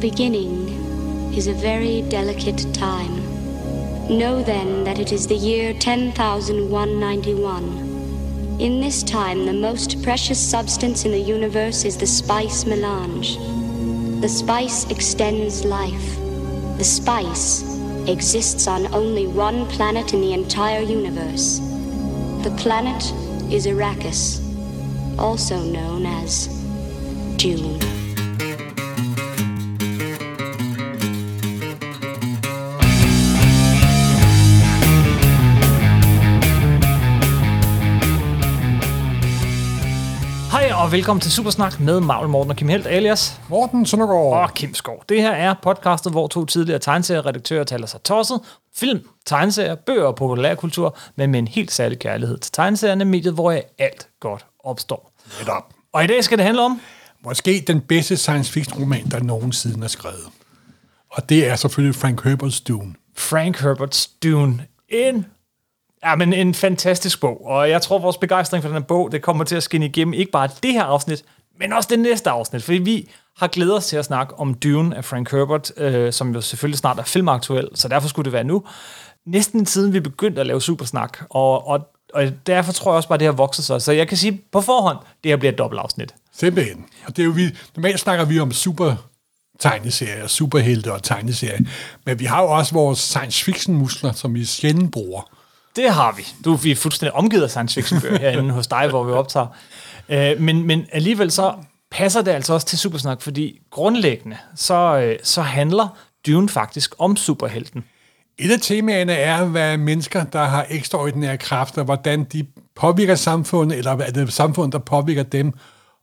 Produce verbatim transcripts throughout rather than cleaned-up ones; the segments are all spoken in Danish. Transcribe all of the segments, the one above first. beginning is a very delicate time. Know then that it is the year ten thousand one hundred ninety-one. In this time, the most precious substance in the universe is the spice melange. The spice extends life. The spice exists on only one planet in the entire universe. The planet is Arrakis, also known as Dune. Og velkommen til Supersnak med Marvel, Morten og Kim Helt, alias Morten Søndergaard og Kim Skov. Det her er podcastet, hvor to tidligere tegneserieredaktører taler sig tosset. Film, tegneserier, bøger og populærkultur, men med en helt særlig kærlighed til tegneserierne, mediet, hvor alt godt opstår. Netop. Og i dag skal det handle om måske den bedste science fiction roman, der nogensinde er skrevet. Og det er selvfølgelig Frank Herberts Dune. Frank Herberts Dune. En Ja, men en fantastisk bog, og jeg tror, vores begejstring for den her bog, det kommer til at skinne igennem ikke bare det her afsnit, men også det næste afsnit, fordi vi har glædet os til at snakke om Dune af Frank Herbert, øh, som jo selvfølgelig snart er filmaktuel, så derfor skulle det være nu. Næsten siden vi begyndte at lave Supersnak, og, og, og derfor tror jeg også bare, at det her vokser sig, så jeg kan sige på forhånd, det her bliver et dobbeltafsnit. Simpelthen, og det er jo vi, normalt snakker vi om super tegneserier, superhelte og tegneserier, men vi har jo også vores science fiction muskler, som vi sjældent bruger. Det har vi. Du, vi er fuldstændig omgivet af science fiction-bøger herinde hos dig, hvor vi optager. Øh, men, men alligevel så passer det altså også til Supersnak, fordi grundlæggende så, øh, så handler Dune faktisk om superhelten. Et af temaerne er, hvad mennesker, der har ekstraordinære kræfter, hvordan de påvirker samfundet, eller hvad det er samfundet, der påvirker dem,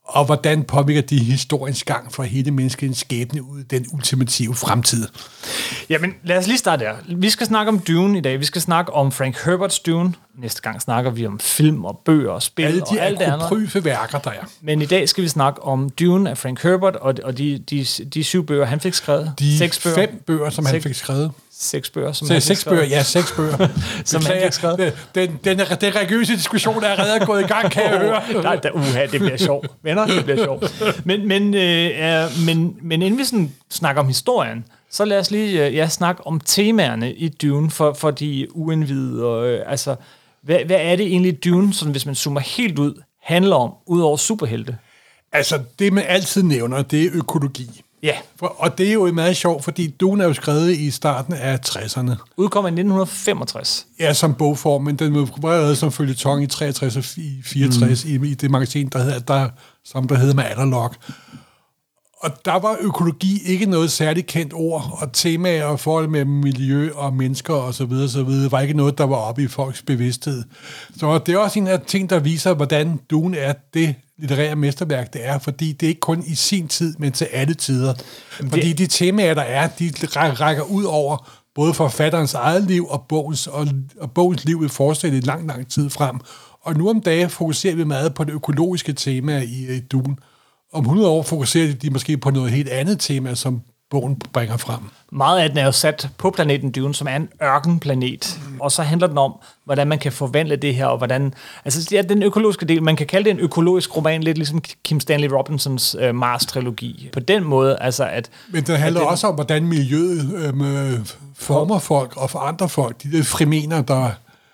og hvordan påvirker de historiens gang for hele menneskets skæbne ud i den ultimative fremtid? Jamen, lad os lige starte der. Vi skal snakke om Dune i dag. Vi skal snakke om Frank Herberts Dune. Næste gang snakker vi om film og bøger og spil alle de og alt det andet. Alle de værker, der er. Men i dag skal vi snakke om Dune af Frank Herbert, og de, de, de syv bøger, han fik skrevet. De seks bøger. fem bøger, som seks, han fik skrevet. Seks bøger, som Se, han fik seks skrevet. Bøger, ja, seks bøger. som han fik skrevet. Den, den, den religiøse diskussion er allerede gået i gang, kan jeg høre. Nej, da, uha, det bliver sjovt. Venner, det bliver sjovt. Men, men, øh, men, men inden vi sådan snakker om historien, så lad os lige ja, snakke om temaerne i Dune for, for de uindvidede. Og, øh, altså, hvad, hvad er det egentlig Dune, som, hvis man zoomer helt ud, handler om, udover superhelte? Altså, det man altid nævner, det er økologi. Ja. For, og det er jo meget sjovt, fordi Dune er jo skrevet i starten af tresserne. Udkom i nitten femogtres. Ja, som bogform, men den var lavet som føljeton i treogtres og fireogtres mm. i, i det magasin, der hedder, der, som der hedder med Analog. Og der var økologi ikke noget særligt kendt ord, og temaer og forhold med miljø og mennesker og så videre, så videre, var ikke noget, der var oppe i folks bevidsthed. Så det er også en af ting, der viser, hvordan Dune er det litterære mesterværk, det er, fordi det er ikke kun i sin tid, men til alle tider. Fordi det de temaer, der er, de rækker ud over både forfatterens eget liv og bogens, og, og bogens liv vil fortsætte i lang, lang tid frem. Og nu om dagen fokuserer vi meget på det økologiske tema i, i Dune. Om hundrede år fokuserer de måske på noget helt andet tema, som bogen bringer frem. Meget af den er jo sat på planeten Dune, som er en ørkenplanet, og så handler den om, hvordan man kan forvandle det her, og hvordan... Altså, ja, den økologiske del, man kan kalde det en økologisk roman, lidt ligesom Kim Stanley Robinsons øh, Mars-trilogi. På den måde, altså at... Men det handler den, også om, hvordan miljøet øh, former folk og forandrer folk. De der fremener, der...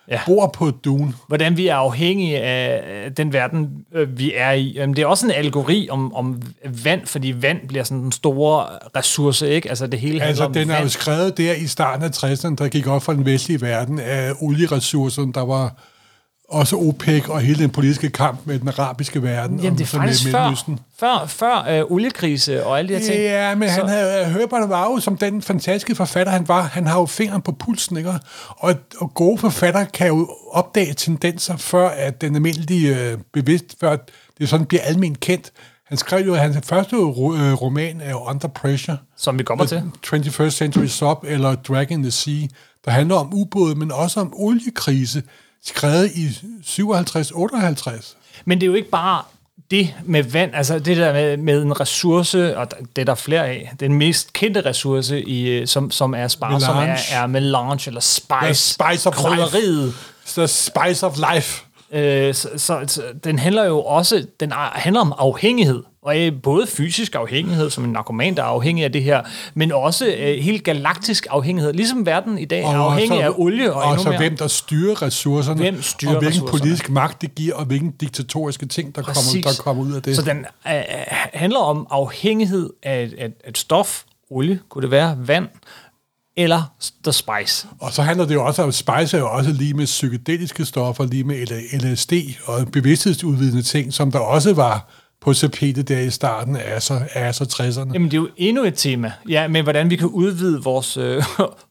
Ja. Bor på Dune. Hvordan vi er afhængige af den verden, vi er i. Det er også en allegori om, om vand, fordi vand bliver sådan en stor ressource, ikke? Altså, det hele altså den er jo skrevet der i starten af tresserne, der gik op for den vestlige verden af olieressourcerne, der var også OPEC og hele den politiske kamp med den arabiske verden. Jamen, det er faktisk før, før, før øh, oliekrise og alle de her ting. Ja, men så... han havde, Herbert var jo, som den fantastiske forfatter han var, han har jo fingeren på pulsen, ikke? Og, og gode forfatter kan jo opdage tendenser, før at den almindelige øh, bevidst, før det sådan bliver alment kendt. Han skrev jo, at hans første roman er jo Under Pressure. Som vi kommer til. twenty-first century sub eller Dragon in the Sea, der handler om ubåde, men også om oliekrise, skrevet i syvoghalvtreds otteoghalvtreds. Men det er jo ikke bare det med vand, altså det der med, med en ressource, og det er der flere af, den mest kendte ressource, i, som, som er spar, melange. Som er, er melange, eller spice, ja, spice of krydderiet. The spice of life. Øh, så, så, så den handler jo også, den handler om afhængighed, Og øh, både fysisk afhængighed, som en narkoman, der er afhængig af det her, men også øh, helt galaktisk afhængighed. Ligesom verden i dag er og afhængig så, af olie og, og endnu mere. Og så hvem der styrer ressourcerne, hvem styrer og hvilken ressourcerne. Politisk magt det giver, og hvilken diktatoriske ting, der, kommer, der kommer ud af det. Så den øh, handler om afhængighed af, af, af stof, olie, kunne det være, vand, eller The Spice. Og så handler det jo også om, Spice er jo også lige med psykedeliske stoffer, lige med L S D og bevidsthedsudvidende ting, som der også var på sepetet der i starten af så, af så tresserne. Jamen det er jo endnu et tema, ja, men hvordan vi kan udvide vores øh,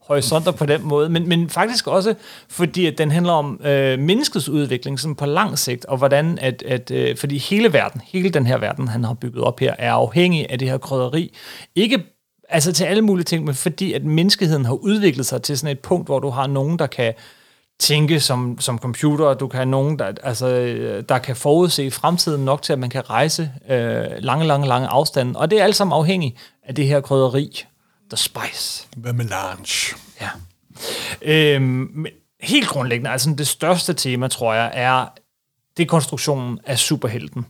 horisonter på den måde, men, men faktisk også, fordi at den handler om øh, menneskets udvikling sådan på lang sigt, og hvordan, at, at øh, fordi hele verden, hele den her verden, han har bygget op her, er afhængig af det her krydderi. Ikke altså til alle mulige ting, men fordi at menneskeheden har udviklet sig til sådan et punkt, hvor du har nogen, der kan tænke som, som computer, og du kan have nogen, der, altså, der kan forudse fremtiden nok til, at man kan rejse øh, lange, lange, lange afstanden. Og det er alt sammen afhængigt af det her krydderi, The Spice. Hvad med melange? Ja. Øhm, men helt grundlæggende, altså det største tema, tror jeg, er dekonstruktionen af superhelten.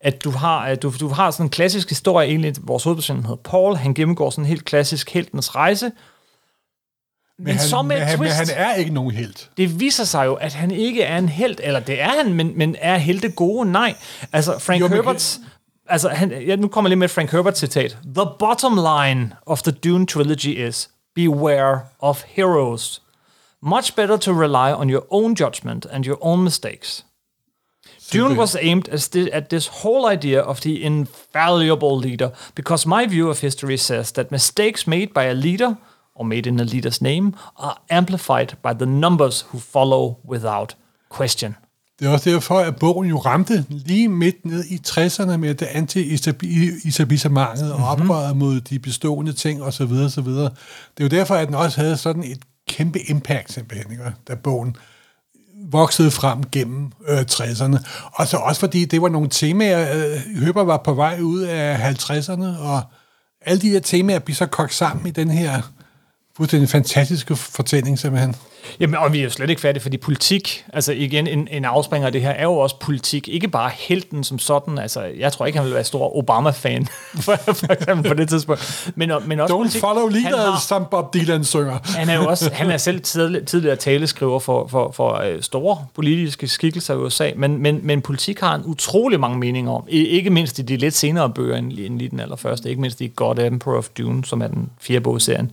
At du har, at du, du har sådan en klassisk historie, egentlig vores hovedperson hedder Paul, han gennemgår sådan en helt klassisk heltens rejse, men, men, han, så med men, twist, men han er ikke nogen helt. Det viser sig jo, at han ikke er en helt, eller det er han, men, men er helte gode? Nej. Altså Frank jo, Herberts, men... altså han, ja, nu kommer jeg lige med et Frank Herbert citat. The bottom line of the Dune trilogy is, beware of heroes. Much better to rely on your own judgment and your own mistakes. Dune was aimed at this whole idea of the infallible leader, because my view of history says that mistakes made by a leader, or made in a leader's name, are amplified by the numbers who follow without question. Det er også derfor, at bogen jo ramte lige midt ned i tresserne med det anti-etablissementet og oprøret mod de bestående ting osv. osv. Det er jo derfor, at den også havde sådan et kæmpe impact, simpelthen, da bogen voksede frem gennem øh, tresserne. Og så også fordi det var nogle temaer, øh, Herbert var på vej ud af halvtredserne, og alle de her temaer blev så kogt sammen i den her fuldstændig fantastiske fortælling, simpelthen. Jamen, og vi er jo slet ikke færdige, fordi politik, altså igen, en, en afspringer af det her, er jo også politik, ikke bare helten som sådan, altså jeg tror ikke, han ville være stor Obama-fan, for, for eksempel på det tidspunkt, men, men også Don't politik. Follow leaders, som Bob Dylan synger. Han er jo også, han er selv tidligere taleskriver for, for, for store politiske skikkelser i U S A, men, men, men politik har en utrolig mange meninger om, ikke mindst i de lidt senere bøger, end lige den allerførste, ikke mindst i God Emperor of Dune, som er den fjerde bog i serien.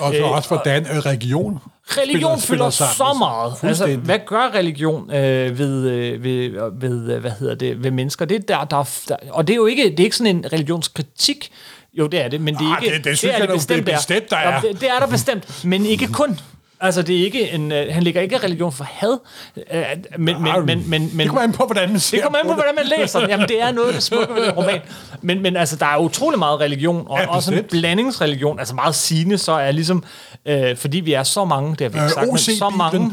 Og så også hvordan øh, religion Religion spiller, spiller så meget. Altså, hvad gør religion øh, ved, øh, ved, ved, hvad hedder det, ved mennesker? Det er der, der, der, og det er jo ikke, det er ikke sådan en religionskritik. Jo, det er det, men det er ikke... Det, det synes det er jeg, det bestemt, det er bestemt, der er. Ja, det, det er der bestemt, men ikke kun. Altså, det er ikke en, han ligger ikke religion for had, men, men, men, men, men... Det kommer an på, hvordan man ser. Det kommer an på, hvordan man læser den. Jamen, det er noget, der smukker ved den roman. Men, men altså, der er utrolig meget religion, og ja, også en blandingsreligion. Altså, meget sigende, så er ligesom... Øh, fordi vi er så mange, det har vi ikke sagt, øh, men så mange...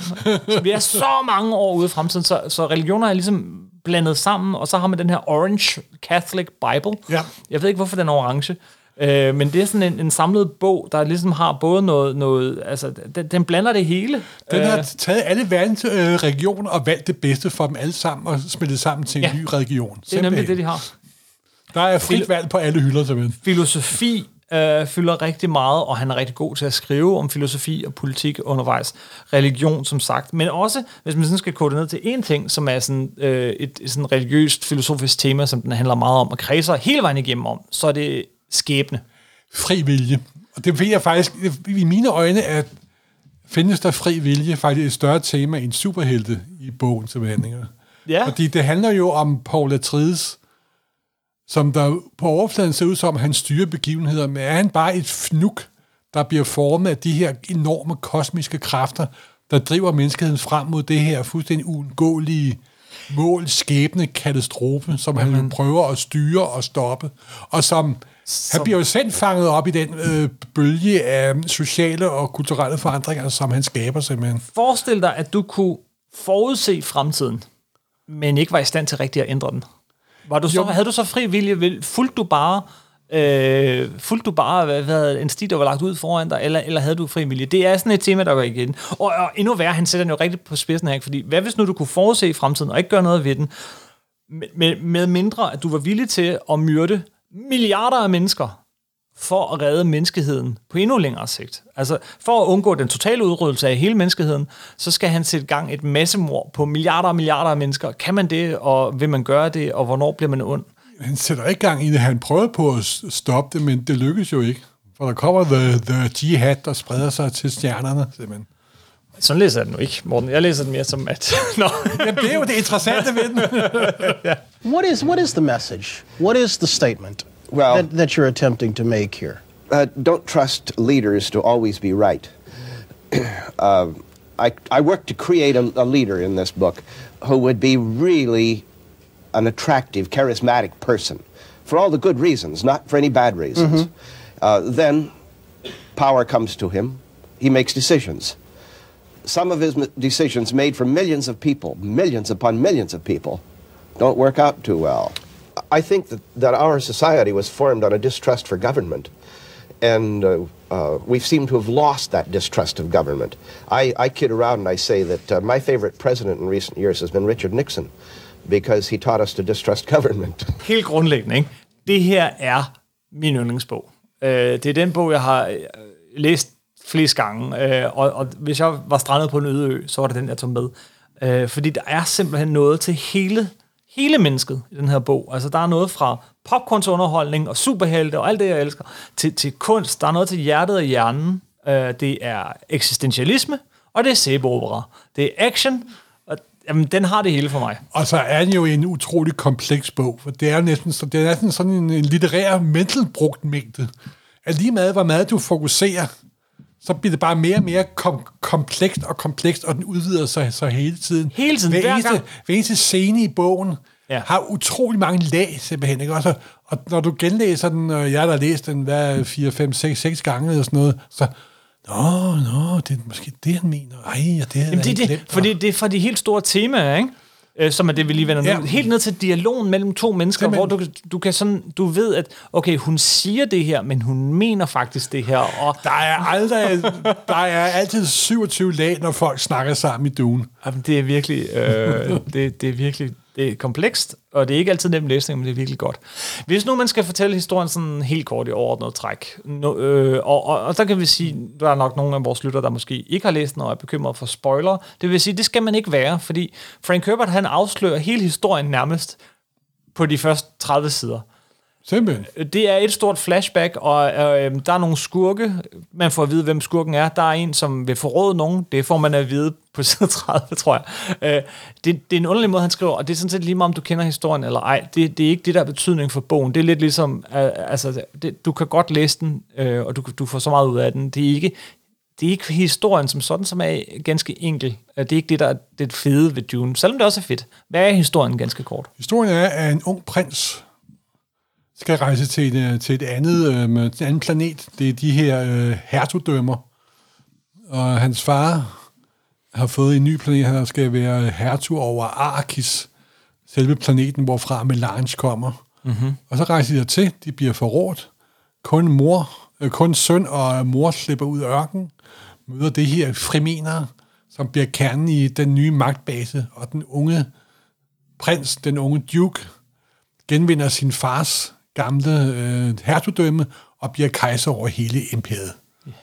Vi er så mange år ude i fremtiden, så, så religioner er ligesom blandet sammen, og så har man den her Orange Catholic Bible. Ja. Jeg ved ikke, hvorfor den er orange. Øh, men det er sådan en, en samlet bog, der ligesom har både noget... noget altså, den, den blander det hele. Den har taget alle verdens øh, regioner og valgt det bedste for dem alle sammen og smeltet sammen til en ja, ny region. Det er nemlig det, de har. Der er frit valg på alle hylder, simpelthen. Filosofi øh, fylder rigtig meget, og han er rigtig god til at skrive om filosofi og politik undervejs. Religion, som sagt. Men også, hvis man sådan skal kode ned til én ting, som er sådan, øh, et sådan religiøst, filosofisk tema, som den handler meget om og kredser hele vejen igennem om, så er det... skæbne. Fri vilje. Og det ved jeg faktisk, i mine øjne, at findes der fri vilje faktisk et større tema end superhelte i bogen til behandlinger. Ja. Fordi det handler jo om Paul Atreides, som der på overfladen ser ud som, han styrer begivenheder, men er han bare et fnuk, der bliver formet af de her enorme kosmiske kræfter, der driver menneskeheden frem mod det her fuldstændig uundgåelige mål, skæbne, katastrofe, som mm-hmm. han prøver at styre og stoppe, og som som... Han bliver jo selv fanget op i den øh, bølge af sociale og kulturelle forandringer, som han skaber simpelthen. Forestil dig, at du kunne forudse fremtiden, men ikke var i stand til rigtigt at ændre den. Var du så, havde du så fri vilje? Fulgte du bare, øh, fulgte du bare hvad, hvad, en sti, der var lagt ud foran dig, eller, eller havde du fri vilje? Det er sådan et tema, der går igen. Og, og endnu værre, han sætter den jo rigtigt på spidsen her, fordi hvad hvis nu du kunne forudse fremtiden og ikke gøre noget ved den, med, med mindre at du var villig til at myrde milliarder af mennesker for at redde menneskeheden på endnu længere sigt. Altså, for at undgå den totale udryddelse af hele menneskeheden, så skal han sætte gang et massemord på milliarder og milliarder af mennesker. Kan man det, og vil man gøre det, og hvornår bliver man ond? Han sætter ikke gang i det. Han prøvede på at stoppe det, men det lykkes jo ikke. For der kommer the, the jihad, der spreder sig til stjernerne, simpelthen. Sådan læser jeg den nu ikke, Morten. Jeg læser den mere som, at... Nå, det er jo det interessante ved den. Yeah. What is, what is the message? What is the statement? Well, that, that you're attempting to make here? Uh, don't trust leaders to always be right. uh, I, I worked to create a, a leader in this book who would be really an attractive, charismatic person for all the good reasons, not for any bad reasons. Mm-hmm. Uh, then power comes to him. He makes decisions. Some of his decisions made for millions of people, millions upon millions of people, don't work out too well. I think that, that our society was formed on a distrust for government, and uh, uh, we seem to have lost that distrust of government. I, I kid around and I say that uh, my favorite president in recent years has been Richard Nixon, because he taught us to distrust government. Helt grundlæggende, ikke? Det her er min yndlingsbog. Uh, det er den bog, jeg har læst flest gange, uh, og, og hvis jeg var strandet på en øde ø, så var det den, jeg tog med. Uh, fordi der er simpelthen noget til hele... hele mennesket i den her bog. Altså, der er noget fra popcornsunderholdning og superhelte og alt det, jeg elsker, til, til kunst. Der er noget til hjertet og hjernen. Øh, det er eksistentialisme, og det er sæbeopera. Det er action, og jamen, den har det hele for mig. Og så er den jo en utrolig kompleks bog, for det er næsten, det er næsten sådan en, en litterær mentalbrugt mængde. At lige med, hvor meget du fokuserer, så bliver det bare mere og mere kom- komplekst og komplekst, og den udvider sig så hele tiden. Hele tiden, hver, hver eneste, gang. Hver eneste scene i bogen ja. har utrolig mange lag, simpelthen. Ikke? Og, så, og når du genlæser den, og jeg der har læst den hver fire, fem, seks, seks gange, eller sådan noget, så... Nå, nå, det er måske det, han mener. Ej, og det er det, det, fordi det er fra de helt store temaer, ikke? Øh, som er det, vi lige vender ja. nu. Helt ned til dialogen mellem to mennesker, simpelthen. Hvor du, du kan sådan, du ved, at okay, hun siger det her, men hun mener faktisk det her. Og der er aldrig, der er altid syvogtyve lag, når folk snakker sammen i Dune. Jamen, det er virkelig, øh, det, det er virkelig, det er komplekst, og det er ikke altid nem læsning, men det er virkelig godt. Hvis nu man skal fortælle historien sådan helt kort i overordnet træk, no, øh, og, og, og så kan vi sige, der er nok nogle af vores lyttere, der måske ikke har læst den og er bekymret for spoiler. Det vil sige, det skal man ikke være, fordi Frank Herbert, han afslører hele historien nærmest på de første tredive sider. Simpelthen. Det er et stort flashback, og øh, der er nogle skurke. Man får at vide, hvem skurken er. Der er en, som vil forråde nogen. Det får man at vide på side tredive, tror jeg. Øh, det, det er en underlig måde, han skriver, og det er sådan set lige meget, om du kender historien eller ej. Det, det er ikke det, der betydning for bogen. Det er lidt ligesom, øh, altså, det, du kan godt læse den, øh, og du, du får så meget ud af den. Det er ikke... Det er ikke historien som sådan, som er ganske enkel. Det er ikke det, der er det fede ved Dune. Selvom det også er fedt. Hvad er historien ganske kort? Historien er, at en ung prins skal rejse til et, til et andet, øh, en anden planet. Det er de her øh, hertugdømmer. Og hans far har fået en ny planet, han skal være hertug over Arrakis, selve planeten, hvorfra melange kommer. Mm-hmm. Og så rejser de til, de bliver forrådt. Kun mor, øh, kun søn og mor slipper ud af ørkenen, møder det her fremenere, som bliver kernen i den nye magtbase, og den unge prins, den unge duke, genvinder sin fars gamle øh, hertugdømme og bliver kejser over hele imperiet. Yes.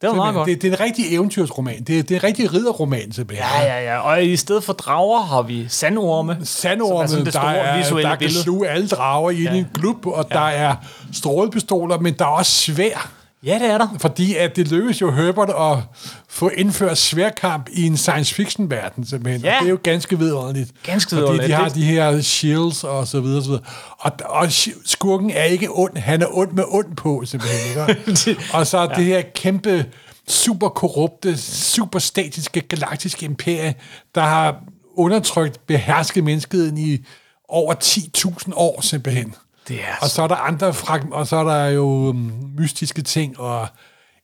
Det var meget godt. Det, det er en rigtig eventyrsroman. Det, det er en rigtig ridderroman, simpelthen. Ja, ja, ja. Og i stedet for drager har vi sandorme. Sandorme, som er det store, der, er, der kan sluge alle drager i ja. en klub, og ja. der er strålepistoler, men der er også svær. Ja, det er der. Fordi at det lykkes jo Herbert at få indført sværkamp i en science-fiction-verden, simpelthen. Ja. Og det er jo ganske vidunderligt. Ganske vidunderligt. Fordi de har de her shields og så videre, så videre. Og, og skurken er ikke ond. Han er ond med ond på, simpelthen. det, og så ja. det her kæmpe, super korrupte, super statiske, galaktiske imperie, der har undertrykt, behersket menneskeheden i over ti tusind år, simpelthen. Så... Og så er der andre fragmenter, og så er der jo mystiske ting og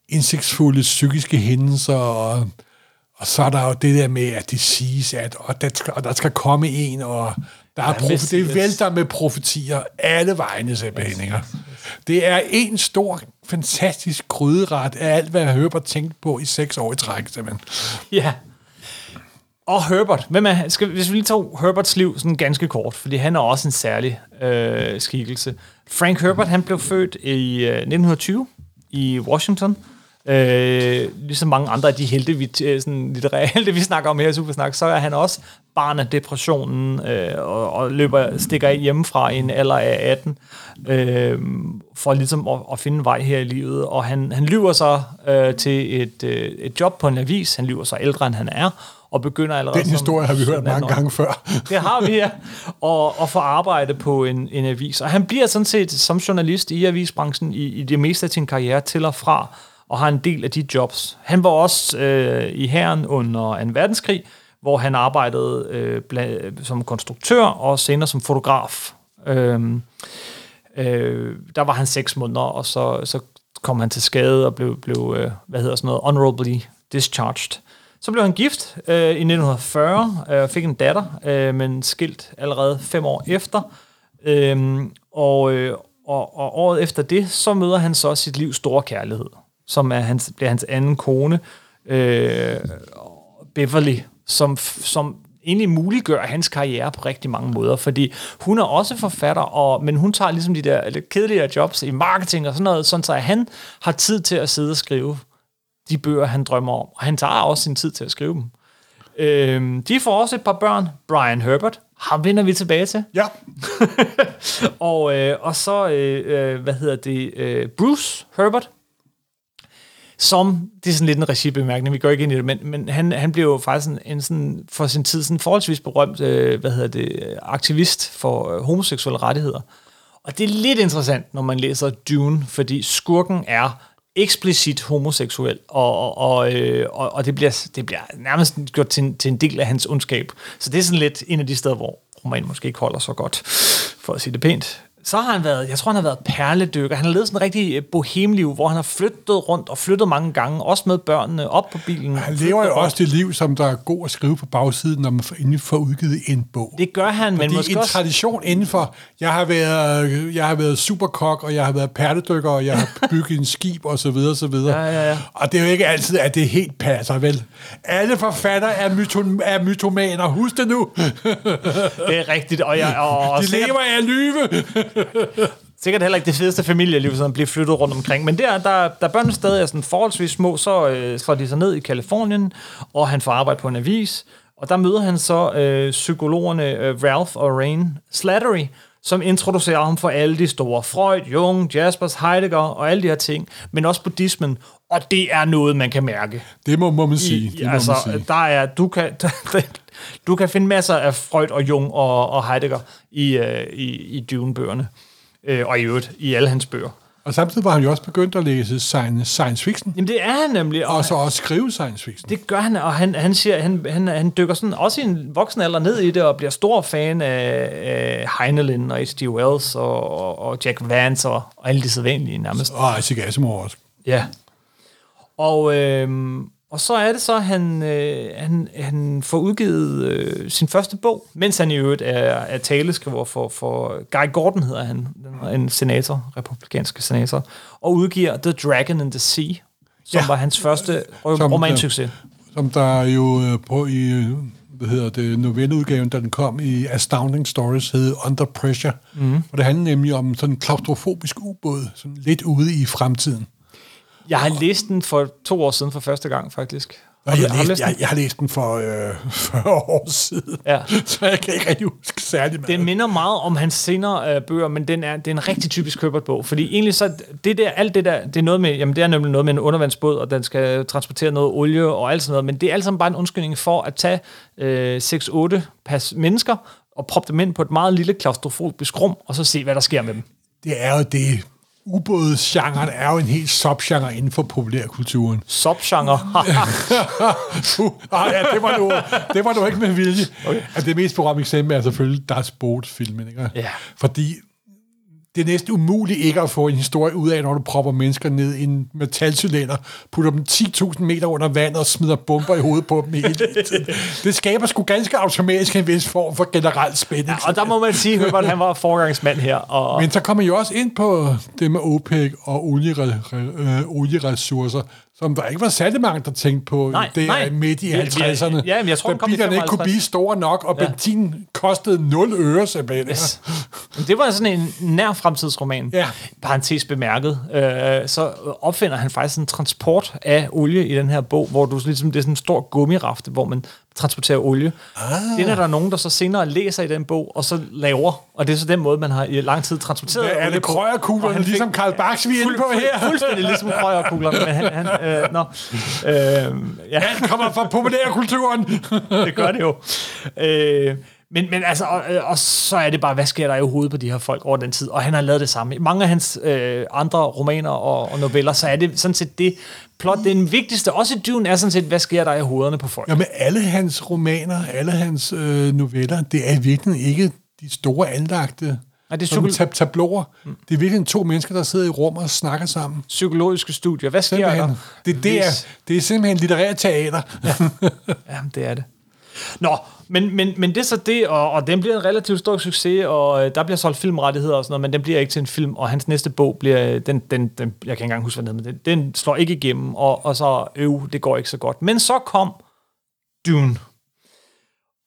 indsigtsfulde psykiske hændelser, og, og så er der jo det der med, at det siges, at og der, skal, og der skal komme en, og der er prof- yes, det vælter yes. med profetier alle vegne, simpelthen. Yes, yes, yes. Det er en stor, fantastisk kryderet af alt, hvad Herbert tænkte på i seks år i træk, simpelthen. Ja. Og Herbert. Hvem er, skal, hvis vi lige tager Herberts liv sådan ganske kort, fordi han er også en særlig øh, skikkelse. Frank Herbert, han blev født i øh, nitten tyve i Washington. Øh, ligesom mange andre af de helte, vi, sådan litterære helte, vi snakker om her i Supersnak, så er han også barn af depressionen øh, og, og løber, stikker af hjemmefra i en alder af atten øh, for ligesom at, at finde vej her i livet. Og han, han lyver så øh, til et, øh, et job på en avis. Han lyver så ældre, end han er, og begynder allerede... Den historie som, har vi hørt mange gange før. Det har vi, ja. Og, og får arbejde på en, en avis. Og han bliver sådan set som journalist i avisbranchen i, i det meste af sin karriere til og fra, og har en del af de jobs. Han var også øh, i hæren under anden verdenskrig, hvor han arbejdede øh, bla- som konstruktør og senere som fotograf. Øhm, øh, der var han seks måneder, og så, så kom han til skade og blev, blev øh, hvad hedder sådan noget, honorably discharged. Så blev han gift øh, i nitten fyrre, øh, fik en datter, øh, men skilt allerede fem år efter. Øh, og, øh, og, og året efter det, så møder han så sit livs store kærlighed, som er hans, bliver hans anden kone, øh, Beverly, som, som egentlig muliggør hans karriere på rigtig mange måder, fordi hun er også forfatter, og, men hun tager ligesom de der lidt kedeligere jobs i marketing og sådan noget, sådan så han har tid til at sidde og skrive de bøger, han drømmer om, og han tager også sin tid til at skrive dem. Øh, de får også et par børn, Brian Herbert, ham vender vi tilbage til. Ja. og, øh, og så, øh, hvad hedder det, øh, Bruce Herbert, som, det er sådan lidt en regibemærkning, vi går ikke ind i det, men, men han, han blev jo faktisk en, en sådan, for sin tid sådan forholdsvis berømt øh, hvad hedder det, aktivist for øh, homoseksuelle rettigheder. Og det er lidt interessant, når man læser Dune, fordi skurken er eksplicit homoseksuel, og, og, øh, og, og det, bliver, det bliver nærmest gjort til en, til en del af hans ondskab. Så det er sådan lidt en af de steder, hvor romanen måske ikke holder så godt, for at sige det pænt. Så har han været, jeg tror han har været perledykker. Han har levet sådan en rigtig bohemliv, hvor han har flyttet rundt og flyttet mange gange, også med børnene op på bilen. Han lever jo også det liv, som der er god at skrive på bagsiden, når man inden for udgivet en bog. Det gør han, fordi men måske en også... tradition inden for, jeg har været, jeg har været superkok, og jeg har været perledykker, og jeg har bygget en skib, og så videre, så videre. Ja, ja, ja. Og det er jo ikke altid, at det helt passer, vel? Alle forfatter er, myto- er mytomaner, husk det nu! Det er rigtigt, og jeg... Og de lever af at lyve! Sikkert heller ikke det fedeste familieliv, sådan bliver flyttet rundt omkring. Men der, der, der børnene stadig er sådan forholdsvis små, så øh, slår de sig ned i Kalifornien, og han får arbejde på en avis. Og der møder han så øh, psykologerne øh, Ralph og Rain Slattery, som introducerer ham for alle de store. Freud, Jung, Jaspers, Heidegger og alle de her ting. Men også buddhismen. Og det er noget, man kan mærke. Det må, må man sige. Det I, altså, må man sige. Der er, du kan... Du kan finde masser af Freud og Jung og, og Heidegger i, øh, i, i Dune-bøgerne, øh, og i øvrigt i alle hans bøger. Og samtidig var han jo også begyndt at læse science fiction. Jamen det er han nemlig. Og, og så også skrive science fiction. Det gør han, og han, han siger, han, han, han dykker sådan også i en voksen alder ned i det, og bliver stor fan af, af Heinlein og H G Wells og, og, og Jack Vance og, og alle de sædvanlige nærmest. Og Isaac Asimov også. Ja. Og... Øh, Og så er det så, at han, øh, han, han får udgivet øh, sin første bog, mens han i øvrigt er, er taleskriver for, for Guy Gordon, hedder han, en senator, republikanske senator, og udgiver The Dragon in the Sea, som ja, var hans første romansucces. Som der jo på i, hvad hedder det, novelleudgaven, da den kom i Astounding Stories, hed Under Pressure, mm. og det handler nemlig om sådan en klaustrofobisk ubåd, sådan lidt ude i fremtiden. Jeg har læst den for to år siden for første gang, faktisk. Har jeg, du, har læst, jeg, jeg har læst den for øh, fyrre år siden, ja. Så jeg kan ikke rigtig huske særlig meget. Den minder meget om hans senere øh, bøger, men den er, det er en rigtig typisk Herbert-bog. Fordi egentlig så, det der, alt det der, det er, noget med, jamen det er nemlig noget med en undervandsbåd, og den skal transportere noget olie og alt sådan noget, men det er alt sammen bare en undskyldning for at tage øh, seks otte pas mennesker og proppe dem ind på et meget lille klaustrofobisk rum, og så se, hvad der sker med dem. Det er jo det... Ubådsgenren er jo en helt subgenre inden for populærkulturen. Subgenre? ah, ja, det var nu, det var nu ikke med vilje. Okay. Altså, det mest berømte eksempel er selvfølgelig Das Boot-filmen, ikke? Yeah. Fordi det er næsten umuligt ikke at få en historie ud af, når du propper mennesker ned i en metalcylinder, putter dem ti tusind meter under vand og smider bomber i hovedet på dem hele tiden. Det skaber sgu ganske automatisk en vis form for generelt spænding. Ja, og der må man sige, Herbert, han var forgangsmand her. Og... Men så kommer jo også ind på det med OPEC og olieressourcer, som der ikke var særlig mange, der tænkte på nej, det nej. midt i halvtredserne. Ja, jeg tror, da bilerne ikke kunne blive store nok, og ja. benzin kostede nul øre, simpelthen. Yes. Det var sådan en nær fremtidsroman, ja. parentes bemærket. Øh, så opfinder han faktisk en transport af olie i den her bog, hvor du ligesom, det er sådan en stor gummirafte, hvor man transporterer olie. Ah. Det er der nogen, der så senere læser i den bog, og så laver. Og det er så den måde, man har i lang tid transporteret. Ja, er det krøjerkuglerne, ligesom Carl Bachs, vi er inde på her? Fuldstændig ligesom krøjerkuglerne, men han... han øh, nå. Øh, ja. Han kommer fra populærkulturen. Det gør det jo. Øh, men, men altså, og, og så er det bare, hvad sker der i hovedet på de her folk over den tid? Og han har lavet det samme. Mange af hans øh, andre romaner og, og noveller, så er det sådan set det... Plot, den vigtigste, også i Dune, er sådan set, hvad sker der i hovederne på folk? Ja, men alle hans romaner, alle hans øh, noveller, det er i virkeligheden ikke de store anlagte tab- tabloer. Mm. Det er virkelig to mennesker, der sidder i rum og snakker sammen. Psykologiske studier, hvad sker simpelthen. der? Det, det, er, det er simpelthen litterært teater. Ja. Jamen, det er det. Nå, men, men, men det er så det, og, og den bliver en relativt stor succes, og øh, der bliver solgt filmrettigheder og sådan noget, men den bliver ikke til en film, og hans næste bog bliver, den, den, den jeg kan ikke engang huske, hvad den hedder, men den, den slår ikke igennem, og, og så øv, det går ikke så godt. Men så kom Dune,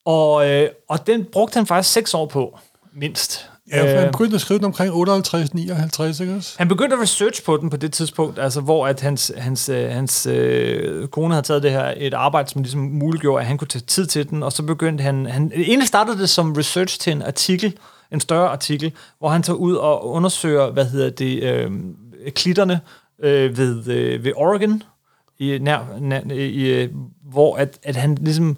og, øh, og den brugte han faktisk seks år på, mindst. Ja, han begyndte at skrive den omkring otteoghalvtreds til nioghalvtreds, ikke også? Han begyndte at researche på den på det tidspunkt, altså hvor at hans, hans, hans øh, kone havde taget det her et arbejde, som ligesom muliggjorde, at han kunne tage tid til den, og så begyndte han... han egentlig startede det som research til en artikel, en større artikel, hvor han tager ud og undersøger, hvad hedder det, øh, klitterne øh, ved, øh, ved Oregon, i, nær, nær, i, hvor at, at han ligesom...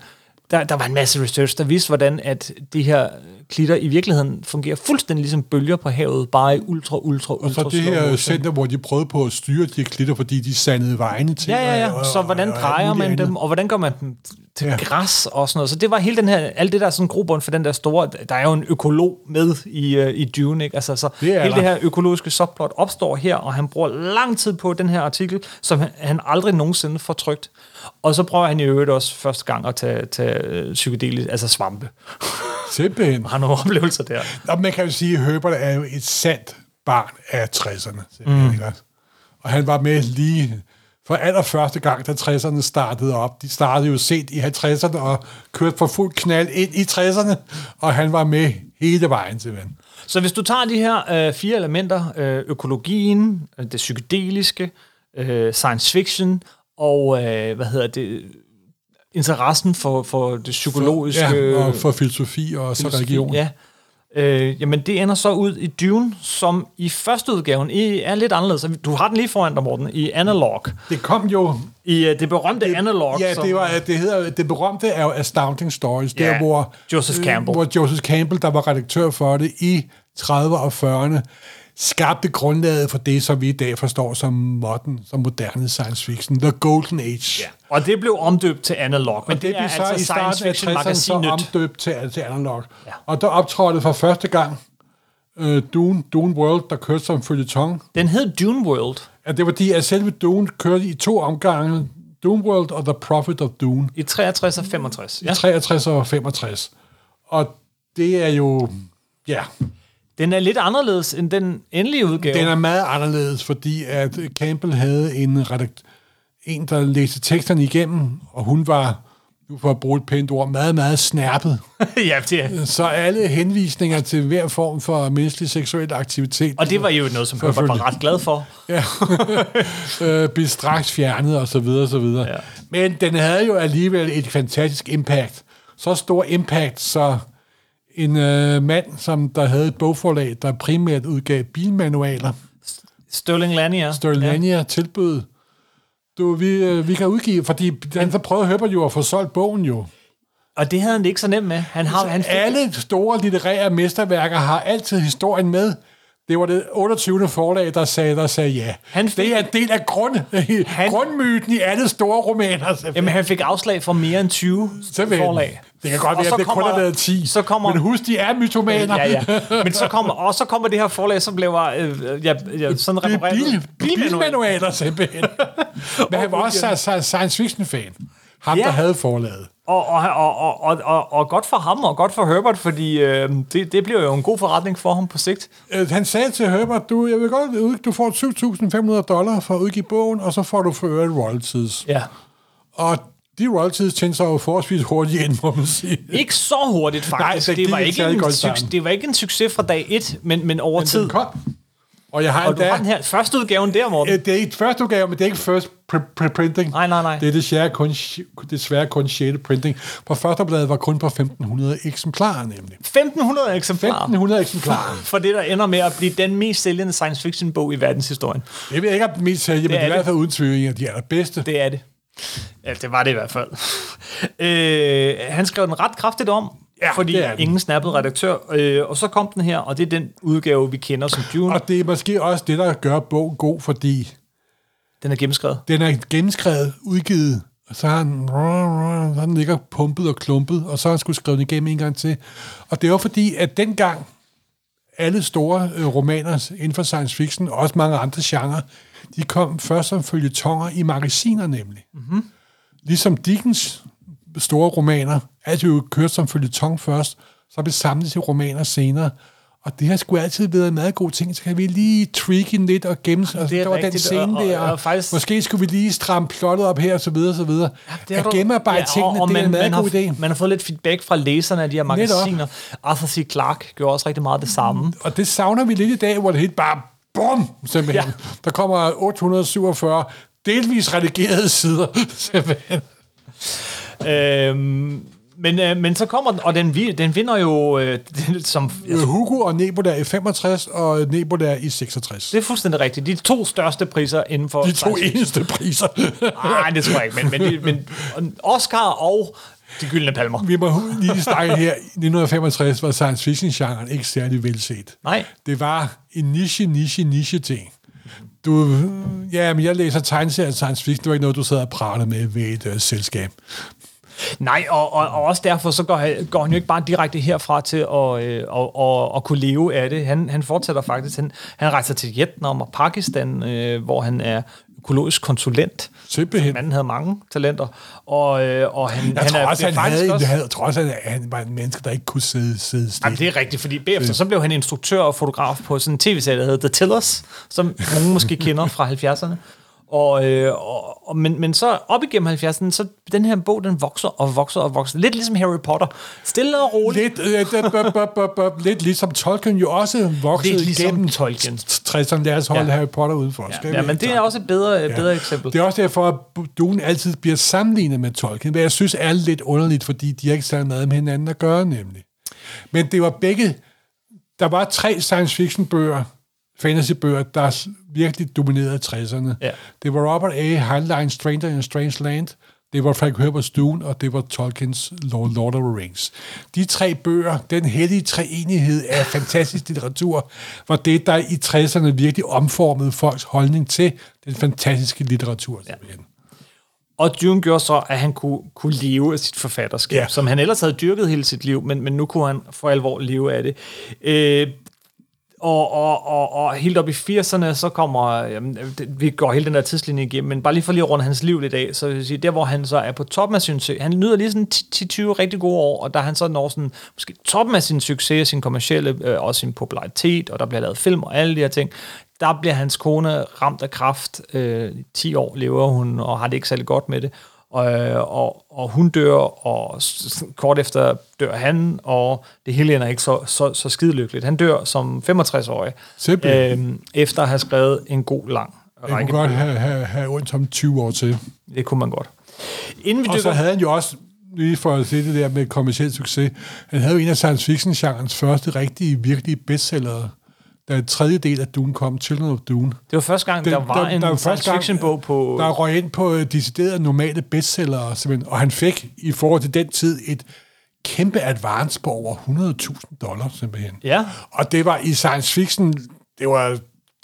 Der, der var en masse research, der viste, hvordan at de her klitter i virkeligheden fungerer fuldstændig ligesom bølger på havet, bare i ultra, ultra, ultra... Og så det her center, hvor de prøvede på at styre de klitter, fordi de sandede vejene til. Ja, ja, ja. Og, så hvordan og, og, drejer og man dem, og hvordan gør man dem til ja. græs og sådan noget. Så det var hele den her, alt det der sådan grobund for den der store... Der er jo en økolog med i, i Dune, ikke? Altså, så det hele der. Det her økologiske subplot opstår her, og han bruger lang tid på den her artikel, som han, han aldrig nogensinde får trykt. Og så prøver han i øvrigt også første gang at tage, tage psykedelisk, altså svampe. Simpelthen. Han har nogle oplevelser der. Nå, man kan jo sige, at Herbert er jo et sandt barn af tresserne. Mm. Og han var med lige for allerførste gang, da tresserne startede op. De startede jo sent i halvtredserne og kørte for fuld knald ind i tresserne, og han var med hele vejen simpelthen. Så hvis du tager de her øh, fire elementer, øh, økologien, det psykedeliske, øh, science fiction... og øh, hvad hedder det, interessen for, for det psykologiske... For, ja, og for filosofi og filosofi, så religion. Ja. Øh, jamen, det ender så ud i Dune, som i første udgaven er lidt anderledes. Du har den lige foran dig, Morten, i Analog. Det kom jo... I uh, det berømte det, Analog. Ja, som, det, var, det, hedder, det berømte er jo Astounding Stories, ja, der hvor Joseph, Campbell. hvor Joseph Campbell, der var redaktør for det i trediverne og fyrrerne, skabte grundlaget for det, som vi i dag forstår som modern, som moderne science fiction, The Golden Age. Ja. Og det blev omdøbt til Analog, men det, det er så altså i science fiction magasinet omdøbt til, til Analog. Ja. Og der optrådte for første gang øh, Dune, Dune World, der kørte som føljeton. Den hed Dune World. Ja, det var de, at selve Dune kørte i to omgange, Dune World og The Prophet of Dune. I treogtres og femogtres. Ja. I treogtres og femogtres. Og det er jo... Ja... Den er lidt anderledes end den endelige udgave. Den er meget anderledes, fordi at Campbell havde en, redakt- en der læste teksterne igennem, og hun var, nu for at bruge et pænt ord, meget, meget snærpet. Ja, det er. Så alle henvisninger til hver form for menneskelig seksuel aktivitet... Og det var jo noget, som Herbert var ret glad for. Ja, blev straks fjernet, og så videre, og så videre. Ja. Men den havde jo alligevel et fantastisk impact. Så stor impact, så... En øh, mand, som der havde et bogforlag, der primært udgav bilmanualer. Sterling Lanier. Sterling Lanier ja. tilbød. Du, vi, øh, vi kan udgive, fordi han så prøvede Herbert jo at få solgt bogen jo. Og det havde han ikke så nemt med. Han har, han fik... Alle store litterære mesterværker har altid historien med. Det var det otteogtyvende forlag, der sagde, der sagde ja. Han fik, det er en del af grund, han, grundmyten i alle store romaner. Jamen, han fik afslag fra mere end tyve forlag. Det kan godt være, at det kommer, kun har været ti. Så kommer, men husk, de er mytomaner. Ja, ja. Men så kommer, og så kommer det her forlag, som blev øh, ja, ja, sådan repareret. Bil, bilmanualer, simpelthen. Men han var også science fiction-fan. Ham, ja. der havde forlaget. Og, og, og, og, og, og godt for ham, og godt for Herbert, fordi øh, det, det bliver jo en god forretning for ham på sigt. Øh, han sagde til Herbert, du, jeg vil godt vide, du får syv tusind fem hundrede dollar for at udgive bogen, og så får du for øvrigt royalties. Ja. Og de royalties tjente sig jo forholdsvis hurtigt ind, må man sige. Ikke så hurtigt, faktisk. Nej, det, det, var ikke en suc- det var ikke en succes fra dag et, men, men over men tid. Kom. Og, jeg har og du dag, har den her første udgaven der, Morten. Det er ikke første udgave, men det er ikke first printing. Nej, nej, nej. Det er desværre kun, desværre kun sjette printing. På første bladet var kun på femten hundrede eksemplarer, nemlig. femten hundrede eksemplarer? femten hundrede eksemplarer. For det, der ender med at blive den mest sælgende science fiction bog i verdenshistorien. Det er ikke den mest sælgende, men det er i hvert fald uden tvivl en af de allerbedste. Det er det. Ja, det var det i hvert fald. øh, han skrev den ret kraftigt om. Ja, fordi ingen snappede redaktør, øh, og så kom den her, og det er den udgave, vi kender som Dune. Og det er måske også det, der gør bogen god, fordi... Den er gennemskrevet. Den er gennemskrevet, udgivet, og så har han, så den ligger pumpet og klumpet, og så har han skulle skrive den igennem en gang til. Og det er jo fordi, at dengang alle store romaner inden for science fiction, og også mange andre genrer, de kom først som føljetonger i magasiner nemlig. Mm-hmm. Ligesom Dickens... store romaner, altid jo kørt som føljeton først, så blev samlet til romaner senere, og det har sgu altid været en meget god ting, så kan vi lige tweake den lidt og gemme, og der var den scene og, der, og, og, og faktisk... måske skulle vi lige stramme plottet op her, og så videre, og så videre. Ja, at gennemarbejde ja, tingene, og, og det er man, en meget god idé. Man har fået lidt feedback fra læserne af de her magasiner. Arthur C. Clarke gjorde også rigtig meget det samme. Og det savner vi lidt i dag, hvor det helt bare bum, simpelthen. Ja. Der kommer otte hundrede syvogfyrre delvis redigerede sider, simpelthen. Øhm, men, øh, men så kommer den, og den, den vinder jo øh, den, som, altså, Hugo og Nebo der i femogtres og Nebo der i seksogtres. Det er fuldstændig rigtigt. De to største priser inden for de to science. Eneste priser. Nej, det tror jeg ikke. Men, men, men Oscar og De Gyldne Palmer. Vi må lige snakke her. I nitten femogtres var science fiction-genren ikke særlig velset. Nej. Det var en niche, niche, niche ting. Du, ja, men jeg læser tegneserier science fiction. Det var ikke noget, du sad og prater med ved et øh, selskab. Nej, og, og, og også derfor så går, går han jo ikke bare direkte herfra til at øh, og, og, og kunne leve af det. Han, han fortsætter faktisk. Han, han rejser til Vietnam og Pakistan, øh, hvor han er økologisk konsulent. Simpelthen. Manden havde mange talenter. Og, øh, og han, jeg han tror også, han havde, også... havde, tror også, han var en menneske, der ikke kunne sidde, sidde stille. Jamen, det er rigtigt, fordi bagefter så blev han instruktør og fotograf på sådan en tv-serie, der hedder The Tillers, som nogen måske kender fra halvfjerdserne. Og, øh, og, og, men, men så op igennem halvfjerdserne, så den her bog, den vokser og vokser og vokser. Lidt ligesom Harry Potter. Stille og roligt. Lidt, øh, bub, bub, bub, bub. Lidt ligesom Tolkien jo også voksede ligesom igennem Tolkien. tresserne, lad os holde ja. Harry Potter ude for os. Ja, ja, men det er også et bedre, ja. bedre eksempel. Det er også derfor, at Dune altid bliver sammenlignet med Tolkien, men jeg synes er lidt underligt, fordi de har ikke særlig meget med hinanden at gøre nemlig. Men det var begge... Der var tre science fiction bøger, fantasybøger, der virkelig dominerede tresserne. Ja. Det var Robert A. Heinlein's Stranger in a Strange Land, det var Frank Herbert's Dune, og det var Tolkien's Lord, Lord of the Rings. De tre bøger, den hellige treenighed af fantastisk litteratur, var det, der i tresserne virkelig omformede folks holdning til den fantastiske litteratur. Ja. Og Dune gjorde så, at han kunne, kunne leve af sit forfatterskab, ja. Som han ellers havde dyrket hele sit liv, men, men nu kunne han for alvor leve af det. Øh, Og, og, og, og helt op i firserne, så kommer, jamen, det, vi går hele den der tidslinje igennem, men bare lige for lige rundt hans liv i dag, så vil jeg sige, der hvor han så er på toppen af sin succes, han nyder lige sådan ti til tyve rigtig gode år, og der han så når sådan, måske toppen af sin succes, sin kommercielle, øh, og sin popularitet, og der bliver lavet film og alle de her ting, der bliver hans kone ramt af kræft, øh, ti år lever hun, og har det ikke særlig godt med det, og, og, og hun dør, og kort efter dør han, og det hele ender ikke så, så, så skidelykkeligt. Han dør som femogtres-årig, øhm, efter at have skrevet en god, lang række. Det kunne godt have, have, have ondt om tyve år til. Det kunne man godt. Inden vi og dykker... så havde han jo også, lige for at se det der med kommerciel succes, han havde jo en af science fiction-genrens første rigtige, virkelige bestsellere. Den tredje del af Dune kom, Children of Dune. Det var første gang, den, der var en der, der science fiction-bog på... Der røg ind på uh, deciderede normale bestsellere, simpelthen. Og han fik i forhold til den tid et kæmpe advance på over hundrede tusind dollar, simpelthen. Ja. Og det var i science fiction, det var...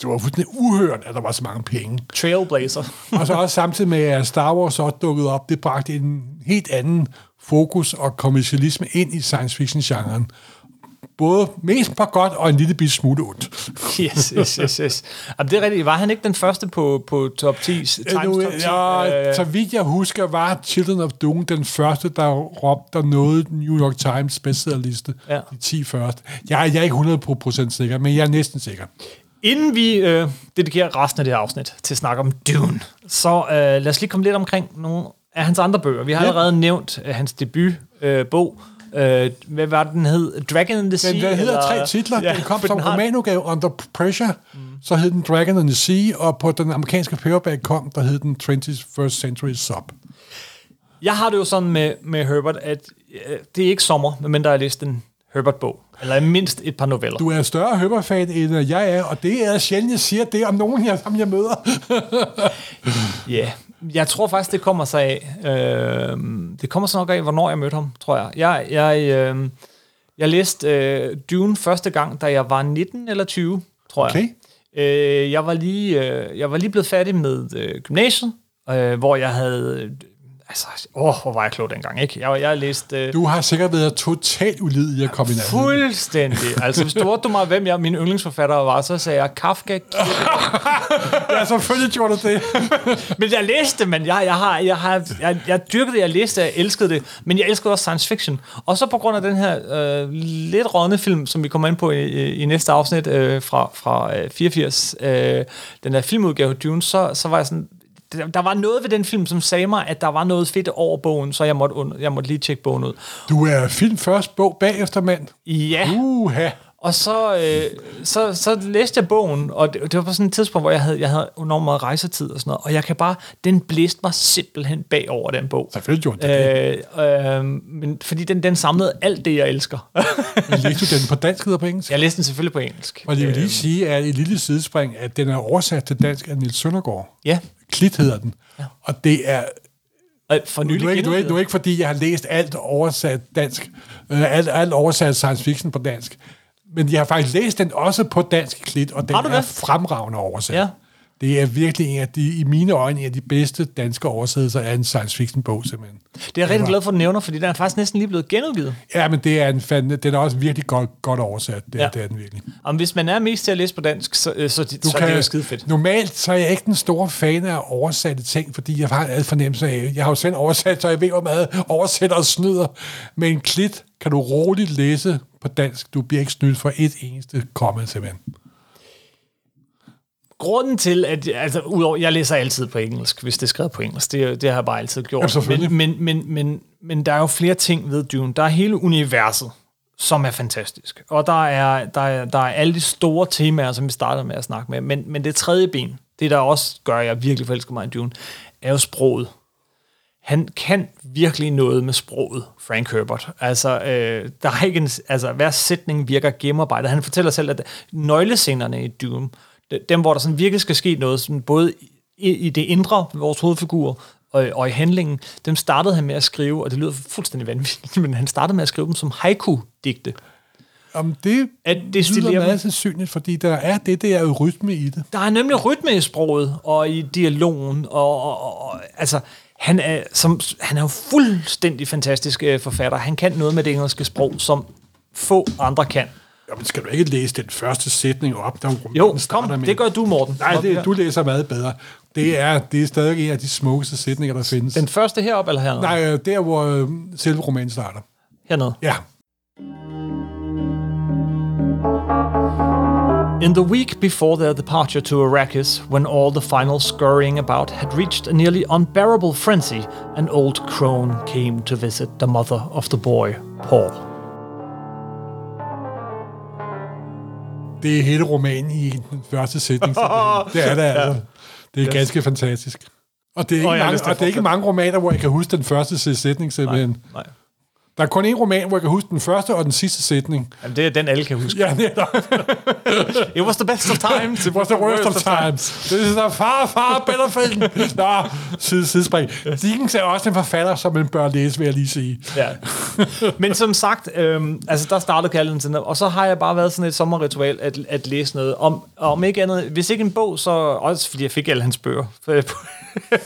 Det var fuldstændig uhørt, at der var så mange penge. Trailblazer. Og så også samtidig med, at Star Wars også dukkede op, det bragte en helt anden fokus og kommercialisme ind i science fiction-genren. både mest på godt og en lille bit smule ondt. yes, yes, yes, yes. Jamen, det er rigtigt. Var han ikke den første på, på top ti? Times top ti? Ja, så vidt jeg husker, var Children of Dune den første, der råbte, der nåede New York Times bestsellerliste. Ja. De ti først. Jeg, jeg er ikke hundrede procent sikker, men jeg er næsten sikker. Inden vi øh, dedikerer resten af det her afsnit til at snakke om Dune, så øh, lad os lige komme lidt omkring nogle af hans andre bøger. Vi har ja. allerede nævnt øh, hans debutbog. Øh, Øh, hvad var den hed? Dragon in the Sea? Den hedder eller? tre titler. Ja, den kom som den romanudgave Under Pressure. Mm. Så hed den Dragon in the Sea, og på den amerikanske paperback kom, der hed den twenty-first century Sub. Jeg har det jo sådan med, med Herbert, at øh, det er ikke sommer, medmindre jeg læste den Herbert-bog. Eller mindst et par noveller. Du er større Herbert-fan, end jeg er, og det er sjældent, jeg siger det om nogen, jeg, som jeg møder. Ja. yeah. Jeg tror faktisk, det kommer sig af. Øh, det kommer sig nok af, hvornår jeg mødte ham, tror jeg. Jeg, jeg, øh, jeg læste øh, Dune første gang, da jeg var nitten eller tyve, tror okay. jeg. Øh, jeg, var lige, øh, jeg var lige blevet færdig med øh, gymnasiet, øh, hvor jeg havde... Øh, altså, åh, hvor var jeg klog dengang, ikke? Jeg, jeg læste... Øh, du har sikkert været totalt ulidelig at komme i nærheden. Fuldstændig. Altså, hvis du spurgte mig, hvem jeg, mine yndlingsforfattere var, så sagde jeg Kafka. Ja, selvfølgelig gjorde du det. Men jeg læste, men jeg, jeg har, jeg har, jeg, jeg dyrkede det, jeg læste, jeg elskede det, men jeg elskede også science fiction. Og så på grund af den her øh, lidt rådne film, som vi kommer ind på i, i næste afsnit øh, fra, fra øh, fireogfirs, øh, den der filmudgave Dune, så, så var jeg sådan, der var noget ved den film, som sagde mig, at der var noget fedt over bogen, så jeg måtte, jeg måtte lige tjekke bogen ud. Du er film først, bog bagefter, mand. Ja. Uha. Og så, øh, så, så læste jeg bogen, og det, det var på sådan et tidspunkt, hvor jeg havde, jeg havde enormt meget rejsetid og sådan noget, og jeg kan bare, den blæste mig simpelthen bagover, den bog. Selvfølgelig gjorde den det. Øh, øh, men fordi den, den samlede alt det, jeg elsker. Læste du den på dansk eller på engelsk? Jeg læste den selvfølgelig på engelsk. Og det vil lige sige, at et lille sidespring, at den er oversat til dansk af Niels Søndergaard. Ja. Klit hedder den, ja. Og det er... For nylig nu, er ikke, nu, er ikke, nu er ikke, fordi jeg har læst alt oversat dansk, øh, alt, alt oversat science fiction på dansk, men jeg har faktisk læst den også på dansk Klit, og den er fremragende oversat. Ja. Det er virkelig en af de, i mine øjne, en af de bedste danske oversættelser af en science fiction bog, simpelthen. Det er jeg rigtig glad for, at du nævner, fordi den er faktisk næsten lige blevet genudgivet. Ja, men det er en fandme, den er også virkelig godt, godt oversat. Det, ja. Det er den virkelig. Om hvis man er mest til at læse på dansk, så, øh, så, de, så kan, er det jo skide fedt. Normalt så er jeg ikke den store fan af oversatte ting, fordi jeg har en fornemmelse af, jeg har jo selv oversat, så jeg ved, hvor meget oversætter og snyder. Men Klit kan du roligt læse på dansk. Du bliver ikke snydt for et eneste komma, simpelthen. Grunden til, at altså, udover, jeg læser altid på engelsk, hvis det er skrevet på engelsk. Det, det har jeg bare altid gjort. Ja, men, men, men, men, men der er jo flere ting ved Dune. Der er hele universet, som er fantastisk. Og der er, der er, der er alle de store temaer, som vi starter med at snakke med. Men, men det tredje ben, det der også gør, jeg virkelig forelsker mig i Dune, er jo sproget. Han kan virkelig noget med sproget, Frank Herbert. Altså, øh, der er ikke en, altså hver sætning virker gennemarbejdet. Han fortæller selv, at nøglescenerne i Dune... dem, hvor der sådan virkelig skal ske noget, sådan både i, i det indre, vores hovedfigur, og, og i handlingen, dem startede han med at skrive, og det lyder fuldstændig vanvittigt, men han startede med at skrive dem som haiku-digte. Om det, at det lyder meget sandsynligt, fordi der er det, der er jo rytme i det. Der er nemlig rytme i sproget, og i dialogen, og, og, og altså... Han er, som, han er jo fuldstændig fantastisk øh, forfatter. Han kan noget med det engelske sprog, som få andre kan. Jamen, skal du ikke læse den første sætning op, der jo starter kom, med? Det gør du, Morten. Nej, det, du læser meget bedre. Det er, det er stadig en af de smukkeste sætninger, der findes. Den første herop eller hernede? Nej, der hvor øh, selve romanen starter. Hernede? Ja. In the week before their departure to Arrakis, when all the final scurrying about had reached a nearly unbearable frenzy, an old crone came to visit the mother of the boy, Paul. Det er hele romanen i den første sætning. Det er det altså. Det er ganske fantastisk. Og det er ikke, oh, mange, og det er ikke mange romaner, hvor jeg kan huske den første sætning simpelthen. Nej, nej. Der er kun en roman, hvor jeg kan huske den første og den sidste sætning. Jamen, det er den, alle kan huske. Ja, netop. It was the best of times. It was the worst of times. This is a far, far better film. Nå, side, sidespring. Dickens er også en forfatter, som man bør læse, vil jeg lige sige. Ja. Men som sagt, øhm, altså, der startede kalden til, og så har jeg bare været sådan et sommerritual at, at læse noget. Om, om ikke andet, hvis ikke en bog, så også fordi jeg fik alle hans bøger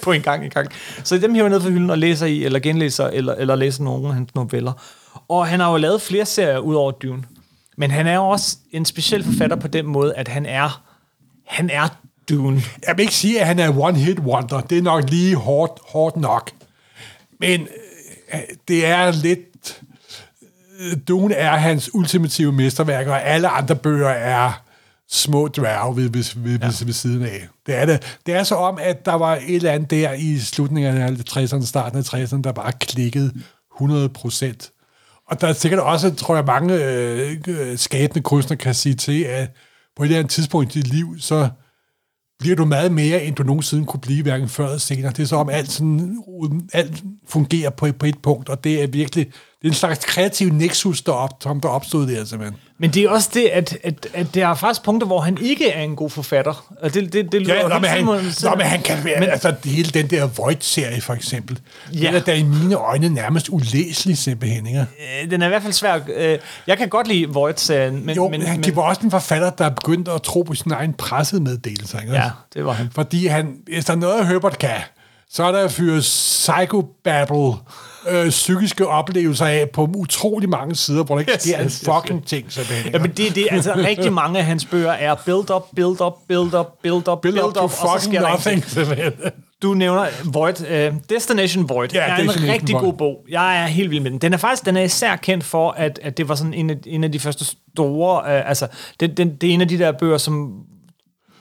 på en gang, en gang. Så dem hiver jeg ned fra hylden og læser i, eller genlæser, eller, eller læser nogle af hans noveller. Og han har jo lavet flere serier ud over Dune. Men han er også en speciel forfatter på den måde, at han er, han er Dune. Jeg vil ikke sige, at han er one-hit-wonder. Det er nok lige hårdt, hårdt nok. Men det er lidt... Dune er hans ultimative mesterværk, og alle andre bøger er små dværge ved, ved, ved, ja. ved, ved siden af. Det er, det. det er så om, at der var et eller andet der i slutningen af tresserne, starten af tresserne, der bare klikkede hundrede procent. Og der er sikkert også, tror jeg, mange øh, skabende kunstnere kan sige til, at på et eller andet tidspunkt i dit liv, så bliver du meget mere, end du nogensinde kunne blive, hverken før eller senere. Det er så om, alt, sådan, alt fungerer på et, på et punkt, og det er virkelig det er en slags kreativ nexus, der, op, der opstod der simpelthen. Men det er også det, at, at, at der er faktisk punkter, hvor han ikke er en god forfatter. Og det, det, det lyder ja, nå, men han, nå, men han kan være, men, altså hele den der Void-serie for eksempel, ja. Den er der i mine øjne nærmest ulæselig simpelthen, ikke? Den er i hvert fald svær. Jeg kan godt lide Void-serien, men... Jo, men han var også en forfatter, der begyndte at tro på sin egen pressemeddelelse, ikke? Ja, det var han. Fordi han, hvis der er noget, Herbert kan, så er der fyret psychobattle, øh, psykiske oplevelser af på utrolig mange sider, hvor der ikke yes, sker yes, en fucking yes, ting. Så ja, men det, det, altså, rigtig mange af hans bøger er build up, build up, build up, build up, build up, og så sker der. Du nævner Void, øh, Destination Void. Ja, er Destination en rigtig Void. God bog. Jeg er helt vild med den. Den er faktisk, den er især kendt for, at, at det var sådan en af, en af de første store, øh, altså, det, den, det er en af de der bøger, som,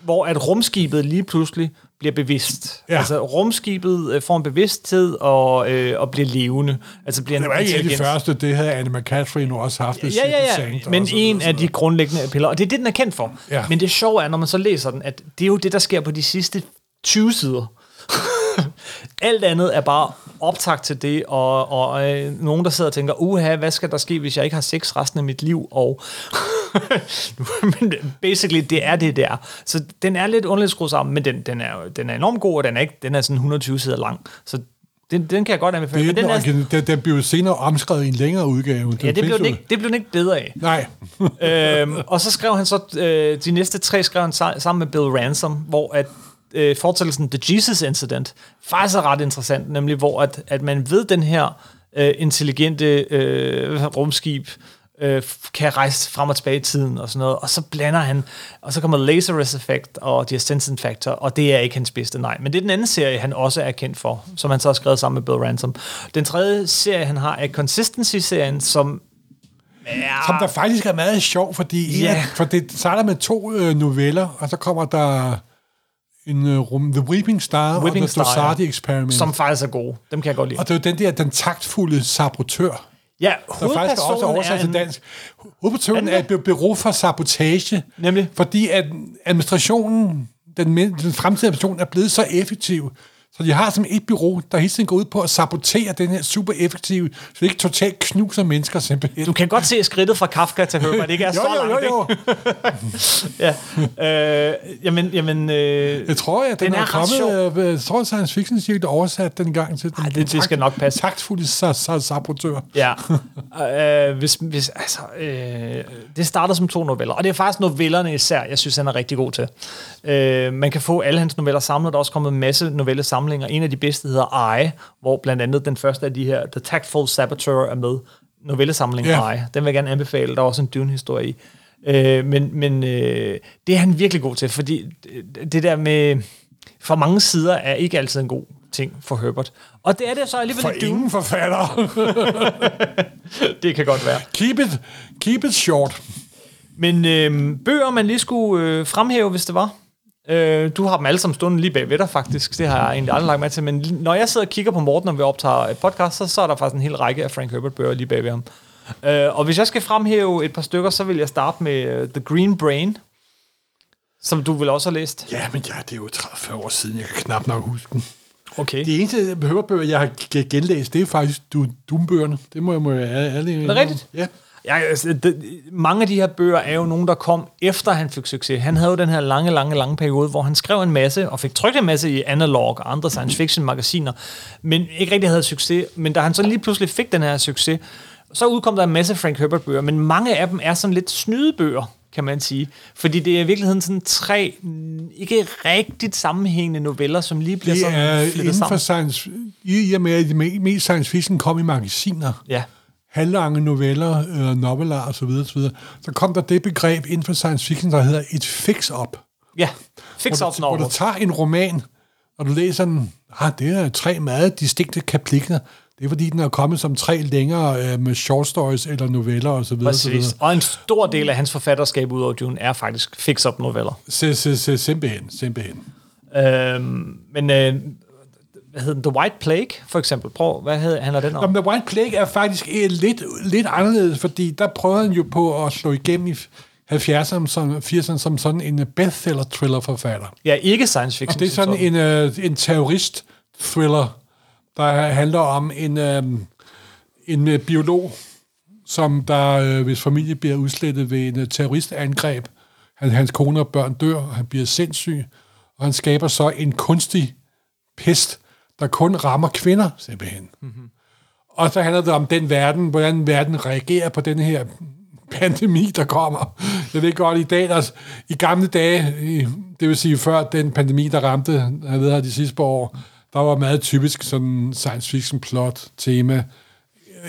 hvor at rumskibet lige pludselig bliver bevidst. Ja. Altså rumskibet får en bevidsthed og, øh, og bliver levende. Altså bliver det var ikke det første, det havde Anne McCaffrey nu også haft. Ja, ja, ja, ja. Men en af de grundlæggende piller, og det er det, den er kendt for. Ja. Men det sjove er, når man så læser den, at det er jo det, der sker på de sidste tyve sider. Alt andet er bare optakt til det, og, og øh, nogen, der sidder og tænker, uha, hvad skal der ske, hvis jeg ikke har sex resten af mit liv? Og men basically, det er det der. Så den er lidt underligt skruet sammen, men den, den, er, den er enormt god, og den er, ikke, den er sådan hundrede og tyve sider lang. Så den, den kan jeg godt anbefale. Det er den, den, er, den, den blev senere omskrevet i en længere udgave. Den ja, det blev, den ikke, det blev den ikke bedre af. Nej. øhm, og så skrev han så, øh, de næste tre skrev han sammen med Bill Ransom, hvor at Øh, fortællelsen The Jesus Incident faktisk er ret interessant, nemlig hvor at, at man ved den her øh, intelligente øh, rumskib øh, kan rejse frem og tilbage i tiden og sådan noget, og så blander han, og så kommer Lazarus Effect og The Ascension Factor, og det er ikke hans bedste, nej, men det er den anden serie, han også er kendt for, som han så har skrevet sammen med Bill Ransom. Den tredje serie, han har, er Consistency-serien, som ja. Som der faktisk er meget sjov, fordi yeah. en, for det starter med to øh, noveller, og så kommer der en rum, The Weeping Star Weeping og The Dosadi ja. Experiment. Som faktisk er gode. Dem kan jeg godt lide. Og det er jo den der, den taktfulde sabotør. Ja, hovedpersonen der også er oversat til dansk. Hovedpersonen er et bureau for sabotage. Nemlig? Fordi at administrationen, den, den fremtidige administration, er blevet så effektiv, så de har som et bureau, der hele tiden går ud på at sabotere den her super effektive, så det ikke totalt knuser mennesker simpelthen. Du kan godt se skridtet fra Kafka til Herbert, ikke er så jo, jo, jo, jo. ja. øh, jamen, jamen... Øh, jeg tror, at den, den er, er kommet... Øh, jeg tror, at Science Fiction Cirkel oversat den gang til den. Ej, det, takt, det skal nok passe. Taktfulde sabotør. Ja. øh, hvis, hvis, altså, øh, det starter som to noveller, og det er faktisk novellerne især, jeg synes, han er rigtig god til. Øh, man kan få alle hans noveller samlet, der er også kommet en masse noveller samlet. En af de bedste hedder Eye, hvor blandt andet den første af de her, The Tactful Saboteur, er med. Novellesamlingen yeah. Eye. Den vil jeg gerne anbefale. Der er også en Dune-historie i. Øh, men men øh, det er han virkelig god til, fordi det der med for mange sider er ikke altid en god ting for Herbert. Og det er det så alligevel for ingen forfatter. Det kan godt være. Keep it, keep it short. Men øh, bøger, man lige skulle øh, fremhæve, hvis det var. Du har dem alle sammen stående lige bagved dig, faktisk. Det har jeg egentlig aldrig lagt med til. Men når jeg sidder og kigger på Morten, når vi optager et podcast, så, så er der faktisk en hel række af Frank Herbert-bøger lige bagved ham. Og hvis jeg skal fremhæve et par stykker, så vil jeg starte med The Green Brain, som du vel også har læst. Ja, men ja, det er jo tredive fyrre år siden. Jeg kan knap nok huske den. Okay. Det eneste Herbert-bøger, jeg har genlæst, det er faktisk Dune-bøgerne. Det må jeg må ærligt. Er det rigtigt? Ja. Ja, altså, det, mange af de her bøger er jo nogen, der kom efter han fik succes. Han havde jo den her lange, lange, lange periode, hvor han skrev en masse og fik trykt en masse i Analog og andre science fiction magasiner, men ikke rigtig havde succes. Men da han så lige pludselig fik den her succes, så udkom der en masse Frank Herbert bøger, men mange af dem er sådan lidt snydebøger, kan man sige. Fordi det er i virkeligheden sådan tre ikke rigtigt sammenhængende noveller, som lige bliver sådan flettet sammen. Det er inden for science, i og med at mest science fiction kom i magasiner. Ja. halvlange noveller, øh, noveller og så videre, så videre, så kom der det begreb inden for science fiction, der hedder et fix-up. Ja, fix-up novel. Hvor du tager en roman, og du læser den, ah, det er tre meget distinkte kapitler. Det er fordi, den er kommet som tre længere øh, med short stories eller noveller og så videre. Præcis, og en stor del af hans forfatterskab udover Dune er faktisk fix-up noveller. Se, se, se, simpelthen, simpelthen. Øhm, men... Øh, Hvad hedder den? The White Plague, for eksempel. Prøv, hvad handler den om? Jamen, The White Plague er faktisk eh, lidt, lidt anderledes, fordi der prøvede han jo på at slå igennem i halvfjerdserne som firserne som sådan en bestseller-thriller-forfatter. Ja, ikke science fiction. Og det er sådan en, uh, en terrorist-thriller, der handler om en, um, en uh, biolog, som der, uh, hvis familie bliver udslettet ved en uh, terroristangreb, han, hans kone og børn dør, og han bliver sindssyg, og han skaber så en kunstig pest, der kun rammer kvinder, simpelthen. Mm-hmm. Og så handler det om den verden, hvordan verden reagerer på den her pandemi, der kommer. Jeg ved godt, i dag, altså, i gamle dage, det vil sige før den pandemi, der ramte, jeg ved her de sidste par år, der var meget typisk sådan science fiction plot, tema,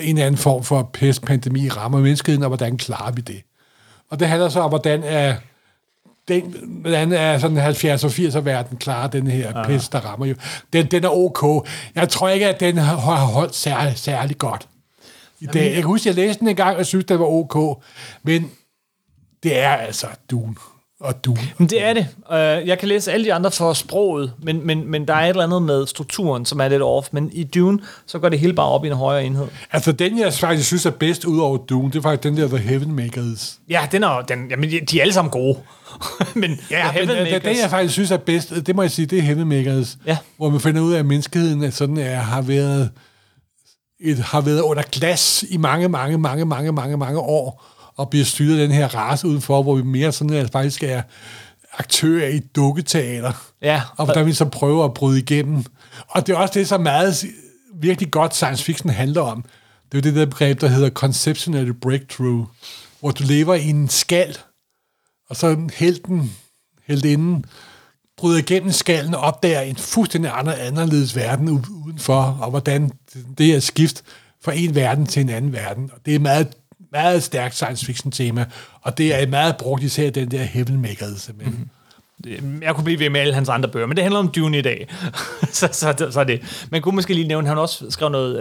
en anden form for pest, pandemi rammer menneskeheden, og hvordan klarer vi det? Og det handler så om, hvordan er Den, hvordan er sådan halvfjerds og firs af verden klarer den her ah. pest, der rammer jo. Den, den er ok. Jeg tror ikke, at den har holdt særlig, særlig godt i dag. Jeg kan huske, at jeg læste den en gang, og synes, den var ok. Men det er altså Dune og Dune. Men det er det. Jeg kan læse alle de andre for sproget, men, men, men der er et eller andet med strukturen, som er lidt off. Men i Dune, så går det hele bare op i en højere enhed. Altså, den jeg faktisk synes er bedst ud over Dune, det er faktisk den der The Heavenmakers. Ja, den er, den, jamen, de er alle sammen gode. men ja, men det, det jeg faktisk synes er bedst, det må jeg sige, det er Heavenmakers, ja. Hvor man finder ud af, at menneskeheden at sådan er, har været et, har været under glas i mange, mange, mange, mange, mange, mange år, og bliver styret den her race udenfor, hvor vi mere sådan at faktisk er aktører i et dukketeater, ja. Og hvordan vi så prøver at bryde igennem. Og det er også det, som meget virkelig godt science fiction handler om. Det er det der begreb, der hedder conceptual breakthrough, hvor du lever i en skal, og så helten, heltinden, bryder igennem skallen og opdager en fuldstændig anderledes verden udenfor, og hvordan det er skift fra en verden til en anden verden. Og det er meget, meget stærkt science fiction tema, og det er meget brugt især den der Heavenmakers. Mm-hmm. Jeg kunne blive ved med alle hans andre bøger, men det handler om Dune i dag. så, så, så det. Man kunne måske lige nævne, at han også skrev noget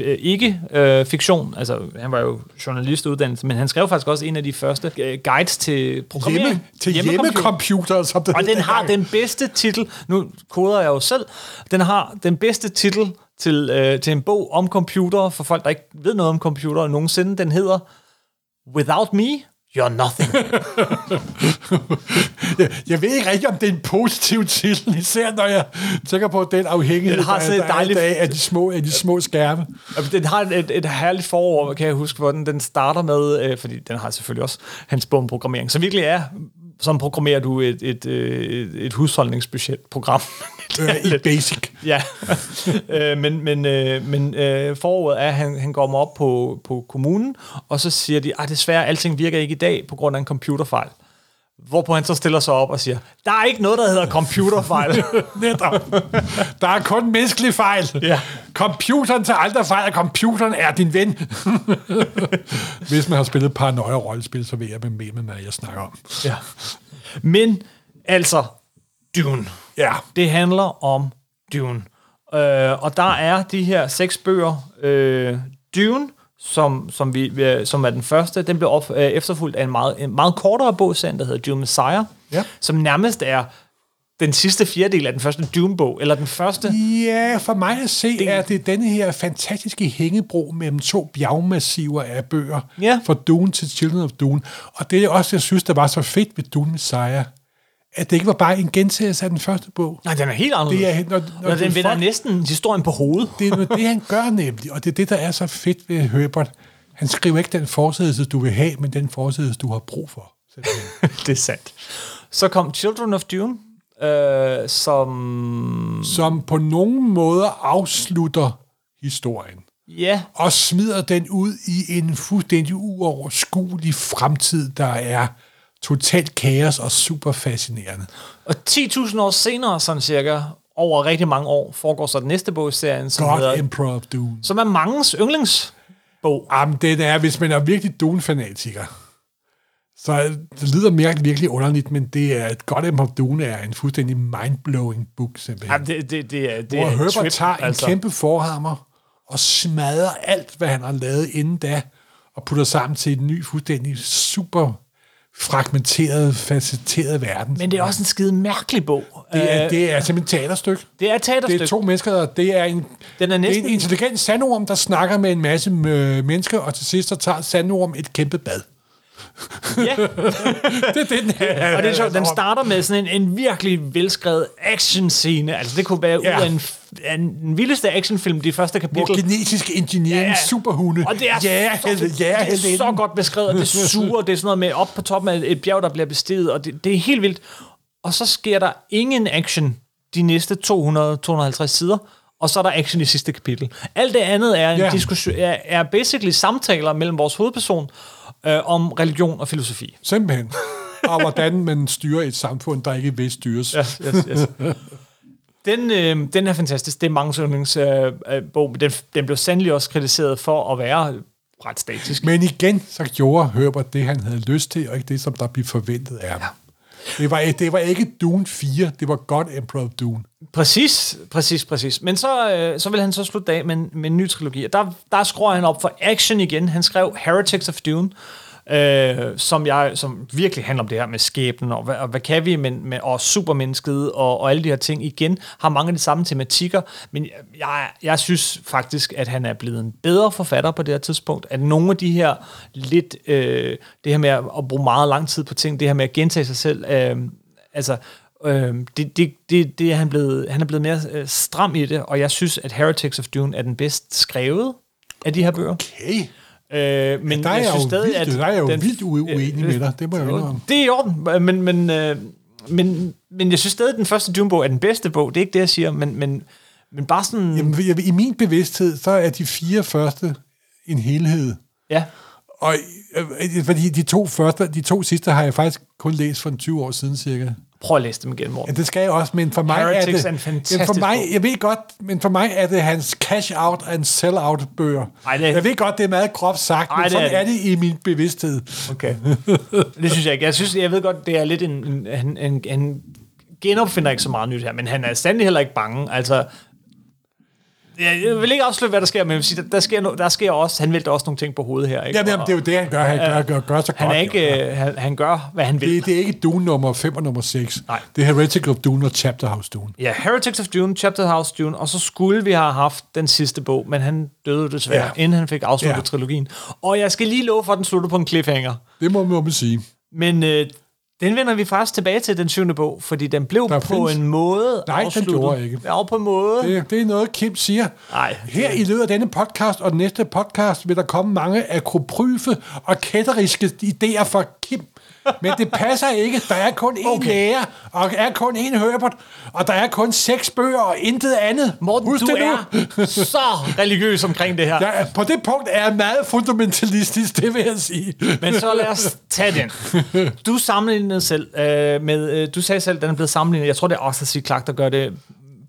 øh, ikke øh, fiktion, altså han var jo journalist uddannet, men han skrev faktisk også en af de første øh, guides til programmering. Hjemme, til hjemmecomputer. Hjemme og den har den bedste titel, nu koder jeg jo selv, den har den bedste titel, Til, øh, til en bog om computere, for folk, der ikke ved noget om computere nogensinde. Den hedder Without Me, You're Nothing. jeg, jeg ved ikke rigtig, om det er en positiv titel, især når jeg tænker på den afhængighed, den har der, der dejligt... er af de små, af de små skærme. Den har et, et herligt forår, kan jeg huske, hvor den, den starter med, øh, fordi den har selvfølgelig også hans bog om programmering, så virkelig er... Sådan programmerer du et, et, et, et husholdningsbudgetprogram. øh, I basic. Ja, øh, men, men, øh, men øh, foråret er, at han, han går mig op på, på kommunen, og så siger de, at desværre, alting virker ikke i dag på grund af en computerfejl. Hvorpå han så stiller sig op og siger, der er ikke noget, der hedder computerfejl. Der er kun menneskelig fejl. Ja. Computeren tager aldrig fejl, og computeren er din ven. Hvis man har spillet paranoia-rollespil, så ved jeg, hvem med, med, jeg snakker om. Ja. Men altså, Dune. Ja. Det handler om Dune. Øh, og der er de her seks bøger. Øh, Dune, Som, som, vi, som er den første, den blev op, øh, efterfulgt af en meget, en meget kortere bogserie, der hedder Dune Messiah, ja. Som nærmest er den sidste fjerdedel af den første Dune-bog, eller den første... Ja, for mig at se, del. Er det denne her fantastiske hængebro mellem to bjergmassiver af bøger, ja. Fra Dune til Children of Dune, og det er også, jeg synes, der var så fedt ved Dune Messiah, at det ikke var bare en gentagelse af den første bog. Nej, den er helt anderledes. Det er, når, når, når den vender folk, næsten historien på hovedet. Det er det, han gør nemlig, og det er det, der er så fedt ved Herbert. Han skriver ikke den forsidelse, du vil have, men den forsidelse, du har brug for. Det er sandt. Så kom Children of Dune, øh, som... Som på nogen måde afslutter historien. Ja. Og smider den ud i en fuldstændig uoverskuelig fremtid, der er... totalt kaos og super fascinerende. Og ti tusind år senere, sådan cirka, over rigtig mange år, foregår så den næste bog i serien, som God hedder... God Emperor of Dune. Som er mangens yndlings. bog? Jamen, det er, hvis man er virkelig Dune-fanatiker, så det lyder virkelig, virkelig underligt, men det er, at God Emperor of Dune er en fuldstændig mind-blowing book, simpelthen. Jamen, det, det, det er, det hvor Herbert trip, tager altså. en kæmpe forhammer og smadrer alt, hvad han har lavet inden da, og putter sammen til en ny, fuldstændig super fragmenteret, facetteret verden. Men det er også en skide mærkelig bog. Det er, det er simpelthen et teaterstykke. Det er et teaterstykke. Det er to mennesker, og det er en, Den er næsten... en intelligent sandorm, der snakker med en masse mennesker, og til sidst så tager sandorm et kæmpe bad. Ja. det er den her. Og det er sjovt, den starter med sådan en, en virkelig velskrevet actionscene. Altså det kunne være ja. ud af en, en, den vildeste actionfilm, de første kapitel. Hvor genetisk ingeniering, ja. superhunde. Og det er, ja, så, det, ja, det er så godt beskrevet, det suger, det er sådan noget med op på toppen af et bjerg, der bliver bestiget, og det, det er helt vildt. Og så sker der ingen action de næste to hundrede til to hundrede og halvtreds sider. Og så er der action i sidste kapitel. Alt det andet er en yeah. diskussion, er, er basically samtaler mellem vores hovedperson øh, om religion og filosofi. Simpelthen. Og hvordan man styrer et samfund, der ikke vil styres. Yes, yes, yes. Den, øh, den er fantastisk. Det er mange yndlings øh, bog. Den, den blev sandelig også kritiseret for at være ret statisk. Men igen, så gjorde Herbert det, han havde lyst til, og ikke det, som der blev forventet af ham. Ja. Det var, det var ikke Dune fire, det var God Emperor of Dune. Præcis, præcis, præcis. Men så, øh, så vil han så slutte af med, med en ny trilogi. Der, der skruer han op for action igen. Han skrev Heretics of Dune, øh, som, jeg, som virkelig handler om det her med skæbnen, og, og hvad kan vi, men, med, og supermennesket, og, og alle de her ting igen, har mange af de samme tematikker. Men jeg, jeg synes faktisk, at han er blevet en bedre forfatter på det her tidspunkt, at nogle af de her lidt, øh, det her med at, at bruge meget lang tid på ting, det her med at gentage sig selv, øh, altså... Det, det, det, det er han, blevet, han er blevet mere stram i det, og jeg synes, at Heretics of Dune er den bedst skrevet af de her bøger. Okay. Øh, men ja, der er jeg, jeg synes stadig, vildt, at... Der er jeg jo den, vildt uenig øh, med dig, det må jeg jo om. Det er i orden, men, men, øh, men, men jeg synes stadig, at den første Dune-bog er den bedste bog. Det er ikke det, jeg siger, men, men, men bare sådan... Jamen, i min bevidsthed, så er de fire første en helhed. Ja. Og fordi de to første, de to sidste har jeg faktisk kun læst for tyve år siden cirka. Prøv at læse dem igen, Morten. Ja, det skal jeg også, men for mig Heretics er det... Er en for mig, jeg ved godt, men for mig er det hans cash-out and sell-out-bøger. Ej, det... Jeg ved godt, det er meget groft sagt, Ej, men sådan er det. er det i min bevidsthed. Okay. Det synes jeg ikke. Jeg synes, jeg ved godt, det er lidt en... Han en, en genopfinder ikke så meget nyt her, men han er sandelig heller ikke bange. Altså... Jeg vil ikke afsløre, hvad der sker, men jeg vil sige, der sker, no- der sker også, han vælter også nogle ting på hovedet her. Ikke? Jamen, jamen, det er jo det, han gør. Han gør, gør, gør så han godt. Er ikke, jo, han, han gør, hvad han vil. Det, det er ikke Dune nummer fem og nummer seks. Nej. Det er Heretics of Dune og Chapterhouse Dune. Ja, Heretics of Dune, Chapterhouse Dune, og så skulle vi have haft den sidste bog, men han døde desværre, ja. inden han fik afsluttet ja. trilogien. Og jeg skal lige love for, at den slutter på en cliffhanger. Det må man sige. Men... Øh, Den vender vi faktisk tilbage til, den syvende bog, fordi den blev der på findes. en måde Nej, afsluttet. Den gjorde ikke. Ja, på en måde. Det, det er noget, Kim siger. Nej. Her i løbet af denne podcast og den næste podcast vil der komme mange akropryfe og kætteriske idéer fra Kim. Men det passer ikke. Der er kun én okay. lærer, og er kun én Herbert, og der er kun seks bøger og intet andet. Morten, Husk du er så religiøs omkring det her. Ja, på det punkt er jeg meget fundamentalistisk, det vil jeg sige. Men så lad os tage den. Du sammenlignede selv øh, med... Øh, du sagde selv, at den er blevet sammenlignet. Jeg tror, det er også at sige Clark, der gør det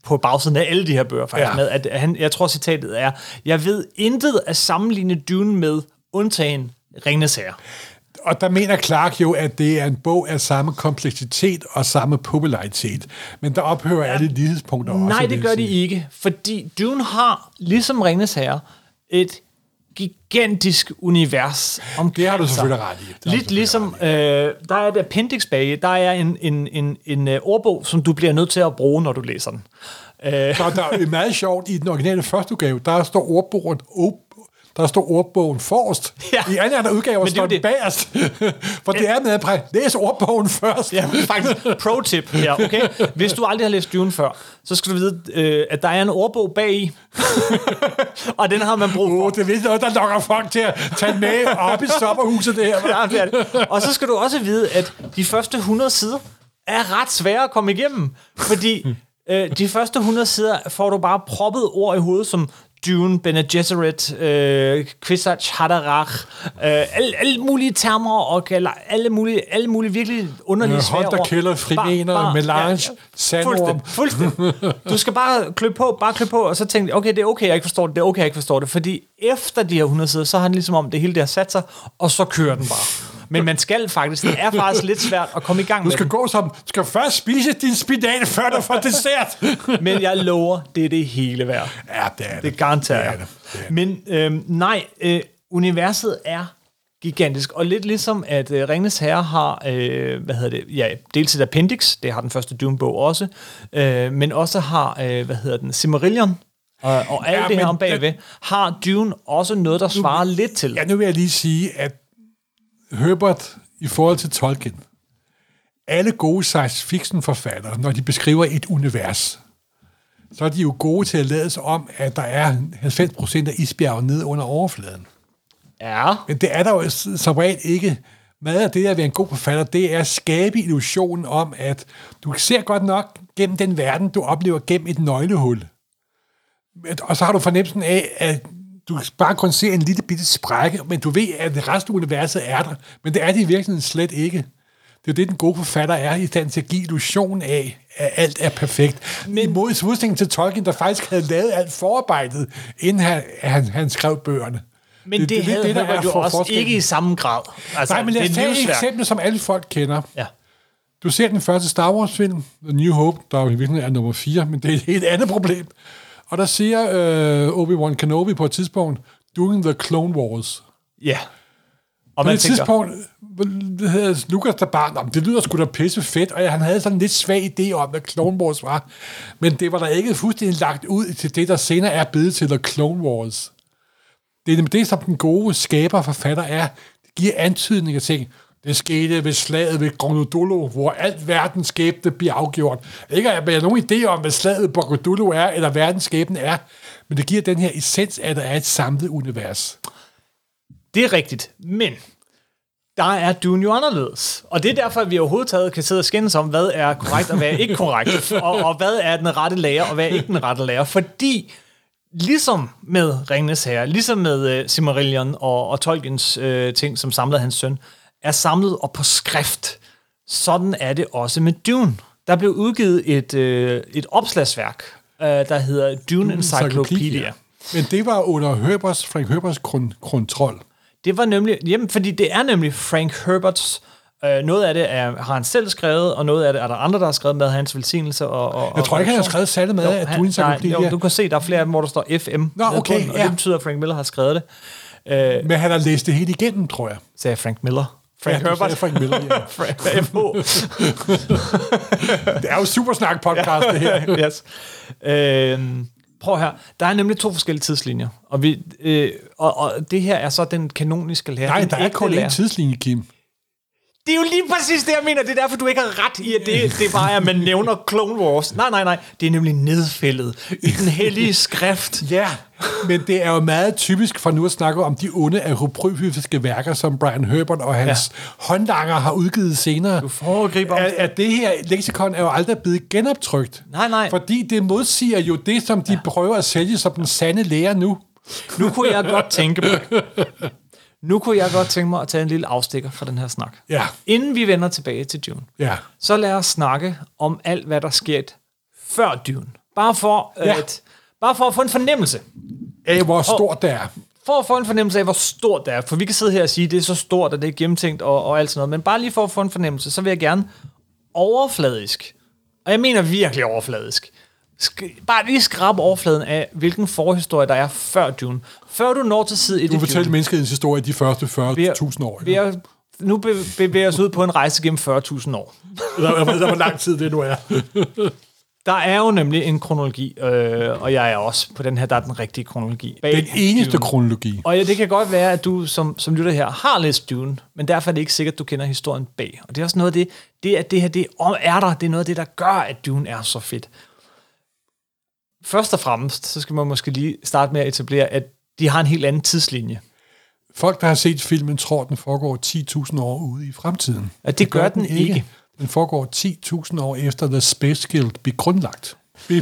på bagsiden af alle de her bøger, faktisk. Ja. Med, at han, jeg tror, citatet er, jeg ved intet at sammenligne Dune med, undtagen Ringenes Herre. Og der mener Clark jo, at det er en bog af samme kompleksitet og samme popularitet. Men der ophører ja. alle lighedspunkter også. Nej, det gør de ikke, fordi Dune har, ligesom Ringenes Herre, et gigantisk univers omkring sig. Det har du selvfølgelig ret i. Lidt ligesom, øh, der er et appendix bag, der er en, en, en, en ordbog, som du bliver nødt til at bruge, når du læser den. Øh. Så der er meget sjovt, i den originale første udgave, der står ordbogen op. Der står ordbogen forrest. Ja. I andre andre udgaver står den bagerst. For det er med at præ- læse ordbogen først. Ja, faktisk. Pro-tip her, okay? Hvis du aldrig har læst Dune før, så skal du vide, at der er en ordbog bagi. Og den har man brug for. Oh, det er noget, der lokker folk til at tage med op i sommerhuset der. Ja, det det. Og så skal du også vide, at de første hundrede sider er ret svære at komme igennem. Fordi de første hundrede sider får du bare proppet ord i hovedet, som Dune, Bene Gesserit, øh, Kvisach Hadarach, øh, alle, alle mulige termer, og alle mulige, alle mulige virkelig underlige svære ord. Hånd, der kælder, frimener, melange, ja, sandorm. Fuldstændig, fuldstændig. Du skal bare klø på, bare klø på, og så tænke, okay, det er okay, jeg ikke forstår det, det er okay, jeg ikke forstår det, fordi efter de her hundrede sider, så har han ligesom om det hele der sat sig, og så kører den bare. Men man skal faktisk, det er faktisk lidt svært at komme i gang med. Du skal med gå som, du skal først spise din spinat, før du får dessert. Men jeg lover, det er det hele værd. Ja, det er det. Det garanterer jeg. Men øh, nej, øh, universet er gigantisk. Og lidt ligesom, at øh, Ringenes Herre har, øh, hvad hedder det, ja, dels et appendix, det har den første Dune-bog også, øh, men også har, øh, hvad hedder den, Silmarillion, og, og alt ja, det her om bagved, har Dune også noget, der svarer nu, lidt til. Ja, nu vil jeg lige sige, at Herbert, i forhold til Tolkien, alle gode science fiction forfattere, når de beskriver et univers, så er de jo gode til at lade sig om, at der er halvfems procent af isbjerget nede under overfladen. Ja. Men det er der jo som regel ikke. Meget af det at være en god forfatter, det er at skabe illusionen om, at du ser godt nok gennem den verden, du oplever gennem et nøglehul. Og så har du fornemmelsen af, at du kan bare kun se en lille bitte sprække, men du ved, at resten af universet er der. Men det er det i virkeligheden slet ikke. Det er det, den gode forfatter er i stand til at give illusion af, at alt er perfekt. Men imod modsætning til Tolkien, der faktisk havde lavet alt forarbejdet, inden han, han, han skrev bøgerne. Men det, det, det havde det, der var jo også ikke i samme grad. Altså, nej, men lad os tage et eksempel, som alle folk kender. Ja. Du ser den første Star Wars-film, The New Hope, der i virkeligheden er nummer fire, men det er et helt andet problem. Og der siger øh, Obi-Wan Kenobi på et tidspunkt, during the Clone Wars. Ja. Yeah. Og på et tænker tidspunkt, det hedder Lucas der barn, om det lyder sgu da pisse fedt, og han havde sådan en lidt svag idé om, hvad Clone Wars var. Men det var der ikke fuldstændig lagt ud til det, der senere er blevet til the Clone Wars. Det er det, som den gode skaber og forfatter er. Det giver antydninger til, det skete ved slaget ved Grondolo, hvor alt verdens skæbne bliver afgjort. Ikke at jeg har nogen idé om, hvad slaget på Grondolo er, eller verdens skæbne er, men det giver den her essens, at der er et samlet univers. Det er rigtigt, men der er Dune jo anderledes. Og det er derfor, at vi overhovedet taget kan sidde og skændes om, hvad er korrekt og hvad er ikke korrekt, og, og hvad er den rette lærer og hvad er ikke den rette lærer, fordi ligesom med Ringenes Herre, ligesom med uh, Silmarillion og, og Tolkiens uh, ting, som samlede hans søn, er samlet og på skrift. Sådan er det også med Dune. Der blev udgivet et, øh, et opslagsværk, øh, der hedder Dune Encyclopedia. Men det var under Herberts, Frank Herberts kontrol. Det var nemlig, jamen, fordi det er nemlig Frank Herberts. Øh, noget af det er, har han selv skrevet, og noget af det er der andre, der har skrevet med hans velsignelse. Og, og, jeg tror og, ikke, han har skrevet særlig med, jo, at Dune Encyclopedia. Nej, jo, du kan se, der er flere af dem, hvor der står F M. Nå, okay, bunden, og ja, det betyder, at Frank Miller har skrevet det. Øh, Men han har læst det helt igennem, tror jeg. Sagde Frank Miller. Frank ja, Herbert. Frank Miller, ja. Frank, det er jo Supersnak-podcast, det her. Yes. Øh, prøv her. Der er nemlig to forskellige tidslinjer, og, vi, øh, og, og det her er så den kanoniske lærer. Nej, der er kun én tidslinje, Kim. Det er jo lige præcis det, jeg mener. Det er derfor, du ikke har ret i, at det, det bare er, at man nævner Clone Wars. Nej, nej, nej. Det er nemlig nedfældet i den hellige skrift. Ja, men det er jo meget typisk for nu at snakke om de onde apokryfiske værker, som Brian Herbert og hans ja. håndlanger har udgivet senere. Du foregriber om det. At det her leksikon er jo aldrig blevet genoptrykt. Nej, nej. Fordi det modsiger jo det, som de ja. prøver at sælge som den sande lære nu. Nu kunne jeg godt tænke på Nu kunne jeg godt tænke mig at tage en lille afstikker fra den her snak. Ja. Inden vi vender tilbage til Dune, ja. så lad os snakke om alt, hvad der sker før Dune. Bare for, ja. at, bare for at få en fornemmelse af, hvor stort det er. For at få en fornemmelse af, hvor stort det er. For vi kan sidde her og sige, at det er så stort, og det er gennemtænkt og, og alt sådan noget. Men bare lige for at få en fornemmelse, så vil jeg gerne overfladisk, og jeg mener virkelig overfladisk, bare lige skrabe overfladen af, hvilken forhistorie der er før Dune. Før du når til side et i Dune. Du fortæller menneskehedens historie de første fyrre tusind år. Vi er, nu bevæger os ud på en rejse gennem fyrre tusind år. Der var lang tid, det nu er. Der er jo nemlig en kronologi, øh, og jeg er også på den her, der er den rigtige kronologi. Den eneste Dune. Kronologi. Og ja, det kan godt være, at du som, som lytter her har læst Dune, men derfor er det ikke sikkert, at du kender historien bag. Og det er også noget af det, det at det her det er der, det er noget af det, der gør, at Dune er så fedt. Først og fremmest, så skal man måske lige starte med at etablere, at de har en helt anden tidslinje. Folk, der har set filmen, tror, den foregår ti tusind år ude i fremtiden. Ja, det, det gør den ikke. Den foregår ti tusind år efter, The Space Guild blev grundlagt.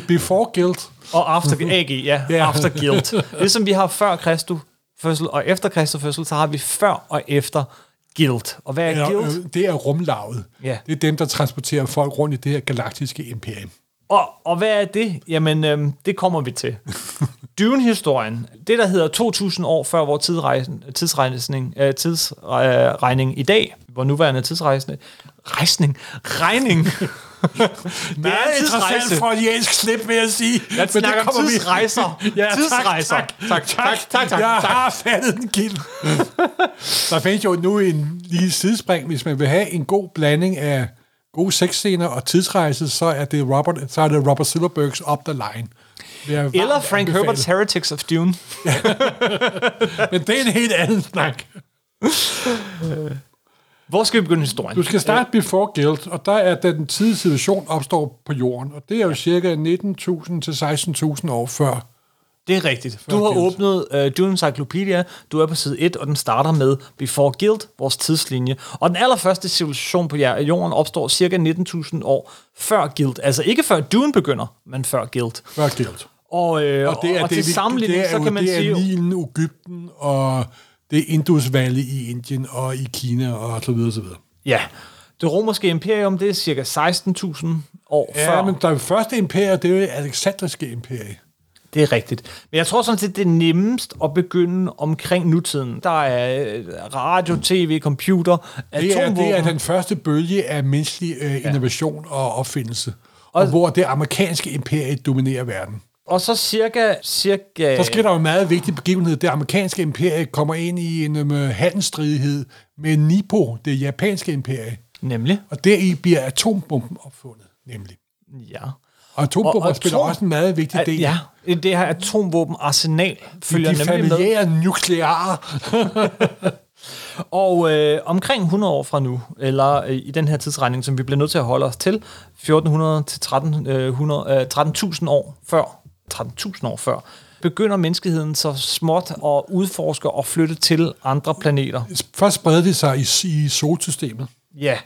Before Guild. Og after A G, ja. Yeah. After Guild. Det som vi har før Kristu fødsel og efter Kristu fødsel, så har vi før og efter Guild. Og hvad er ja, Guild? Øh, det er rumlavet. Yeah. Det er dem, der transporterer folk rundt i det her galaktiske imperium. Og, og hvad er det? Jamen, øhm, det kommer vi til. Dune-historien, det der hedder to tusind år før vores tidsrejsning, øh, tidsregning i dag, hvor nuværende tidsrejsende, rejsning, regning. Det er interessant for et jæsk slip, vil jeg sige. Jeg men det kommer tidsrejser. Vi. Ja, tidsrejser. Tak, tak, tak, tak, tak, tak. Jeg tak. har fattet den kilde. Der findes jo nu en lille sidespring, hvis man vil have en god blanding af gode sexscener og tidsrejse, så er det Robert, så er det Robert Silverbergs Up the Line. Eller Frank Herbert's Heretics of Dune. Men det er en helt anden snak. Hvor skal vi begynde historien? Du skal starte Before Guild, og der er den tidlige civilisation opstår på jorden, og det er jo cirka nitten tusind til seksten tusind år før. Det er rigtigt. Du har Guild. åbnet uh, Dune Encyclopedia, du er på side et, og den starter med Before Guild, vores tidslinje. Og den allerførste civilisation på jorden opstår cirka nitten tusind år før Guild. Altså ikke før Dune begynder, men før Guild. Før Guild. Og, øh, og, det er og det, til sammenligning, så kan man det sige... Det er Nilen, Egypten, og det er Indus Valley i Indien og i Kina og så videre, så videre. Ja. Det romerske imperium, det er cirka seksten tusind år ja, før. Ja, men det første imperium, det er jo Alexandriske imperium. Det er rigtigt. Men jeg tror sådan set, det er nemmest at begynde omkring nutiden. Der er radio, tv, computer, det er, det er den første bølge af menneskelig øh, innovation ja. og opfindelse, og, og hvor det amerikanske imperie dominerer verden. Og så cirka... cirka så sker der jo en meget vigtig begivenhed. Det amerikanske imperie kommer ind i en øh, handelsstridighed med Nippo, det japanske imperie. Nemlig? Og deri bliver atombomben opfundet, nemlig. Ja. Og atombomber og, og spiller atom, også en meget vigtig del. Ja, det her atomvåbenarsenal følger de nemlig med. De familiære nukleare. Og øh, omkring hundrede år fra nu, eller øh, i den her tidsregning, som vi bliver nødt til at holde os til, fjorten hundrede til tretten tusind år før, tretten tusind år før, begynder menneskeheden så småt at udforske og flytte til andre planeter. Først spreder det sig i, i solsystemet. Ja,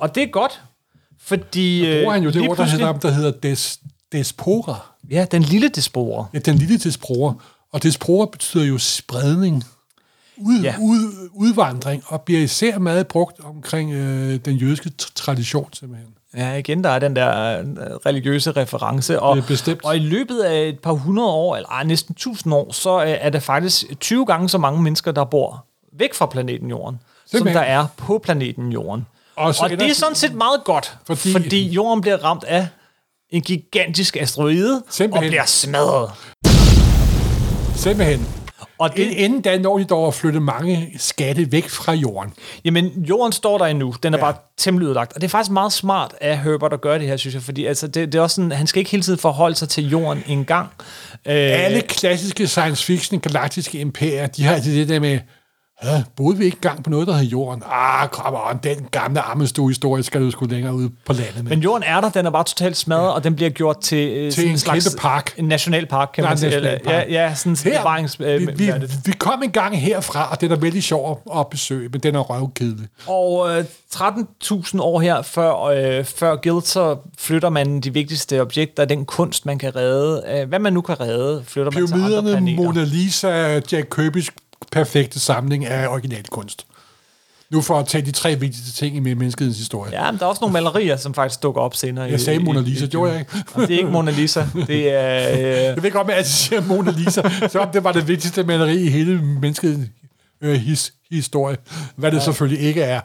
og det er godt. Fordi der bruger han jo det ord, der hedder, der hedder des, despora. Ja, den lille despora. Ja, den lille despora. Og despora betyder jo spredning, ud, ja. ud, udvandring, og bliver især meget brugt omkring øh, den jødiske tradition, simpelthen. Ja, igen, der er den der øh, religiøse reference. Og, og i løbet af et par hundrede år, eller øh, næsten tusind år, så øh, er der faktisk tyve gange så mange mennesker, der bor væk fra planeten Jorden, simpelthen. Som der er på planeten Jorden. Og, og det er sådan set meget godt, fordi, fordi jorden bliver ramt af en gigantisk asteroide simpelthen. Og bliver smadret. Simpelthen. Og det, inden da når de dog at flytte mange skatte væk fra jorden. Jamen, jorden står der endnu. Den er ja. bare temmelig ødelagt. Og det er faktisk meget smart af Herbert at gøre det her, synes jeg. Fordi altså, det, det er også sådan, han skal ikke hele tiden forholde sig til jorden engang. Alle øh, klassiske science fiction, galaktiske imperier, de har det der med... Ja, boede vi ikke gang på noget, der hed jorden? Ah, kom on, den gamle armestue-historie skal du sgu længere ude på landet med. Men jorden er der, den er bare totalt smadret, ja. og den bliver gjort til, øh, til en slags park. En nationalpark, kan Nej, man sige. Ja, ja, sådan her, erfarings, øh, vi, vi, vi kom en gang herfra, og den er vældig sjov at besøge, men den er røvkedelig. Og øh, tretten tusind år her, før, øh, før Guild, så flytter man de vigtigste objekter, den kunst, man kan redde. Øh, hvad man nu kan redde, flytter man til andre planeter. Mona Lisa, Jack Kirby's perfekte samling af original kunst. Nu for at tage de tre vigtigste ting i menneskets historie. Ja, men der er også nogle malerier, som faktisk dukker op senere. Jeg sagde i, Mona Lisa, gjorde jeg ikke? Jamen, det er ikke Mona Lisa. Det er... Øh... Jeg ved ikke om, at jeg siger Mona Lisa, så det var det vigtigste maleri i hele menneskets øh, his, historie. Hvad det ja. selvfølgelig ikke er.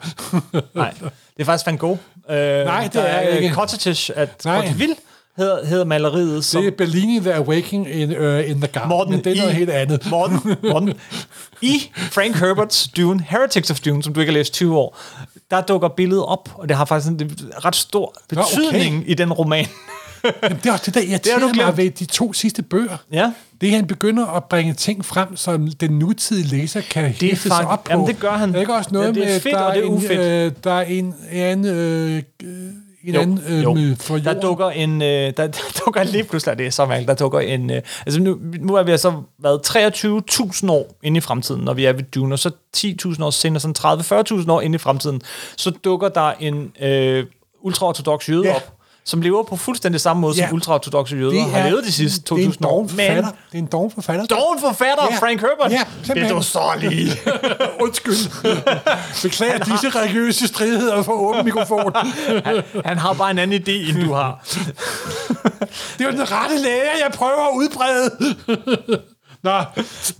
Nej, det er faktisk Van Gogh. Øh, Nej, det er, er ikke. Cottetish at Cotteville. Hedder, hedder maleriet som... Det er Bellini, The Awakening in, uh, in the Garden, Morten, men det er I, noget helt andet. Morten, Morten, i Frank Herbert's Dune, Heretics of Dune, som du ikke har læst tyve år, der dukker billedet op, og det har faktisk en ret stor betydning okay. i den roman. Jamen, det er også det, der irriterer mig ved de to sidste bøger. Ja. Det er, han begynder at bringe ting frem, som den nutidige læser kan hæfte sig op på. Jamen, det gør han. Der er ikke også noget ja, det er med, fedt, der, er og det er en, øh, der er en anden... Øh, øh, En jo, anden, øh, jo. Der dukker en, øh, der, der dukker lige pludselig, det er så mærkeligt, der dukker en, øh, altså nu, nu er vi altså været treogtyve tusind år inde i fremtiden, når vi er ved Dune, og så ti tusind år senere, sådan tredive til fyrre tusind år inde i fremtiden, så dukker der en øh, ultraortodoks jøde ja. op, som lever på fuldstændig samme måde, ja, som ultraortodokse jøder har levet de sidste to tusind år. Det er en doven forfatter. Doven forfatter, ja. Frank Herbert. Ja, det er du så lige. Undskyld. Beklager har... disse religiøse stridigheder for åben mikrofon. han, han har bare en anden idé, end du har. Det er den rette læge, jeg prøver at udbrede. Nå, det er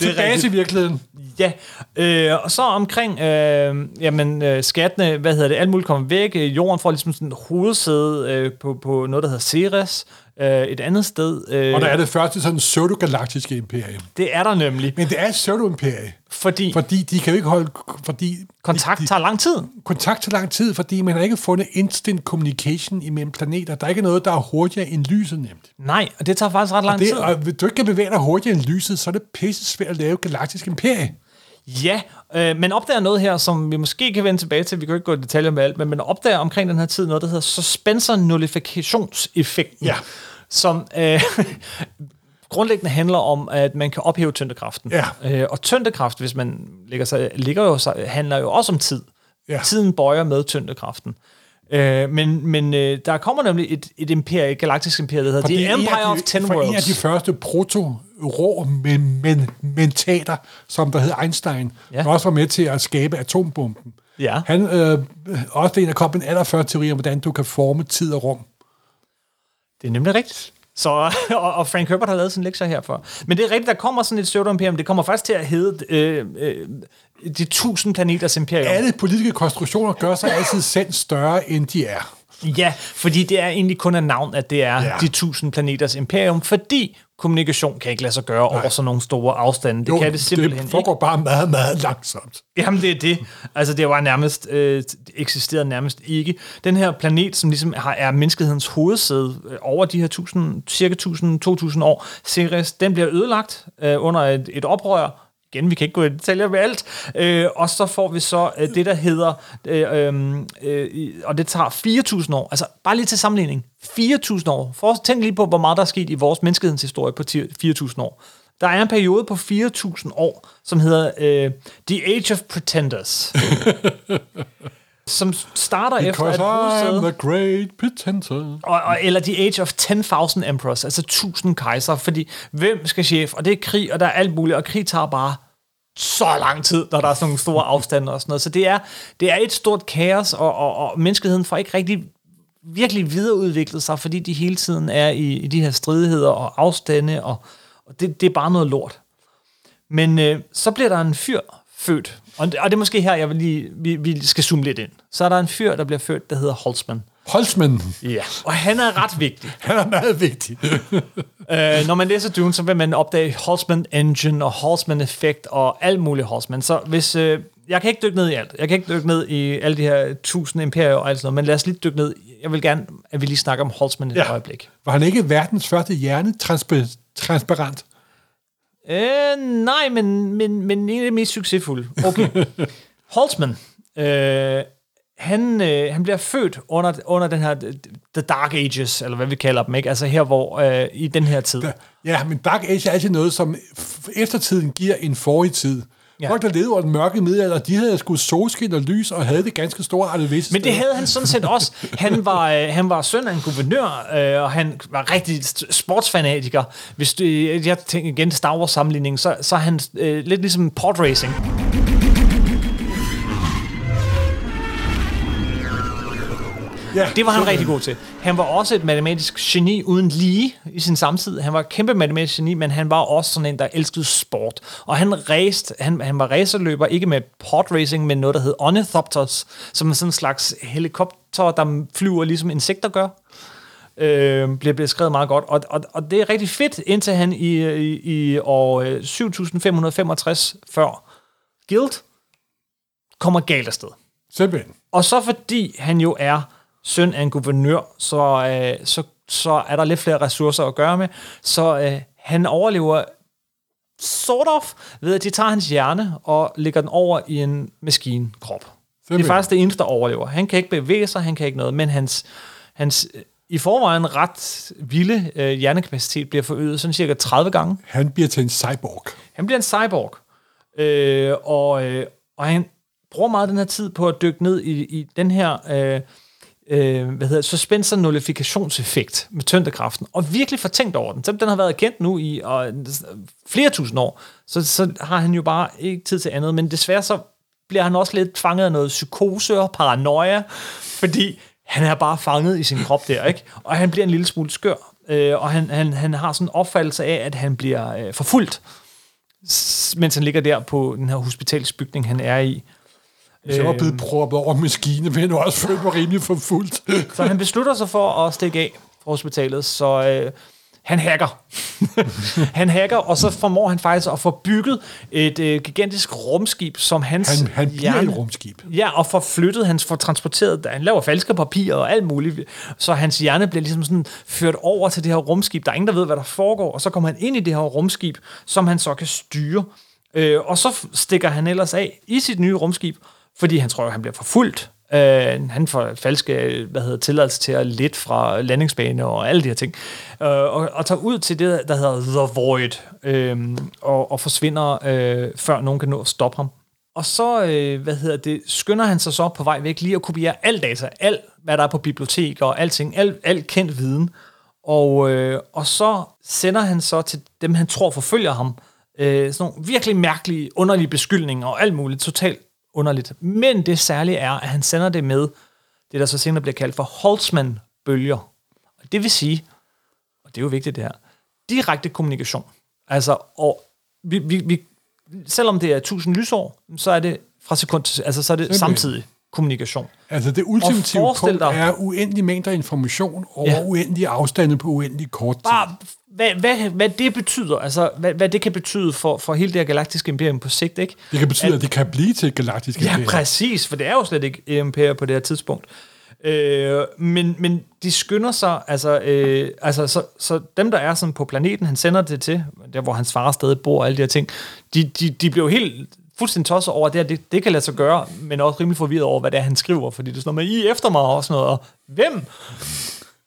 tilbage til virkeligheden. Ja, øh, og så omkring øh, jamen, øh, skattene, hvad hedder det, alt muligt kommer væk. Jorden får ligesom sådan et hovedsæde øh, på, på noget, der hedder Ceres, øh, et andet sted. Øh, og der er det første sådan pseudogalaktiske imperium. Det er der nemlig. Men det er et pseudo-imperie. Fordi? Fordi de kan jo ikke holde... Fordi kontakt de, tager lang tid. Kontakt tager lang tid, fordi man har ikke fundet instant communication imellem planeter. Der er ikke noget, der er hurtigere end lyset nemt. Nej, og det tager faktisk ret lang og det, tid. Og hvis du ikke kan bevæge dig hurtigere end lyset, så er det pisse svært at lave galaktisk imperie. Ja, øh, man opdager noget her, som vi måske kan vende tilbage til. Vi kan jo ikke gå i detaljer med alt, men man opdager omkring den her tid noget, der hedder suspensor-nullifikationseffekten, ja, som øh, grundlæggende handler om, at man kan ophæve tyngdekraften. Ja. Øh, og tyngdekraft, hvis man ligger sig, ligger jo, så handler jo også om tid. Ja. Tiden bøjer med tyngdekraften. Øh, men men øh, der kommer nemlig et, et imperie, et galaktisk imperie, der hedder The de Empire de, of Ten Worlds. For en af de første proto rå men, men, mentater, som der hed Einstein, ja, der også var med til at skabe atombomben. Ja. Han øh, også det, der kom den allerførste teori om, hvordan du kan forme tid og rum. Det er nemlig rigtigt. Så, og, og Frank Herbert har lavet sådan en lektie herfor. Men det er rigtigt, der kommer sådan et pseudo-imperium. Det kommer faktisk til at hedde øh, øh, de tusind planeters imperium. Alle politiske konstruktioner gør sig altid selv større, end de er. Ja, fordi det er egentlig kun af navn, at det er, ja, de tusind planeters imperium, fordi kommunikation kan ikke lade sig gøre, nej, over sådan nogle store afstande. Det jo, kan det simpelthen det foregår ikke, bare meget, meget langsomt. Jamen, det er det. Altså, det var nærmest, øh, eksisterede nærmest ikke. Den her planet, som ligesom har, er menneskehedens hovedsæde øh, over de her tusind, cirka tusind, to tusind år, Ceres, den bliver ødelagt øh, under et, et oprør. Igen, vi kan ikke gå i detaljer med alt. Øh, og så får vi så øh, det, der hedder... Øh, øh, og det tager fire tusind år. Altså, bare lige til sammenligning. fire tusind år. For at tænke lige på, hvor meget der er sket i vores menneskehedenshistorie på fire tusind år. Der er en periode på fire tusind år, som hedder øh, The Age of Pretenders. Som starter efter... Because I'm the great pretender. Og, og, eller The Age of ten thousand Emperors, altså tusind kejser, fordi hvem skal chef? Og det er krig, og der er alt muligt, og krig tager bare så lang tid, når der er sådan nogle store afstander og sådan noget. Så det er, det er et stort kaos, og, og, og menneskeheden får ikke rigtig virkelig videreudviklet sig, fordi de hele tiden er i, i de her stridigheder og afstande, og, og det, det er bare noget lort. Men øh, så bliver der en fyr født, og det er måske her, jeg vil lige, vi, vi skal zoome lidt ind. Så er der en fyr, der bliver født, der hedder Holtzman. Holtzman? Ja, og han er ret vigtig. Han er meget vigtig. øh, når man læser Dune, så vil man opdage Holtzman Engine og Holtzman Effekt og alt muligt Holtzman. Så hvis, øh, jeg kan ikke dykke ned i alt. Jeg kan ikke dykke ned i alle de her tusind imperier og alt sådan noget, men lad os lige dykke ned. Jeg vil gerne, at vi lige snakker om Holtzman et ja. øjeblik. Var han ikke verdens første hjernetransparent? Øh, nej, men, men, men en af de mest succesfulde. Okay. Holtzman, øh, han, øh, han bliver født under, under den her The Dark Ages, eller hvad vi kalder dem, ikke? Altså her, hvor øh, i den her tid. Ja, men Dark Age er altid noget, som eftertiden giver en forrige tid. Ja. Folk, der levede over den mørke middelalder, de havde sgu solskin og lys, og havde det ganske store alvist. Men det havde han sådan set også. Han var, øh, han var søn af en guvernør, øh, og han var rigtig sportsfanatiker. Hvis du, jeg tænker igen Star Wars-sammenligningen, så, så er han øh, lidt ligesom podracing. Ja, det var han rigtig god til. Han var også et matematisk geni uden lige i sin samtid. Han var et kæmpe matematisk geni, men han var også sådan en, der elskede sport. Og han raced, han, han var racerløber, ikke med podracing, men noget, der hed ornithopters, som er sådan en slags helikopter, der flyver ligesom insekter gør. Øh, bliver beskrevet meget godt. Og, og, og det er rigtig fedt, indtil han i, i, i år syv tusind fem hundrede femogtres før Guild kommer galt afsted. Simpelthen. Og så fordi han jo er søn af en guvernør, så, øh, så, så er der lidt flere ressourcer at gøre med. Så øh, han overlever sort of ved, at de tager hans hjerne og lægger den over i en maskinkrop. Det er faktisk det eneste, der overlever. Han kan ikke bevæge sig, han kan ikke noget, men hans, hans i forvejen ret vilde øh, hjernekapacitet bliver forøget sådan cirka tredive gange. Han bliver til en cyborg. Han bliver en cyborg. Øh, og, øh, og han bruger meget den her tid på at dykke ned i, i den her... Øh, øh, hvad hedder suspense nullifikationseffekt med tyngdekraften, og virkelig fortænkt over den, så den har været kendt nu i og, flere tusind år, så, så har han jo bare ikke tid til andet, men desværre så bliver han også lidt fanget af noget psykose og paranoia, fordi han er bare fanget i sin krop der, ikke? Og han bliver en lille smule skør, øh, og han, han, han har sådan en opfattelse af, at han bliver øh, forfulgt, mens han ligger der på den her hospitalsbygning, han er i. Så var blevet proppet over maskine, men også følte mig rimelig forfulgt. Så han beslutter sig for at stikke af fra hospitalet, så øh, han hacker. han hacker, og så formår han faktisk at få bygget et øh, gigantisk rumskib, som hans... Han, han bliver hjerne, et rumskib. Ja, og får flyttet, han får transporteret, han laver falske papirer og alt muligt, så hans hjerne bliver ligesom sådan ført over til det her rumskib. Der er ingen, der ved, hvad der foregår, og så kommer han ind i det her rumskib, som han så kan styre. Øh, og så stikker han ellers af i sit nye rumskib, fordi han tror, at han bliver forfulgt. Uh, han får falske hvad hedder, tilladelse til at lette fra landingsbane og alle de her ting. Uh, og, og tager ud til det, der hedder The Void, uh, og, og forsvinder, uh, før nogen kan nå at stoppe ham. Og så uh, hvad hedder det, skynder han sig så på vej væk lige at kopiere al data, alt hvad der er på biblioteker og alting, al, al kendt viden. Og, uh, og så sender han så til dem, han tror forfølger ham, uh, sådan nogle virkelig mærkelige, underlige beskyldninger og alt muligt, totalt underligt. Men det særlige er, at han sender det med det, der så senere bliver kaldt for Holtzman-bølger. Og det vil sige, og det er jo vigtigt det her, direkte kommunikation. Altså, og vi, vi, vi, selvom det er tusind lysår, så er det fra sekund til, altså så er det simpelthen samtidig kommunikation. Altså det ultimative punkt er uendelige mængder information og ja. uendelige afstande på uendelig kort tid. Bare, hvad, hvad, hvad det betyder, altså hvad, hvad det kan betyde for, for hele det her galaktiske imperium på sigt, ikke? Det kan betyde, at, at det kan blive til et galaktisk imperium. Ja, præcis, for det er jo slet ikke imperium på det her tidspunkt. Øh, men, men de skynder sig, altså, øh, altså så, så dem, der er sådan på planeten, han sender det til, der hvor hans far stadig bor og alle de her ting, de, de, de bliver jo helt... fuldstændig tosset over, det, det det kan lade sig gøre, men også rimelig forvirret over, hvad det er, han skriver, fordi det er sådan noget med, I efter mig og sådan noget, og hvem?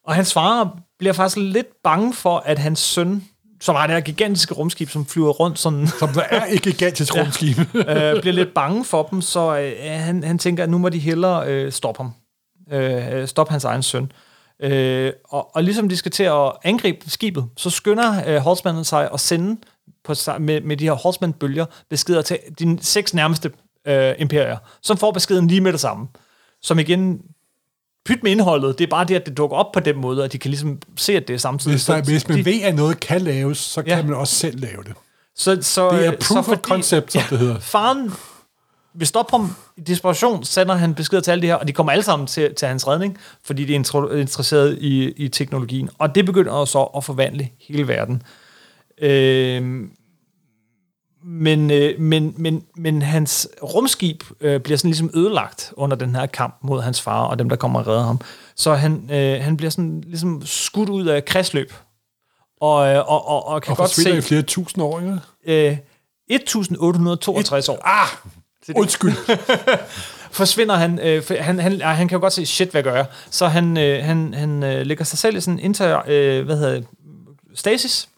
Og hans far bliver faktisk lidt bange for, at hans søn, som har det her gigantiske rumskib, som flyver rundt sådan... Som der er et gigantisk rumskib. ja, øh, bliver lidt bange for dem, så øh, han, han tænker, at nu må de hellere øh, stoppe ham. Øh, stoppe hans egen søn. Øh, og, og ligesom de skal til at angribe skibet, så skynder øh, Holtzmannen sig at sende På, med, med de her Holtzman-bølger beskeder til de seks nærmeste øh, imperier, som får beskeden lige med det samme. Som igen, pyt med indholdet, det er bare det, at det dukker op på den måde, og de kan ligesom se, at det er samtidig. Hvis, der, hvis man de, ved, at noget kan laves, så ja. kan man også selv lave det. Så, så, det er proof så, fordi, of concept, som ja, det hedder. Faren vil stoppe ham i desperation, sender han beskeder til alle det her, og de kommer alle sammen til, til hans redning, fordi de er interesseret i, i teknologien. Og det begynder så at forvandle hele verden. Øh, men, øh, men, men, men hans rumskib øh, bliver sådan ligesom ødelagt under den her kamp mod hans far og dem, der kommer og redder ham. Så han, øh, han bliver sådan ligesom skudt ud af kredsløb. Og, øh, og, og, og kan og godt se... Og forsvinder i flere tusind år, ikke? Øh, et tusind otte hundrede toogtres år. Ah! Undskyld! forsvinder han, øh, han, han, han kan jo godt se, shit, hvad gør jeg? Så han, øh, han, han øh, lægger sig selv i sådan en inter... Øh, hvad hedder stasis.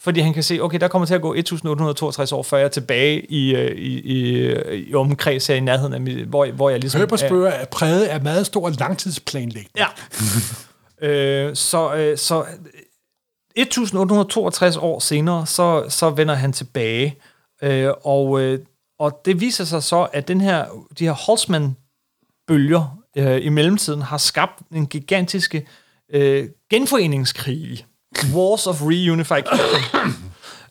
Fordi han kan se, okay, der kommer til at gå et tusind otte hundrede toogtres år, før jeg er tilbage i, i, i, i omkreds her i nærheden, af mit, hvor, hvor jeg ligesom... Høbersbøger er præget af meget stor langtidsplanlægning. Ja. øh, så, øh, så et tusind otte hundrede toogtres år senere, så, så vender han tilbage, øh, og, øh, og det viser sig så, at den her, de her Holtzman-bølger øh, i mellemtiden har skabt en gigantiske øh, genforeningskrig. Wars of Reunified Kingdom.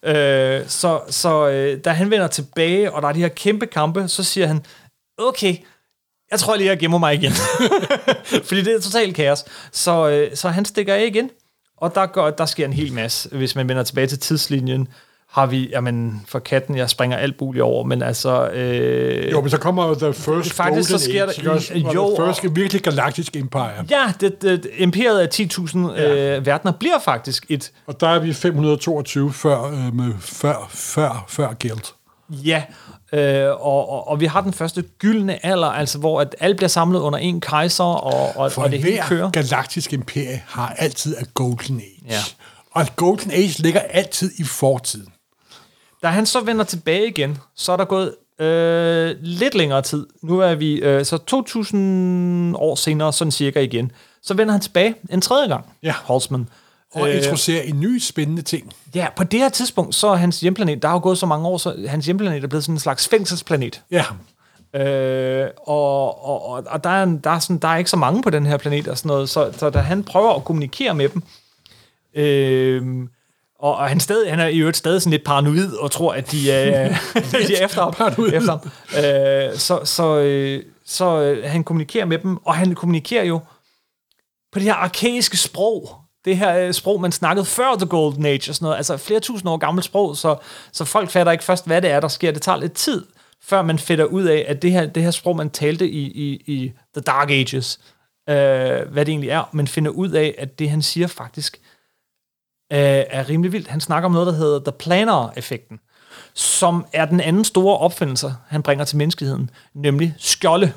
øh, så så øh, da han vender tilbage, og der er de her kæmpe kampe, så siger han, okay, jeg tror lige, jeg gemmer mig igen. Fordi det er totalt kaos. Så, øh, så han stikker af igen, og der, går, der sker en hel masse. Hvis man vender tilbage til tidslinjen, har vi, jamen, for katten, jeg springer alt muligt over, men altså... Øh, jo, men så kommer The First faktisk, Golden så sker Age, der, også, jo, The First virkelig galaktisk empire. Ja, det, det, imperiet af ti tusind ja. øh, verdener bliver faktisk et... Og der er vi fem hundrede toogtyve før, øh, med, før, før, før Guild. Ja, øh, og, og, og vi har den første gyldne alder, altså hvor at alt bliver samlet under en kejser, og, og, og det hele kører. For hver galaktisk imperie har altid et Golden Age. Ja. Og Golden Age ligger altid i fortiden. Da han så vender tilbage igen, så er der gået øh, lidt længere tid. Nu er vi øh, så to tusind år senere, sådan cirka igen. Så vender han tilbage en tredje gang, ja. Holtzman. Og introducerer en ny spændende ting. Ja, på det her tidspunkt, så er hans hjemplanet, der har jo gået så mange år, så hans hjemplanet er blevet sådan en slags fængselsplanet. Ja. Øh, og og, og der, er, der, er sådan, der er ikke så mange på den her planet og sådan noget, så, så da han prøver at kommunikere med dem, øh, og, og han, stadig, han er i øvrigt stadig sådan lidt paranoid og tror, at de er, de er efter ham. Øh, så så, øh, så øh, han kommunikerer med dem, og han kommunikerer jo på det her arkæiske sprog, det her sprog, man snakkede før The Golden Age og sådan noget, altså flere tusind år gammelt sprog, så, så folk fatter ikke først, hvad det er, der sker. Det tager lidt tid, før man finder ud af, at det her, det her sprog, man talte i, i, i The Dark Ages, øh, hvad det egentlig er, man finder ud af, at det, han siger faktisk, øh, er rimelig vildt. Han snakker om noget, der hedder The Planar-effekten, som er den anden store opfindelse, han bringer til menneskeheden, nemlig skjolde.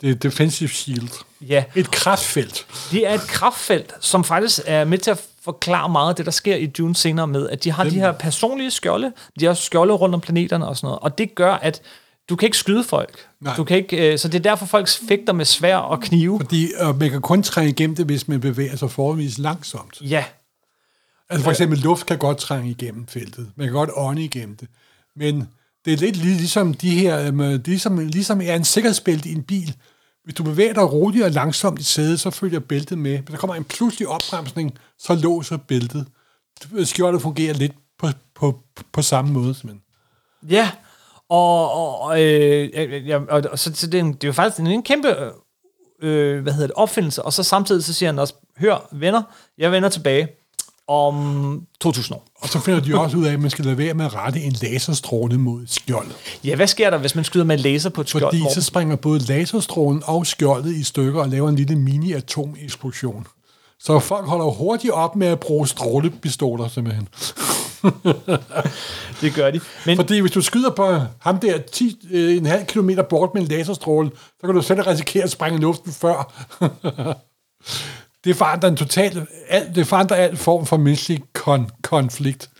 Det defensive shield. Ja. Et kraftfelt. Det er et kraftfelt, som faktisk er med til at forklare meget af det, der sker i Dune senere med, at de har Dem. de her personlige skjolde, de har skjolde rundt om planeterne og sådan noget, og det gør, at du kan ikke skyde folk. Nej. Du kan ikke, så det er derfor, folk fægter med sværd og knive. Fordi øh, man kan kun trænge igennem det, hvis man bevæger sig forholdsvis langsomt. Ja. Altså for eksempel luft kan godt trænge igennem feltet. Man kan godt ånde igennem det. Men det er lidt ligesom de her, ligesom, ligesom er en sikkerhedsbælte i en bil. Hvis du bevæger dig roligt og langsomt i sædet, så følger bæltet med. Hvis der kommer en pludselig opbremsning, så låser bæltet. Skjoldet fungerer lidt på, på, på samme måde. Simpelthen. Ja, og, og, øh, ja, og, og så, så det, er, det er jo faktisk en kæmpe øh, hvad hedder det, opfindelse. Og så samtidig så siger han også, hør venner, jeg vender tilbage om to tusind år. Og så finder de også ud af, at man skal lade være med at rette en laserstråle mod skjoldet. Ja, hvad sker der, hvis man skyder med laser på et skjold? Fordi så springer både laserstrålen og skjoldet i stykker og laver en lille mini-atomeksplosion. Så folk holder hurtigt op med at bruge strålepistoler, simpelthen. Det gør de. Men fordi hvis du skyder på ham der ti komma fem kilometer bort med en laserstråle, så kan du selv risikere at sprænge luften før. Det forandrer en total, alt, det forandrer al form for menneskelig kon, konflikt.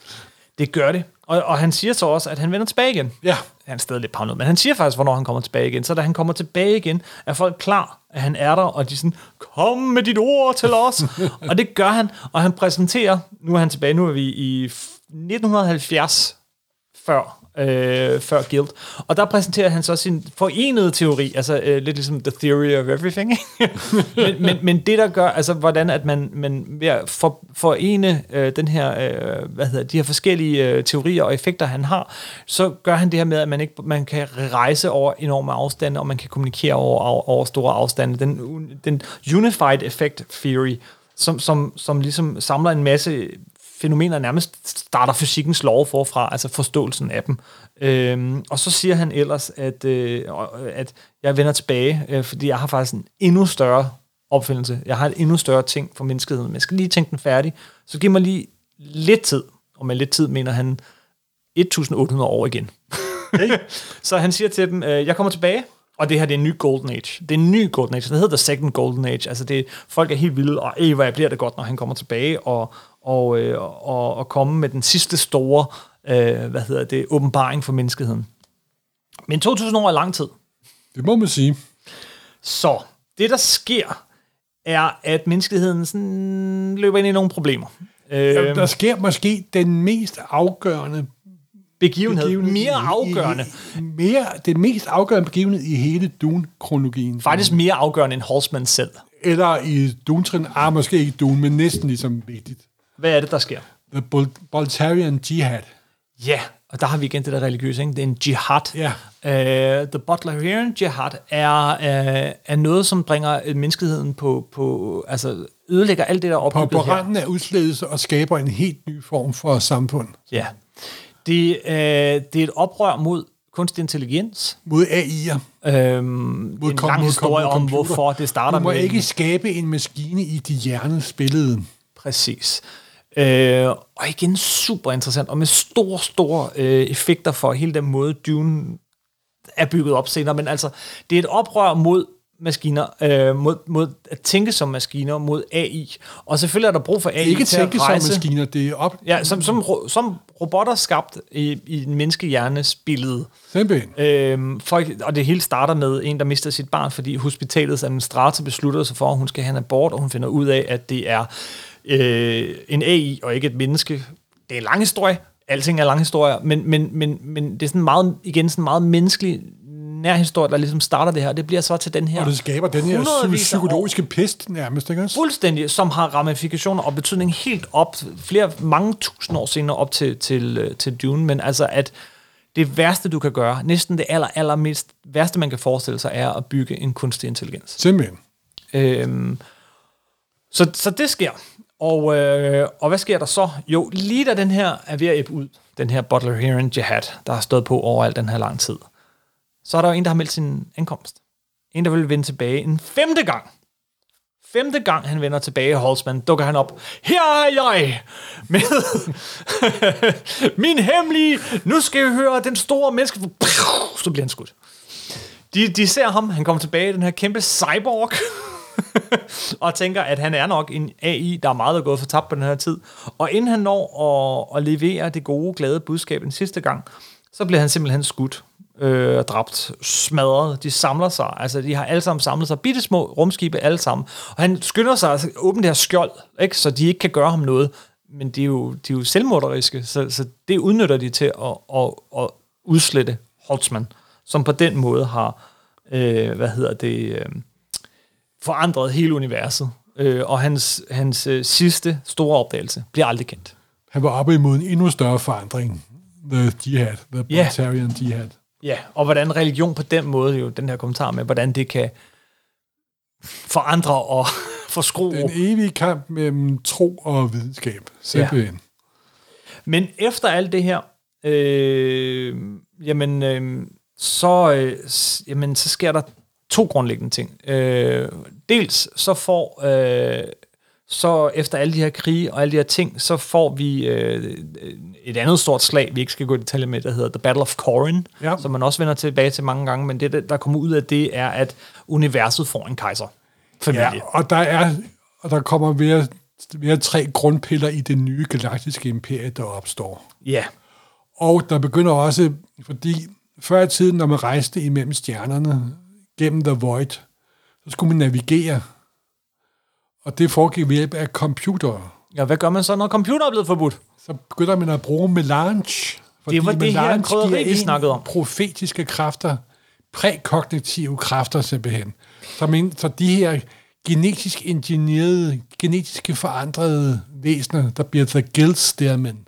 Det gør det. Og, og han siger så også, at han vender tilbage igen. Ja. Han er stadig lidt paranoid, men han siger faktisk, hvornår han kommer tilbage igen. Så da han kommer tilbage igen, er folk klar, at han er der, og de sådan, kom med dit ord til os. Og det gør han, og han præsenterer, nu er han tilbage, nu er vi i nitten halvfjerds, før, øh, før Guild. Og der præsenterer han så sin forenede teori, altså øh, lidt ligesom The Theory of Everything. men, men, men det, der gør, altså hvordan at man, man ved at for, forene øh, den her, øh, hvad hedder, de her forskellige øh, teorier og effekter, han har, så gør han det her med, at man, ikke, man kan rejse over enorme afstande, og man kan kommunikere over, over store afstande. Den, den Unified Effect Theory, som, som, som ligesom samler en masse fænomener, nærmest starter fysikkens lov forfra, altså forståelsen af dem. Øhm, og så siger han ellers, at, øh, at jeg vender tilbage, øh, fordi jeg har faktisk en endnu større opfindelse. Jeg har en endnu større ting for menneskeheden, men jeg skal lige tænke den færdig. Så giv mig lige lidt tid, og med lidt tid mener han et tusind otte hundrede år igen. Okay. Så han siger til dem, øh, jeg kommer tilbage, og det her, det er en ny Golden Age. Det er en ny Golden Age. Det hedder The Second Golden Age. Altså, det, folk er helt vilde, og ej, hvor bliver det godt, når han kommer tilbage, og Og, øh, og, og komme med den sidste store, øh, hvad hedder det, åbenbaring for menneskeheden. Men to tusind år er lang tid. Det må man sige. Så det, der sker, er, at menneskeheden sådan løber ind i nogle problemer. Øh, Jamen, der sker måske den mest afgørende begivenhed. begivenhed mere afgørende. I, mere, den mest afgørende begivenhed i hele Dune-kronologien. Faktisk mere afgørende end Holtzman selv. Eller i Dune-trin. Ah, måske ikke Dune, men næsten ligesom vigtigt. Hvad er det, der sker? The Bol- Bolterian Jihad. Ja, yeah, og der har vi igen det der religiøse, ikke? Det er en jihad. Yeah. Uh, the Bolterian Jihad er, uh, er noget, som bringer menneskeheden på, på altså ødelægger alt det, der er opbygget her. På randen af udslettelse og skaber en helt ny form for samfund. Ja. Yeah. Det, uh, det er et oprør mod kunstig intelligens. Mod A I'er. Øhm, mod en kom, lang mod historie kom, om, hvorfor det starter med. Du må med ikke en skabe en maskine i de hjernes billede. Præcis. Øh, og igen super interessant, og med store, store øh, effekter for hele den måde, Dune er bygget op senere. Men altså, det er et oprør mod maskiner, øh, mod, mod at tænke som maskiner, mod A I. Og selvfølgelig er der brug for A I ikke til at tænke rejse. Som maskiner, det er op... Ja, som, som, ro, som robotter skabt i, i en menneskehjernes billede. Øhm, folk, og det hele starter med en, der mister sit barn, fordi hospitalets administrator beslutter sig for, at hun skal have en abort, og hun finder ud af, at det er øh, en A I og ikke et menneske. Det er en lang historie. Alting er lang historie, men, men, men, men det er sådan meget, igen sådan meget menneskelig nærhistorie, der ligesom starter det her, det bliver så til den her... Og det skaber den her psykologiske pest nærmest, ikke også? Fuldstændig, som har ramifikationer og betydning helt op, flere, mange tusind år senere op til, til, til Dune, men altså at det værste, du kan gøre, næsten det aller, aller mest værste, man kan forestille sig, er at bygge en kunstig intelligens. Simpelthen. Øhm, så, så det sker. Og, øh, og hvad sker der så? Jo, lige da den her er ved at æbbe ud, den her Bolterian Jihad, der har stået på overalt den her lang tid, så er der jo en, der har meldt sin ankomst. En, der vil vende tilbage en femte gang. Femte gang, han vender tilbage, Holtzman, dukker han op. Her er jeg med min hemmelige, nu skal I høre, den store menneske. Så bliver han skudt. De, de ser ham, han kommer tilbage, den her kæmpe cyborg, og tænker, at han er nok en A I, der er meget, der er gået for tabt på den her tid. Og inden han når at, at levere det gode, glade budskab den sidste gang, så bliver han simpelthen skudt. Øh, dræbt, smadret, de samler sig, altså de har alle sammen samlet sig, bittesmå rumskibe alle sammen, og han skynder sig at åbne det her skjold, ikke? Så de ikke kan gøre ham noget, men de er jo, de er jo selvmorderiske, så, så det udnytter de til at, at, at udslette Holtzman, som på den måde har øh, hvad hedder det øh, forandret hele universet, øh, og hans, hans øh, sidste store opdagelse bliver aldrig kendt. Han var oppe imod en endnu større forandring, The Jihad, The Bolterian yeah. Jihad. Ja, og hvordan religion på den måde, jo den her kommentar med, hvordan det kan forandre og forskrue. Den evige kamp mellem tro og videnskab, simpelthen. Ja. Men efter alt det her, øh, jamen, øh, så, øh, jamen, så sker der to grundlæggende ting. Øh, dels så får, øh, så efter alle de her krige og alle de her ting, så får vi øh, et andet stort slag, vi ikke skal gå i detaljer med, der hedder The Battle of Corrin, ja. Som man også vender tilbage til mange gange, men det, der kommer ud af det, er, at universet får en kejserfamilie. Ja, og der, er, og der kommer mere, mere tre grundpiller i det nye galaktiske imperie, der opstår. Ja. Og der begynder også, fordi før i tiden, når man rejste imellem stjernerne, gennem The Void, så skulle man navigere. Og det foregik ved hjælp af computere. Ja, hvad gør man så, når computere er blevet forbudt? Så begynder man at bruge melange. Det var det her krydderi, vi snakkede om. Profetiske kræfter, prækognitive kræfter simpelthen. Så, men, så de her genetisk ingenierede, genetiske forandrede væsener, der bliver til guilds dermen,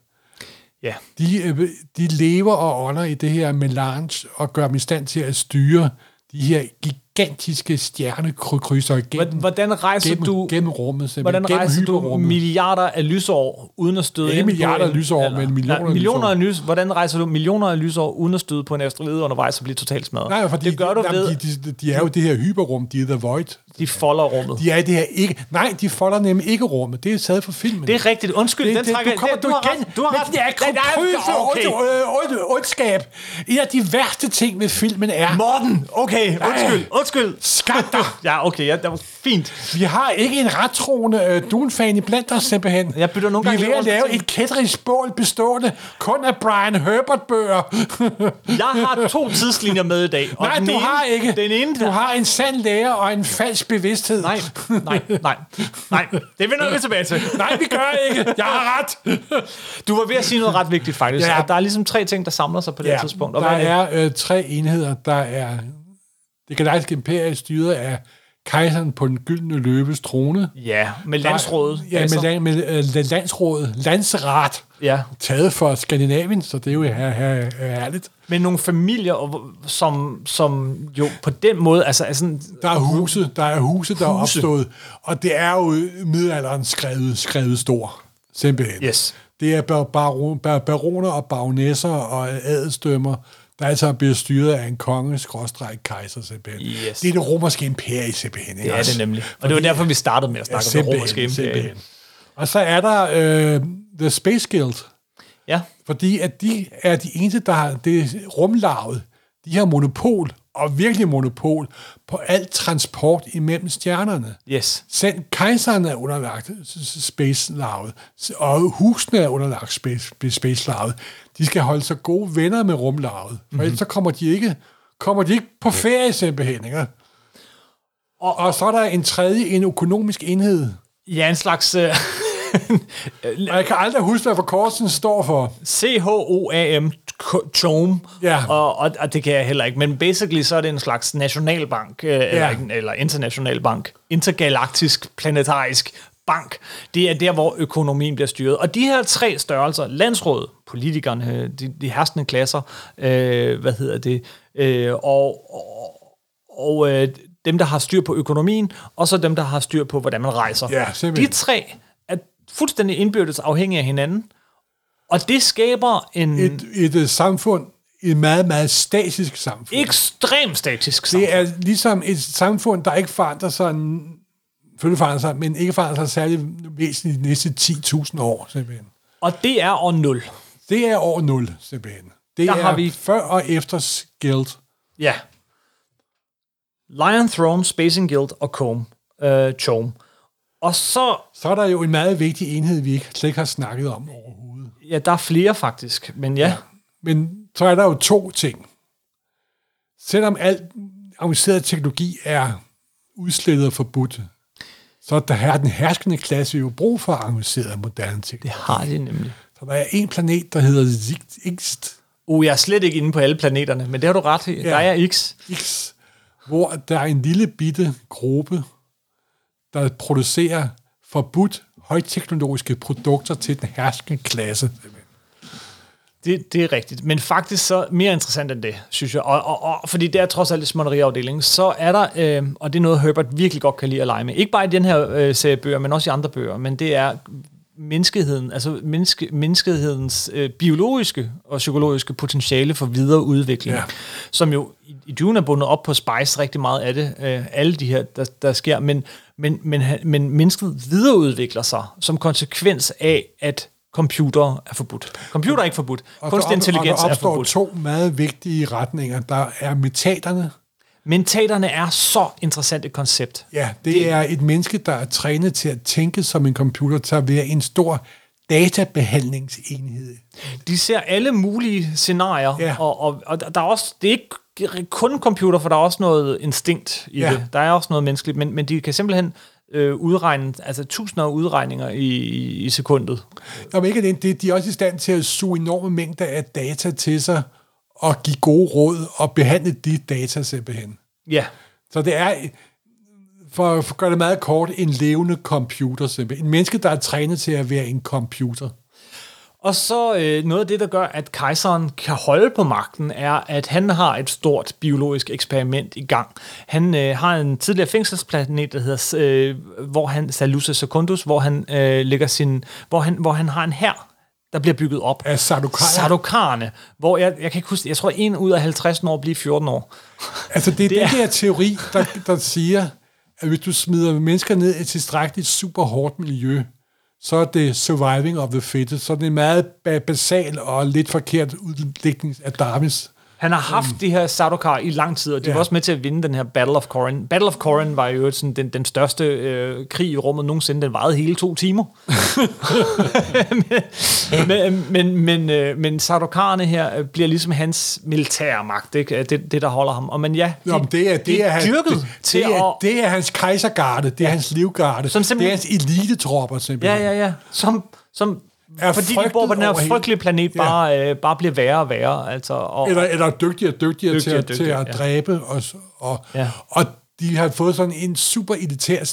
ja. de, de lever og ånder i det her melange og gør dem i stand til at styre de her gigantiske stjernekrydser gennem, hvordan rejser gennem, du, gennem rummet, hvordan rejser du milliarder af lysår uden at støde ind på milliarder en, af lysår, eller, men millioner, nej, millioner af lysår. Hvordan rejser du millioner af lysår uden at støde på en asteroide undervejs og blive totalt smadret? Nej, fordi det gør du jamen, ved, de, de, de er jo det her hyperrum, de er The Void. De folder rummet. De er det her ikke. Nej, de folder nemlig ikke rummet. Det er taget fra filmen. Det er rigtigt. Undskyld, det, den trækker du kommer, det, du, du igen. Du har ret. Det er kryds og ondskab. En af de værste ting med filmen er... Morten, okay, undskyld, undskyld. Skat dig. Ja, okay, ja, det var fint. Vi har ikke en rettroende uh, dunfan i blandt os simpelthen. Jeg bytter nogle gange... Vi er ved at lave et kætterisk bål bestående kun af Brian Herbert-bøger. Jeg har to tidslinjer med i dag. Nej, du har ikke. Den ene, du har en sand lærer og en falsk bevidsthed. Nej, nej, nej, nej. Det vender vi tilbage til. Nej, vi gør ikke. Jeg har ret. Du var ved at sige noget ret vigtigt, faktisk. Ja. Der er ligesom tre ting, der samler sig på det ja. tidspunkt. Og der er øh, tre enheder, der er det galaktiske imperie styret af kejseren på den gyldne løbes trone. Ja, med landsrådet. Ja, med, land, med øh, landsrådet. Landsret. Ja. Taget for Skandinavien, så det er jo her, her, ærligt. Men nogle familier, som, som jo på den måde... Altså, altså, der er huse, der er huse, der huse. er opstået. Og det er jo middelalderen skrevet, skrevet stor, simpelthen. Yes. Det er bar- bar- bar- baroner og baronesser og adelsdømmer, der altså bliver styret af en konge, skråstreg, kejser, simpelthen. Yes. Det er det romerske imperie, simpelthen. Ikke? Det er det nemlig. Og fordi, det var derfor, vi startede med at snakke ja, om det romerske imperie. Og så er der øh, The Space Guild. Ja. Fordi at de er de eneste, der har det rumlarvet. De har monopol og virkelig monopol på alt transport imellem stjernerne. Yes. Selv kejseren er underlagt space-lavet, og husene er underlagt space-lavet. De skal holde sig gode venner med rumlavet, for ellers mm-hmm. så kommer de ikke, kommer de ikke på ferie simpelthen, ikke? Og, og så er der en tredje, en økonomisk enhed. Ja, en slags... Uh... og jeg kan aldrig huske, hvad forkortelsen står for. C H O A M, Chom, yeah. og, og, og det kan jeg heller ikke. Men basically, så er det en slags nationalbank, øh, yeah. eller, eller international bank, intergalaktisk, planetarisk bank. Det er der, hvor økonomien bliver styret. Og de her tre størrelser, landsråd, politikerne, de, de herskende klasser, øh, hvad hedder det, øh, og... og, og øh, dem, der har styr på økonomien, og så dem, der har styr på, hvordan man rejser. Ja, de tre er fuldstændig indbyrdes afhængige af hinanden, og det skaber en... Et, et, et samfund, et meget, meget statisk samfund. Ekstremt statisk samfund. Det er ligesom et samfund, der ikke forandrer sig, selvfølgelig forandrer sig, men ikke forandrer sig særlig væsentligt de næste ti tusind år, simpelthen. Og det er år nul. Det er år nul, simpelthen. Det der er har vi... før og efter Guild. Ja, Lion Throne, Spacing Guild og Chom. Øh, Chom. Og så... Så er der jo en meget vigtig enhed, vi ikke slet ikke har snakket om overhovedet. Ja, der er flere faktisk, men ja. ja. Men så er der jo to ting. Selvom alt avanceret teknologi er udslettet og forbudt, så der her den herskende klasse jo brug for avanceret og moderne teknologi. Det har de nemlig. Så der er en planet, der hedder Zigst. Oh, jeg er slet ikke inde på alle planeterne, men det har du ret i. Ja. Der er X. X. Hvor der er en lille bitte gruppe, der producerer forbudt højteknologiske produkter til den herskende klasse. Det, det er rigtigt, men faktisk så mere interessant end det, synes jeg. Og, og, og, fordi det er trods alt i småneriafdelingen, så er der, øh, og det er noget Herbert virkelig godt kan lide at lege med, ikke bare i den her øh, serie bøger, men også i andre bøger, men det er menneskeheden, altså menneske, menneskehedens øh, biologiske og psykologiske potentiale for videre udvikling, ja. Som jo i Dune er bundet op på spice rigtig meget af det, øh, alle de her, der, der sker, men, men, men, men mennesket videreudvikler sig som konsekvens af, at computer er forbudt. Computer er ikke forbudt, kunstig intelligens er forbudt. Og der opstår to meget vigtige retninger. Der er mentaterne. Mentaterne er så interessant et koncept. Ja, det, det er et menneske, der er trænet til at tænke som en computer, så ved en stor databehandlingsenhed. De ser alle mulige scenarier, ja. og, og, og der er også, det er ikke kun computer, for der er også noget instinkt i ja. Det. Der er også noget menneskeligt, men, men de kan simpelthen øh, udregne, altså tusinder af udregninger i, i sekundet. Nå, men ikke det, de er også i stand til at suge enorme mængder af data til sig, og give gode råd, og behandle de data simpelthen. Ja. Så det er, for at gøre det meget kort, en levende computer simpelthen. En menneske, der er trænet til at være en computer. Og så øh, noget af det, der gør, at kejseren kan holde på magten, er, at han har et stort biologisk eksperiment i gang. Han øh, har en tidligere fængselsplanet, der hedder, øh, hvor han, Salusa Secundus, hvor han øh, lægger sin, hvor han, hvor han har en hær, der bliver bygget op. Af sardukarerne. Hvor jeg, jeg kan ikke huske, jeg tror, en ud af halvtreds år bliver fjorten år. Altså, det er det den her teori, der, der siger, at hvis du smider mennesker ned i et tilstrækkeligt super hårdt miljø, så er det surviving of the fittest. Så er det en meget basal og lidt forkert udlægning af Darwins. Han har haft mm. de her Sardaukar i lang tid, og de ja. Var også med til at vinde den her Battle of Corran. Battle of Corran var jo sådan den, den største øh, krig i rummet nogensinde. Den varede hele to timer. men men, men, øh, men Sardaukarerne her bliver ligesom hans militære magt, ikke? Det, det, der holder ham. Og men ja, det, Jamen, det, er, det, det er han, dyrket det, det til er, at... Det er hans kejsergarde, det er hans livgarde, som det er hans elitetropper simpelthen. Ja, ja, ja. Som... som fordi de bor på den her frygtelige planet, bare, ja. øh, bare bliver værre og værre. Altså, og, eller, eller dygtigere og dygtigere, dygtigere til at, dygtigere, til at ja. Dræbe os. Og, ja. Og de har fået sådan en super elitær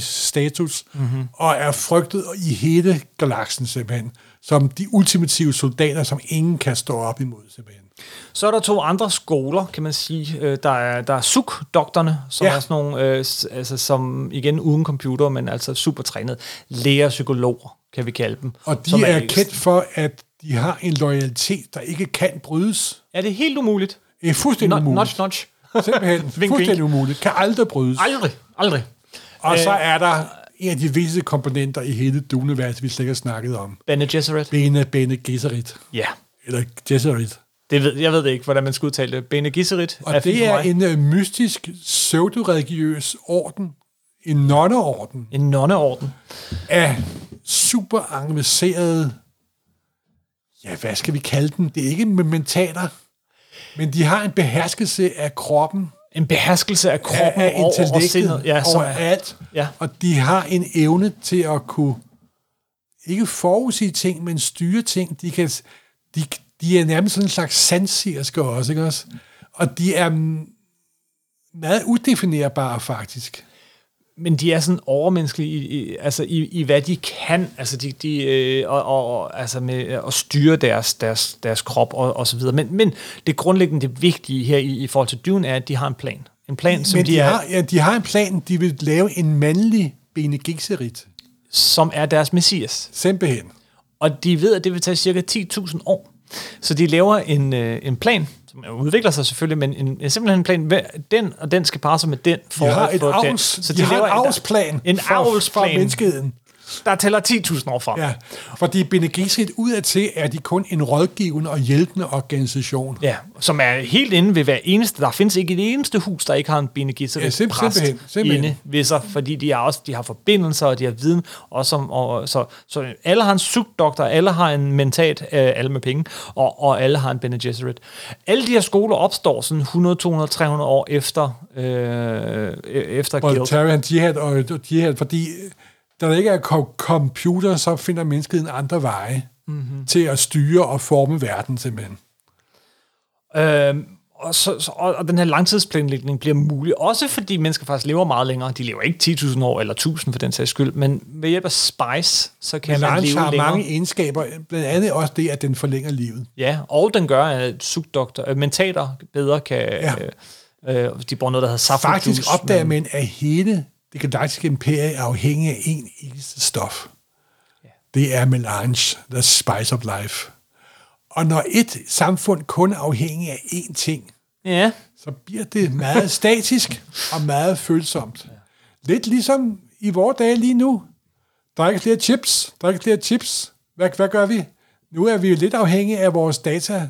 status, mm-hmm. og er frygtet i hele galaksen simpelthen, som de ultimative soldater, som ingen kan stå op imod simpelthen. Så er der to andre skoler, kan man sige. Der er, der er S U K-doktorerne, som ja. Er sådan nogle, øh, altså, som igen uden computer, men altså super trænet læger, psykologer, kan vi kalde dem. Og de er, er kendt for, at de har en loyalitet, der ikke kan brydes. Ja, det er helt umuligt. Det er fuldstændig umuligt. Notch, notch. Simpelthen fuldstændig umuligt. Kan aldrig brydes. Aldrig, aldrig. Og Æh, så er der en af de vigtigste komponenter i hele Dune-universet, vi slet ikke har snakket om. Bene Gesserit. Bene, Bene Gesserit. Ja. Eller Gesserit. Det ved, jeg ved det ikke, hvordan man skal udtale det. Bene Gesserit. Og er det er en uh, mystisk, pseudo-religiøs orden. En nonneorden. En nonneorden. Af super engagerede, ja, hvad skal vi kalde den? Det er ikke mentater, men de har en beherskelse af kroppen. En beherskelse af kroppen af, af over sindet. Ja, over alt. Ja. Og de har en evne til at kunne, ikke forudsige ting, men styre ting. De kan... De, De er nærmest sådan en slags sanserske også, ikke også? Og de er meget udefinerbare, faktisk. Men de er sådan overmenneskelige, i, i, altså i, i hvad de kan, altså de, de øh, og, og altså med at styre deres deres deres krop og, og så videre. Men men det grundlæggende det vigtige her i, i forhold til Dune er, at de har en plan, en plan som men de, de er, har, ja, de har en plan. De vil lave en mandlig Bene Gesserit, som er deres messias. Simpelthen. Og de ved, at det vil tage cirka ti tusind år. Så de laver en, øh, en plan, som udvikler sig selvfølgelig, men en, en, simpelthen en plan, den og den skal parre sig med den for at få den. Så de, de har laver en avlsplan en for, for menneskeheden. Der tæller ti tusind år frem. Ja, fordi Bene Gesserit udadtil er de kun en rådgivende og hjælpende organisation. Ja, som er helt inde ved hver eneste. Der findes ikke et eneste hus, der ikke har en Bene Gesserit ja, præst inde ved sig, fordi de, er også, de har forbindelser, og de har viden. Og som, og, så, så alle har en sugtdoktor, alle har en mentat, øh, alle med penge, og, og alle har en Bene Gesserit. Alle de her skoler opstår sådan hundrede, to hundrede, tre hundrede år efter øh, efter Guild. Bolterian Jihad og Jihad, fordi... Da der ikke er computer, så finder menneskeheden andre veje mm-hmm. til at styre og forme verden simpelthen. Øhm, og, så, så, og den her langtidsplanlægning bliver mulig, også fordi mennesker faktisk lever meget længere. De lever ikke ti tusind år, eller tusind for den sags skyld, men ved hjælp af spice, så kan man leve længere. Den har mange egenskaber, blandt andet også det, at den forlænger livet. Ja, og den gør, at sugdoktor, øh, mentater bedre kan... Ja. Øh, øh, de bruger noget, der hedder saffron. Faktisk opdager man, at hele... Det galaktiske imperie er afhængig af en eneste stof. Yeah. Det er melange, the spice of life. Og når et samfund kun er afhængig af én ting, yeah. så bliver det meget statisk og meget følsomt. Yeah. Lidt ligesom i vores dage lige nu. Der er ikke flere chips. Der er ikke flere chips. Hvad, hvad gør vi? Nu er vi jo lidt afhængige af vores data.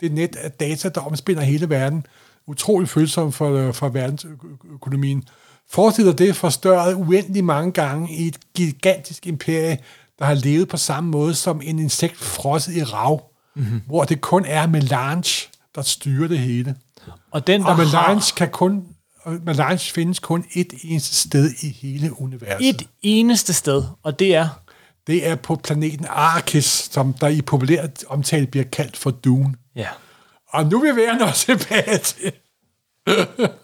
Det net af data, der omspænder hele verden. Utrolig følsomt for, for verdensøkonomien. Forestil dig det forstørret uendelig mange gange i et gigantisk imperie, der har levet på samme måde som en insekt frosset i rav, mm-hmm. hvor det kun er melange, der styrer det hele. Og, den, der og melange, har... kan kun, melange findes kun et eneste sted i hele universet. Et eneste sted, og det er? Det er på planeten Arrakis, som der i populært omtale bliver kaldt for Dune. Ja. Og nu vil vi være noget tilbage til.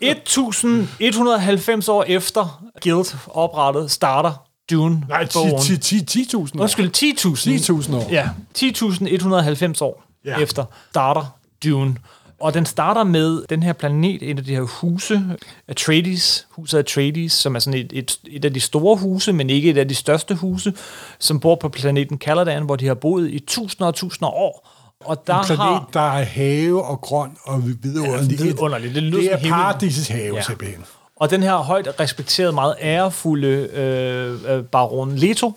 et tusind et hundrede og halvfems år efter Guild oprettet starter Dune. Nej, ti tusind år. Undskyld, ti tusind år. Ja, ti tusind et hundrede og halvfems år ja. Efter starter Dune. Og den starter med den her planet, et af de her huse, Atreides, huset Atreides, som er sådan et, et, et af de store huse, men ikke et af de største huse, som bor på planeten Caladan, hvor de har boet i tusinder og tusinder år. Og der en planet, har, der er have og grøn og vidunderligt. Ja, det er underligt. Det, det er paradisets have, ja. Simpelthen. Og den her højt respekterede, meget ærefulde øh, baron Leto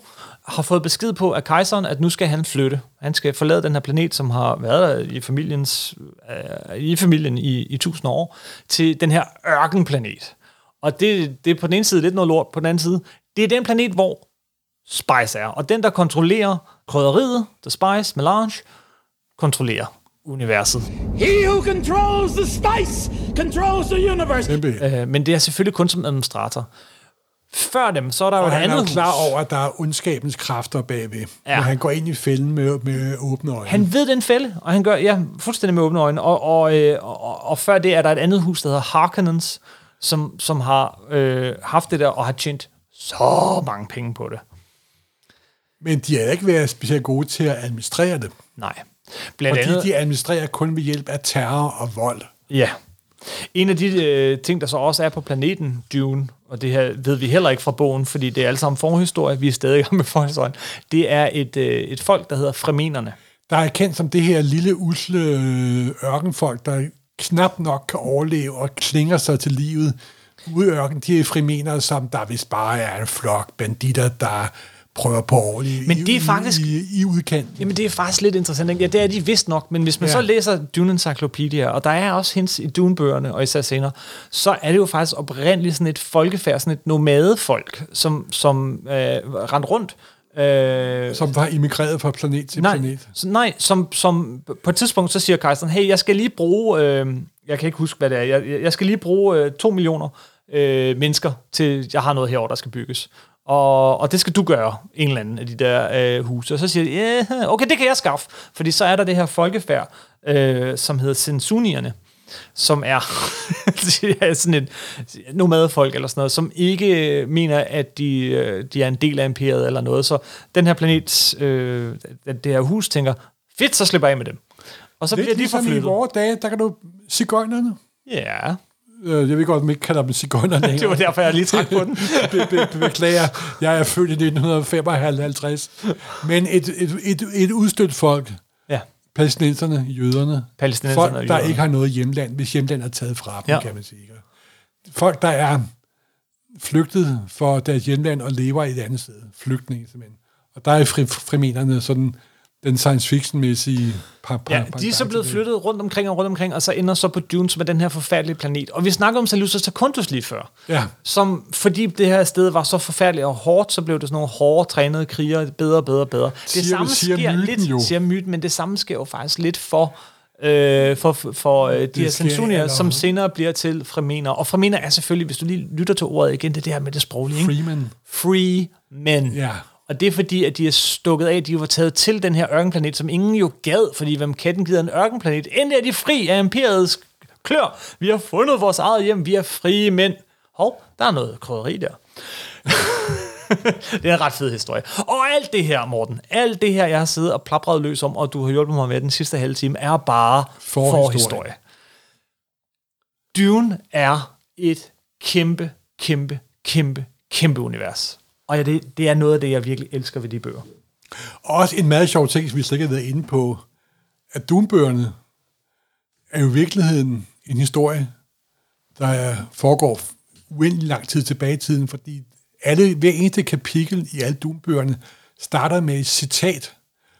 har fået besked på af kejseren, at nu skal han flytte. Han skal forlade den her planet, som har været i, familiens, øh, i familien i, i tusind år, til den her ørkenplanet. Og det, det er på den ene side lidt noget lort, på den anden side, det er den planet, hvor spice er. Og den, der kontrollerer krydderiet, the spice, melange, kontrollerer universet. He who controls the spice controls the universe. Øh, men det er selvfølgelig kun som administrator. Før dem, så er der og jo et andet hus. Han er klar over, at der er ondskabens kræfter bagved. Ja. Men han går ind i fælden med, med åbne øjne. Han ved den fælde, og han gør ja, fuldstændig med åbne øjne. Og, og, øh, og, og før det er der et andet hus, der hedder Harkonnens, som, som har øh, haft det der og har tjent så mange penge på det. Men de har ikke været specielt gode til at administrere det. Nej. Blandt andet, fordi de administrerer kun ved hjælp af terror og vold. Ja. En af de øh, ting, der så også er på planeten Dune, og det her ved vi heller ikke fra bogen, fordi det er alle sammen forhistorie, vi er stadig i gang med forhistorien, det er et, øh, et folk, der hedder fremenerne. Der er kendt som det her lille, usle ørkenfolk, der knap nok kan overleve og klinger sig til livet ude i ørken. De er fremenere, som der vist bare er en flok banditter, der prøver på ordentligt men det er faktisk, i, i udkanten. Jamen det er faktisk lidt interessant. Ikke? Ja, det er de vist nok, men hvis man ja. så læser Dune Encyclopedia, og der er også hints i Dune-bøgerne, og især senere, så er det jo faktisk oprindeligt sådan et folkefærd, sådan et nomadefolk, som, som øh, rendte rundt. Øh, som var immigreret fra planet til nej, planet. Så, nej, som, som på et tidspunkt, så siger kejseren, hey, jeg skal lige bruge, øh, jeg kan ikke huske, hvad det er, jeg, jeg skal lige bruge øh, to millioner øh, mennesker til, jeg har noget herovre, der skal bygges. Og, og det skal du gøre, en eller anden af de der øh, huse. Og så siger de, yeah, okay, det kan jeg skaffe. Fordi så er der det her folkefærd, øh, som hedder Sensunierne, som er sådan et nomadefolk eller sådan noget, som ikke mener, at de, de er en del af imperiet eller noget. Så den her planet, øh, det her hus, tænker, fedt, så slipper jeg af med dem. Og så det bliver de ligesom forflyttet. I vore dage, der kan du sigøjnerne. Ja, yeah. Jeg ved godt, at man ikke kalder dem sigøjnerne. Det var derfor, jeg lige trak på den. Beklager, jeg er født i nitten femoghalvtreds. Men et, et, et, et udstødt folk. Ja. Palæstinenserne, jøderne. Palæstinenserne folk, der jøderne. Ikke har noget hjemland, hvis hjemland er taget fra dem, ja. Kan man sige. Folk, der er flygtet for deres hjemland og lever i et andet sted. Flygtninge, simpelthen. Og der er fremenerne sådan... Den science fiction-mæssige... Par, par, ja, par, de er så blevet flyttet rundt omkring og rundt omkring, og så ender så på Dune, som er den her forfærdelige planet. Og vi snakker om Seleucus Secundus lige før. Ja. Som, fordi det her sted var så forfærdeligt og hårdt, så blev det sådan nogle hårde, trænede krigere, bedre, bedre, bedre. Det siger, samme siger sker myten, lidt, jo. Siger myten, men det samme sker jo faktisk lidt for, øh, for, for øh, de her Sensunier, som senere bliver til fremener. Og fremener er selvfølgelig, hvis du lige lytter til ordet igen, det er det her med det sproglige. Fremen. Fremen. Ja. Og det er fordi, at de er stukket af, de var taget til den her ørkenplanet, som ingen jo gad, fordi hvem katten gider en ørkenplanet? Endelig er de fri af imperiets klør. Vi har fundet vores eget hjem, vi er frie mænd. Hov, der er noget krydderi der. Det er en ret fed historie. Og alt det her, Morten, alt det her, jeg har siddet og plapret løs om, og du har hjulpet mig med den sidste halve time, er bare forhistorie. forhistorie. Dune er et kæmpe, kæmpe, kæmpe, kæmpe univers. Og ja, det, det er noget af det, jeg virkelig elsker ved de bøger. Også en meget sjov ting, som vi slet ikke har været inde på, at Dune-bøgerne er jo i virkeligheden en historie, der foregår uendelig lang tid tilbage i tiden, fordi alle, hver eneste kapitel i alle Dune-bøgerne starter med et citat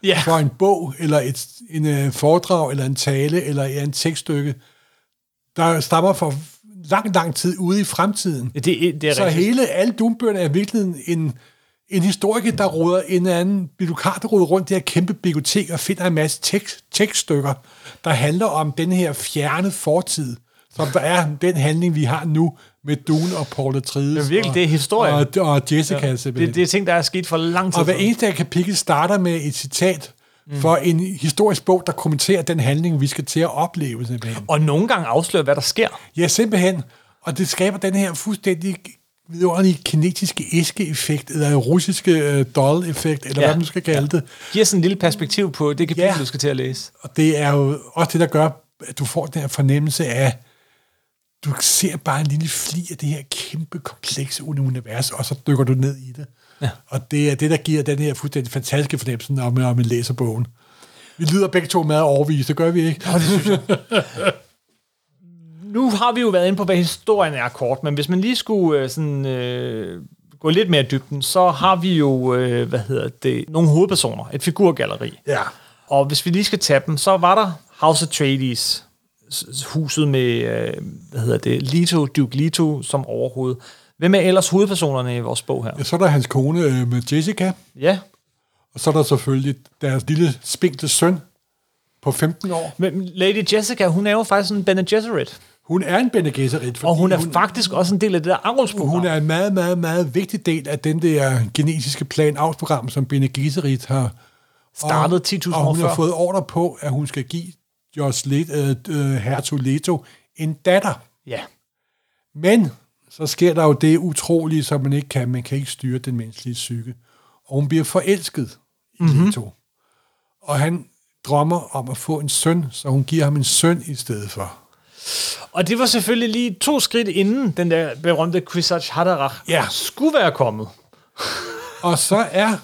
yeah. fra en bog, eller et en foredrag, eller en tale, eller en tekststykke, der stammer fra lang, lang tid ude i fremtiden. Det, det er så rigtigt. Hele, alle Dune-bøgerne er virkelig en, en historiker, der råder en anden bibliokar, der råder rundt det her kæmpe bibliotek og finder en masse tekst, tekststykker, der handler om den her fjerne fortid, som der er den handling, vi har nu med Dune og Paul Atreides. Det er virkelig, og, det er historien. Og, og Jessica, ja, simpelthen. Det, det er ting, der er sket for lang tid. Og hver eneste kapitel starter med et citat, Mm. for en historisk bog, der kommenterer den handling, vi skal til at opleve, simpelthen. Og nogle gange afslører, hvad der sker. Ja, simpelthen. Og det skaber den her fuldstændig vidunderlige kinetiske æske-effekt, eller russiske uh, doll-effekt, eller ja. hvad man skal kalde det. Giver sådan en lille perspektiv på det kapitel, ja. du skal til at læse. Og det er jo også det, der gør, at du får den her fornemmelse af, du ser bare en lille fli af det her kæmpe, komplekse univers, og så dykker du ned i det. Ja. Og det er det, der giver den her fuldstændig fantastiske fornemmelse, når man læser bogen. Vi lyder begge to meget overvist, det gør vi ikke. Ja, det synes jeg. Nu har vi jo været inde på, hvad historien er kort, men hvis man lige skulle sådan, øh, gå lidt mere i dybden, så har vi jo øh, hvad hedder det, nogle hovedpersoner, et figurgalleri. Ja. Og hvis vi lige skal tage dem, så var der House Atreides, huset med øh, hvad hedder det, Leto, Duke Leto som overhoved. Hvem er ellers hovedpersonerne i vores bog her? Ja, så er der hans kone øh, med Jessica. Ja. Og så er der selvfølgelig deres lille spinkle søn på femten år. Men Lady Jessica, hun er jo faktisk en Bene Gesserit. Hun er en Bene Gesserit. Og hun er hun, faktisk også en del af det der avlsprogram. Hun er en meget, meget, meget vigtig del af den der genetiske plan avlsprogram, som Bene Gesserit har startet ti tusind år før. Og hun har fået ordre på, at hun skal give Josh Leto, øh, hertug Leto en datter. Ja. Men så sker der jo det utrolige, som man ikke kan. Man kan ikke styre den menneskelige psyke. Og hun bliver forelsket i mm-hmm. Leto. Og han drømmer om at få en søn, så hun giver ham en søn i stedet for. Og det var selvfølgelig lige to skridt inden den der berømte Kvisach Hadarach ja. skulle være kommet. Og så er,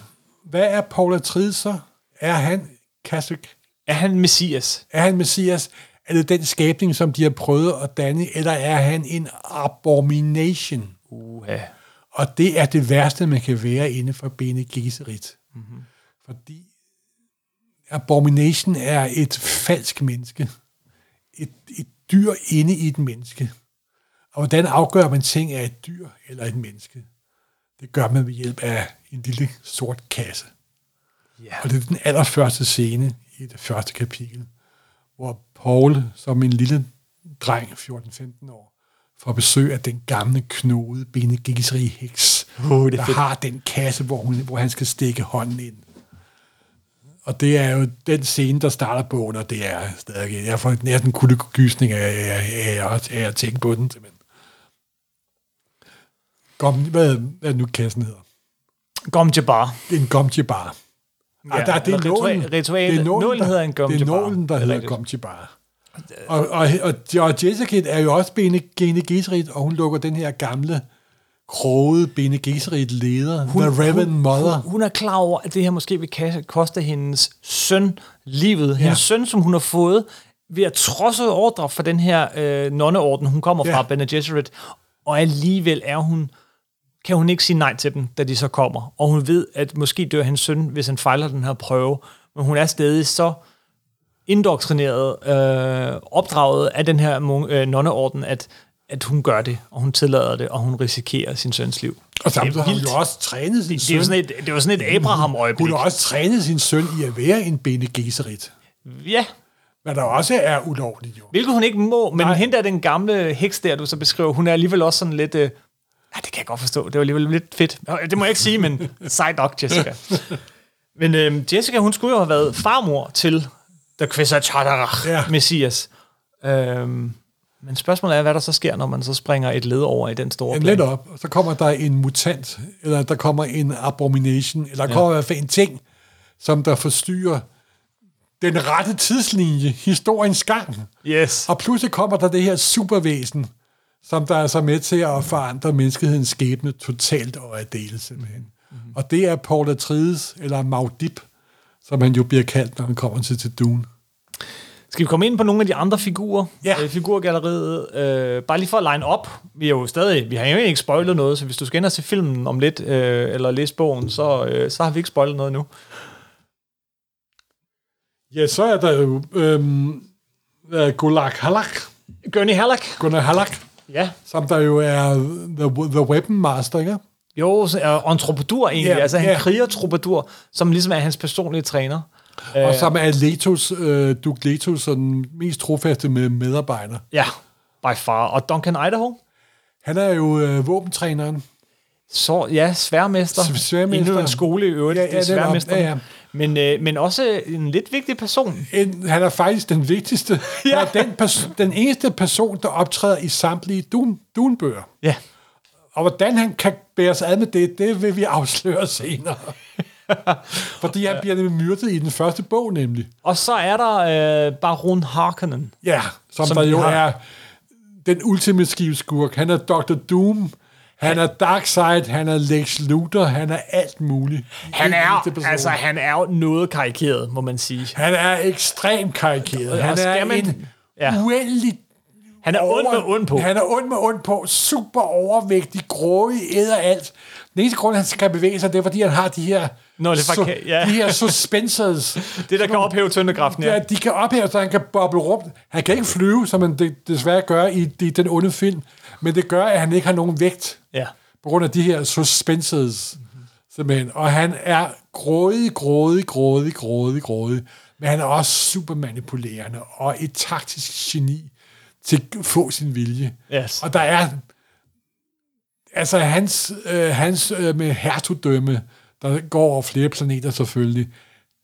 hvad er Paul Atreides så? Er han Kasik? Er han Messias? Er han Messias? Er det den skabning, som de har prøvet at danne, eller er han en abomination? Uha. Og det er det værste, man kan være inde for Bene Gesserit. Mm-hmm. Fordi Abomination er et falsk menneske. Et, et dyr inde i et menneske. Og hvordan afgør man ting af et dyr eller et menneske? Det gør man ved hjælp af en lille sort kasse. Yeah. Og det er den allerførste scene i det første kapitel, hvor Paul, som en lille dreng, fjorten femten år, får besøg af den gamle, knogede, Bene Gesserit heks, oh, der fedt. har den kasse, hvor, hun, hvor han skal stikke hånden ind. Og det er jo den scene, der starter bogen, og det er stadig... Jeg får næsten kuldegysning af at tænke på den, simpelthen. Gom, hvad, hvad nu kassen hedder? Gom Jabbar. Det er en Gom Jabbar. Ja, der, det er nålen. Ritualet. Nålen hedder en Gom Jabbar. Det er nålen, der hedder Gom Jabbar. Og, og, og, og Jessica er jo også Bene, Bene Gesserit, og hun lukker den her gamle, krogede Bene Gesserit leder, hun, The Reverend hun, Mother. Hun, hun er klar over, at det her måske vil koste hendes søn livet. Hendes ja. søn, som hun har fået ved at trodse ordre fra den her øh, nonneorden, hun kommer ja. fra, Bene Gesserit, og alligevel er hun... kan hun ikke sige nej til dem, da de så kommer. Og hun ved, at måske dør hendes søn, hvis han fejler den her prøve. Men hun er stadig så indoktrineret, øh, opdraget af den her øh, nonneorden, at, at hun gør det, og hun tillader det, og hun risikerer sin søns liv. Og samtidig har hun jo også trænet sin det, søn. Det, det, var et, det var sådan et Abraham-øjeblik. Hun har også trænet sin søn i at være en Bene Gesserit. Ja. Hvad der også er ulovligt, jo. Hvilket hun ikke må, men nej. Hende der den gamle heks der, du så beskriver, hun er alligevel også sådan lidt... Øh, nej, det kan jeg godt forstå. Det var alligevel lidt fedt. Det må jeg ikke sige, men sej nok, Jessica. Men øhm, Jessica, hun skulle jo have været farmor til The Kvisach Hadarach, ja. Messias. Øhm, men spørgsmålet er, hvad der så sker, når man så springer et led over i den store plan. Lidt op, og så kommer der en mutant, eller der kommer en abomination, eller der kommer ja. i hvert fald en ting, som der forstyrrer den rette tidslinje, historiens gang. Yes. Og pludselig kommer der det her supervæsen, som der er så med til at forandre menneskehedens skæbne totalt og at dele simpelthen. Mm-hmm. Og det er Paul Atreides, eller Maudib, som han jo bliver kaldt, når han kommer til, til Dune. Skal vi komme ind på nogle af de andre figurer? Ja. Øh, figurgalleriet. Øh, bare lige for at line op. Vi er jo stadig, vi har jo ikke spoilet noget, så hvis du skal ind og se filmen om lidt, øh, eller læse bogen, så, øh, så har vi ikke spoilet noget nu. Ja, så er der jo øh, Gulag Halak. Gurney Halak. Gurney Halak. Ja. Som der jo er The, the Weapon Master, ikke? Jo, så er en troubadour egentlig. Yeah, altså han yeah. kriger troubadour, som ligesom er hans personlige træner. Og uh, som er Letos, uh, Duke Letos, den mest trofaste med medarbejder. Ja, by far. Og Duncan Idaho? Han er jo uh, våbentræneren. Så, ja, sværmester. Sværmester. Inden en skole i øvrigt. Ja, ja, det er sværmesteren. Ja, ja. Men, øh, men også en lidt vigtig person. En, han er faktisk den vigtigste. Ja. Han er den, pers- den eneste person, der optræder i samtlige Dune-bøger. Ja. Og hvordan han kan bære sig ad med det, det vil vi afsløre senere. Fordi han bliver nemlig myrdet i den første bog, nemlig. Og så er der øh, Baron Harkonnen. Ja, som, som der jo har. Er den ultimative skurk. Han er doktor Doom. Han er Darkseid, han er Lex Luthor, han er alt muligt. Han er, altså, han er jo noget karikeret, må man sige. Han er ekstremt karikeret. Han er man, en ja. uendelig... Han er ond med ond på. Han er ond med ond på. Super overvægtig, grådig, æder alt. Den eneste grund, han skal bevæge sig, det er, fordi han har de her... Nå, det er faktisk, so, ja. de her suspensors. Det, der kan nogle, ophæve tyndekraften, ja. ja. De kan ophæve, så han kan boble rundt. Han kan ikke flyve, som man det, desværre gør i, i den onde film. Men det gør, at han ikke har nogen vægt. Ja. På grund af de her suspensors. Mm-hmm. Simpelthen. Og han er grådig, grådig, grådig, grådig, grådig. Men han er også super manipulerende. Og et taktisk geni til at få sin vilje. Yes. Og der er... Altså, hans, øh, hans øh, med hertugdømme, der går over flere planeter selvfølgelig,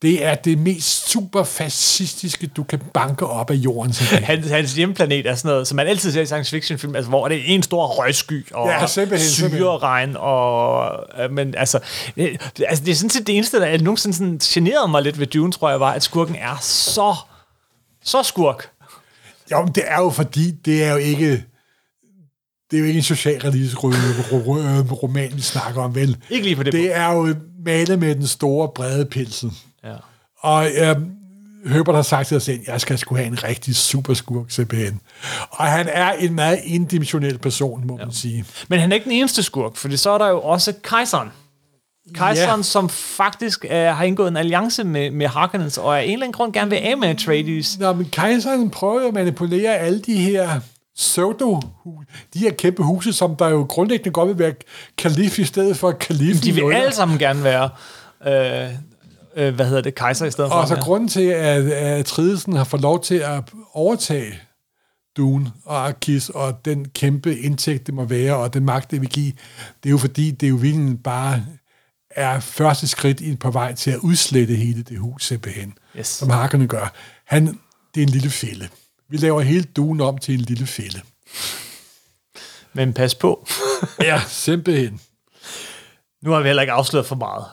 det er det mest super fascistiske, du kan banke op af jorden. Hans, hans hjemplanet er sådan noget, som man altid ser i science fiction film, altså, hvor det er en stor røgsky, og ja, syreregn, og... Øh, men altså, øh, altså, det er sådan set det eneste, der nogensinde sådan generede mig lidt ved Dune, tror jeg var, at skurken er så, så skurk. Jo, men det er jo fordi, det er jo ikke... Det er jo ikke en socialrealistisk roman, vi snakker om, vel? Ikke lige på det. Det er jo malet med den store, brede pensel. Ja. Og øh, Herbert har sagt til os, at jeg skal sgu have en rigtig superskurk C P N. Og han er en meget indimensionel person, må ja. man sige. Men han er ikke den eneste skurk, for så er der jo også kejseren. Kejseren, ja. som faktisk uh, har indgået en alliance med, med Harkonnens, og af en eller anden grund gerne vil af med Atreides. Nå, men kejseren prøver at manipulere alle de her pseudo-hus, de her kæmpe huse, som der jo grundlæggende godt vil være kalif i stedet for kalifen. De vil alle sammen gerne være... Øh, øh, hvad hedder det? Kejser i stedet for. Og så grunden til, at, at Atreidesen har fået lov til at overtage Dune og Arrakis, og den kæmpe indtægt, det må være, og den magt, det vil give, det er jo fordi, det er jo virkelig bare... er første skridt ind på vej til at udslette hele det hus, simpelthen, yes. som Harkonnen gør. Han, det er en lille fælde. Vi laver hele Dune om til en lille fælde. Men pas på. Ja, simpelthen. Nu har vi heller ikke afsløret for meget.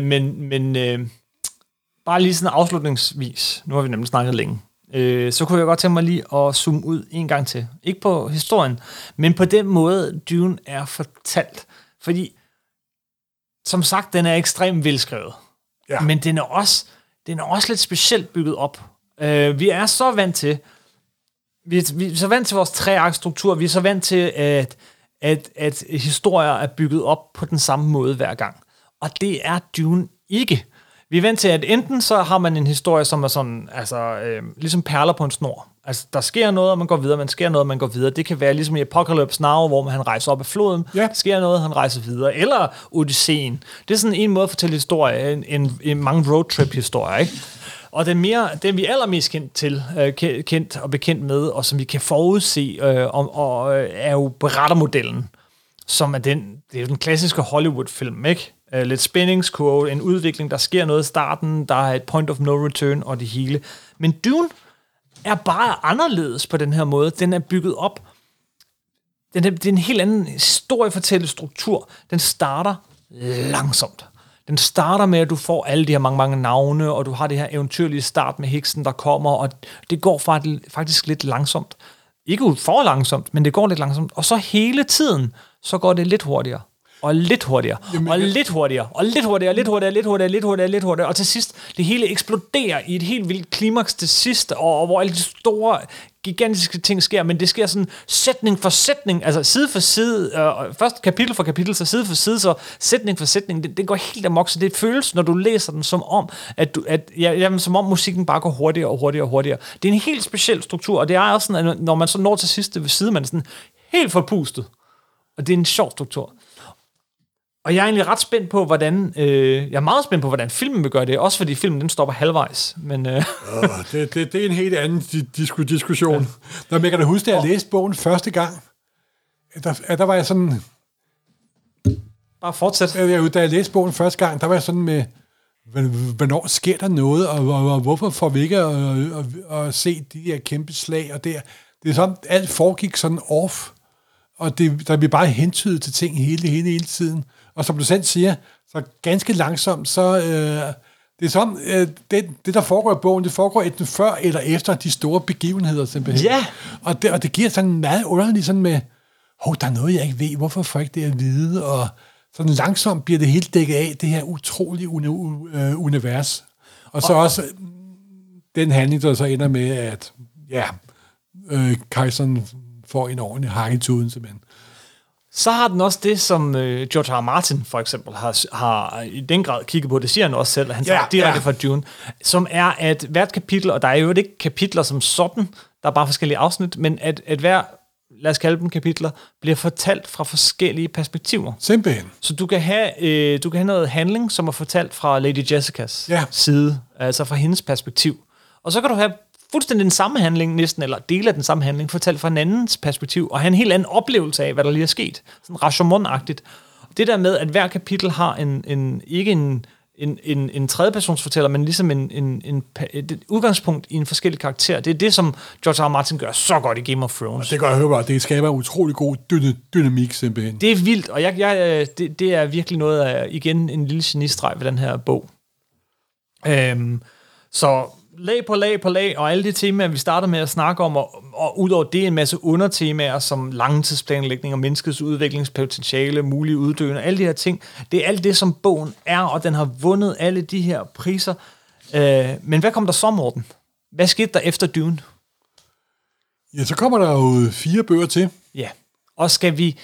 Øh, men men øh, bare lige sådan afslutningsvis, nu har vi nemlig snakket længe, øh, så kunne jeg godt tænke mig lige at zoome ud en gang til. Ikke på historien, men på den måde, Dune er fortalt. Fordi som sagt, den er ekstremt velskrevet. Ja. Men den er, også, den er også lidt specielt bygget op. Uh, vi er så vant til, vi er, vi er så vant til vores treaktstruktur, vi er så vant til, at, at, at historier er bygget op på den samme måde hver gang. Og det er Dune ikke. Vi er vant til, at enten så har man en historie, som er sådan, altså, øh, ligesom perler på en snor. Altså, der sker noget, og man går videre, man sker noget, og man går videre. Det kan være ligesom i Apocalypse Now, hvor han rejser op af floden, yeah. der sker noget, han rejser videre. Eller Odysseen. Det er sådan en måde at fortælle historie, en, en, en mange roadtrip-historier, ikke? Og den, mere, den vi er allermest kendt til, øh, kendt og bekendt med, og som vi kan forudse, øh, og, og, øh, er jo berettermodellen, som er den, det er den klassiske Hollywood-film, ikke? Øh, lidt spændingskurve, en udvikling, der sker noget i starten, der er et point of no return og det hele. Men Dune er bare anderledes på den her måde. Den er bygget op. Den er, det er en helt anden historiefortællestruktur. Den starter langsomt. Den starter med, at du får alle de her mange, mange navne, og du har det her eventyrlige start med heksen, der kommer, og det går faktisk lidt langsomt. Ikke for langsomt, men det går lidt langsomt. Og så hele tiden, så går det lidt hurtigere. Og lidt hurtigere, Jamen, og lidt hurtigere, og lidt hurtigere, lidt hurtigere, lidt hurtigere, lidt hurtigere, lidt hurtigere. Og til sidst, det hele eksploderer i et helt vildt klimaks til sidst, og, og hvor alle de store, gigantiske ting sker, men det sker sådan sætning for sætning, altså side for side, øh, først kapitel for kapitel, så side for side, så sætning for sætning. Det, det går helt amok, så det føles, når du læser den, som om, at du, at, ja, jamen, som om musikken bare går hurtigere og hurtigere og hurtigere. Det er en helt speciel struktur, og det er også sådan, at når man så når til sidste side, man er sådan helt forpustet. Og det er en sjov struktur. Og jeg er egentlig ret spændt på, hvordan... Øh, jeg er meget spændt på, hvordan filmen vil gøre det. Også fordi filmen den stopper halvvejs. Men, øh. oh, det, det, det er en helt anden dis- diskussion. Ja. Når man kan da huske, da jeg oh. læste bogen første gang, der, der var jeg sådan... Bare fortsæt. Da jeg læste bogen første gang, der var jeg sådan med... Hvornår sker der noget? Og, og, og hvorfor får vi ikke at, at, at, at se de der kæmpe slag? Og der? Det er sådan, alt foregik sådan off. Og det, der bliver bare hentydet til ting hele, hele, hele tiden. Og som du selv siger, så ganske langsomt, så øh, det er som, øh, det, det, der foregår i bogen, det foregår enten før eller efter de store begivenheder, simpelthen. Ja. Og det, og det giver sådan en meget underlig sådan med, hov, der er noget, jeg ikke ved, hvorfor får jeg ikke det at vide? Og sådan langsomt bliver det helt dækket af, det her utrolige uni- øh, univers. Og, og så også den handling, der så ender med, at ja, øh, kejseren får en ordentlig hak i tuden, simpelthen. Så har den også det, som øh, George R. Martin for eksempel har, har i den grad kigget på, det siger han også selv, han tager ja, direkte ja. fra Dune, som er, at hvert kapitel, og der er jo ikke kapitler som sådan, der er bare forskellige afsnit, men at, at hver, lad os kalde dem kapitler, bliver fortalt fra forskellige perspektiver. Simpelthen. Så du kan have, øh, du kan have noget handling, som er fortalt fra Lady Jessicas ja. side, altså fra hendes perspektiv. Og så kan du have fuldstændig den samme handling næsten, eller dele af den samme handling, fortalt fra en andens perspektiv, og have en helt anden oplevelse af, hvad der lige er sket. Sådan rashomon-agtigt. Det der med, at hver kapitel har en, en ikke en, en, en, en tredjepersonsfortæller, men ligesom en, en, en, et udgangspunkt i en forskellig karakter. Det er det, som George R. R. Martin gør så godt i Game of Thrones. Og det gør jeg bare. Det skaber en utrolig god dyna, dynamik, simpelthen. Det er vildt, og jeg, jeg, det, det er virkelig noget af, igen, en lille genistreg ved den her bog. Øhm, så... lag på lag på lag, og alle de temaer, vi starter med at snakke om, og, og udover det en masse undertemaer, som langtidsplanlægning og menneskets udviklingspotentiale, mulige uddøende, alle de her ting, det er alt det, som bogen er, og den har vundet alle de her priser. Øh, men hvad kom der så, Morten? Hvad skete der efter Dune? Ja, så kommer der jo fire bøger til. Ja, og skal vi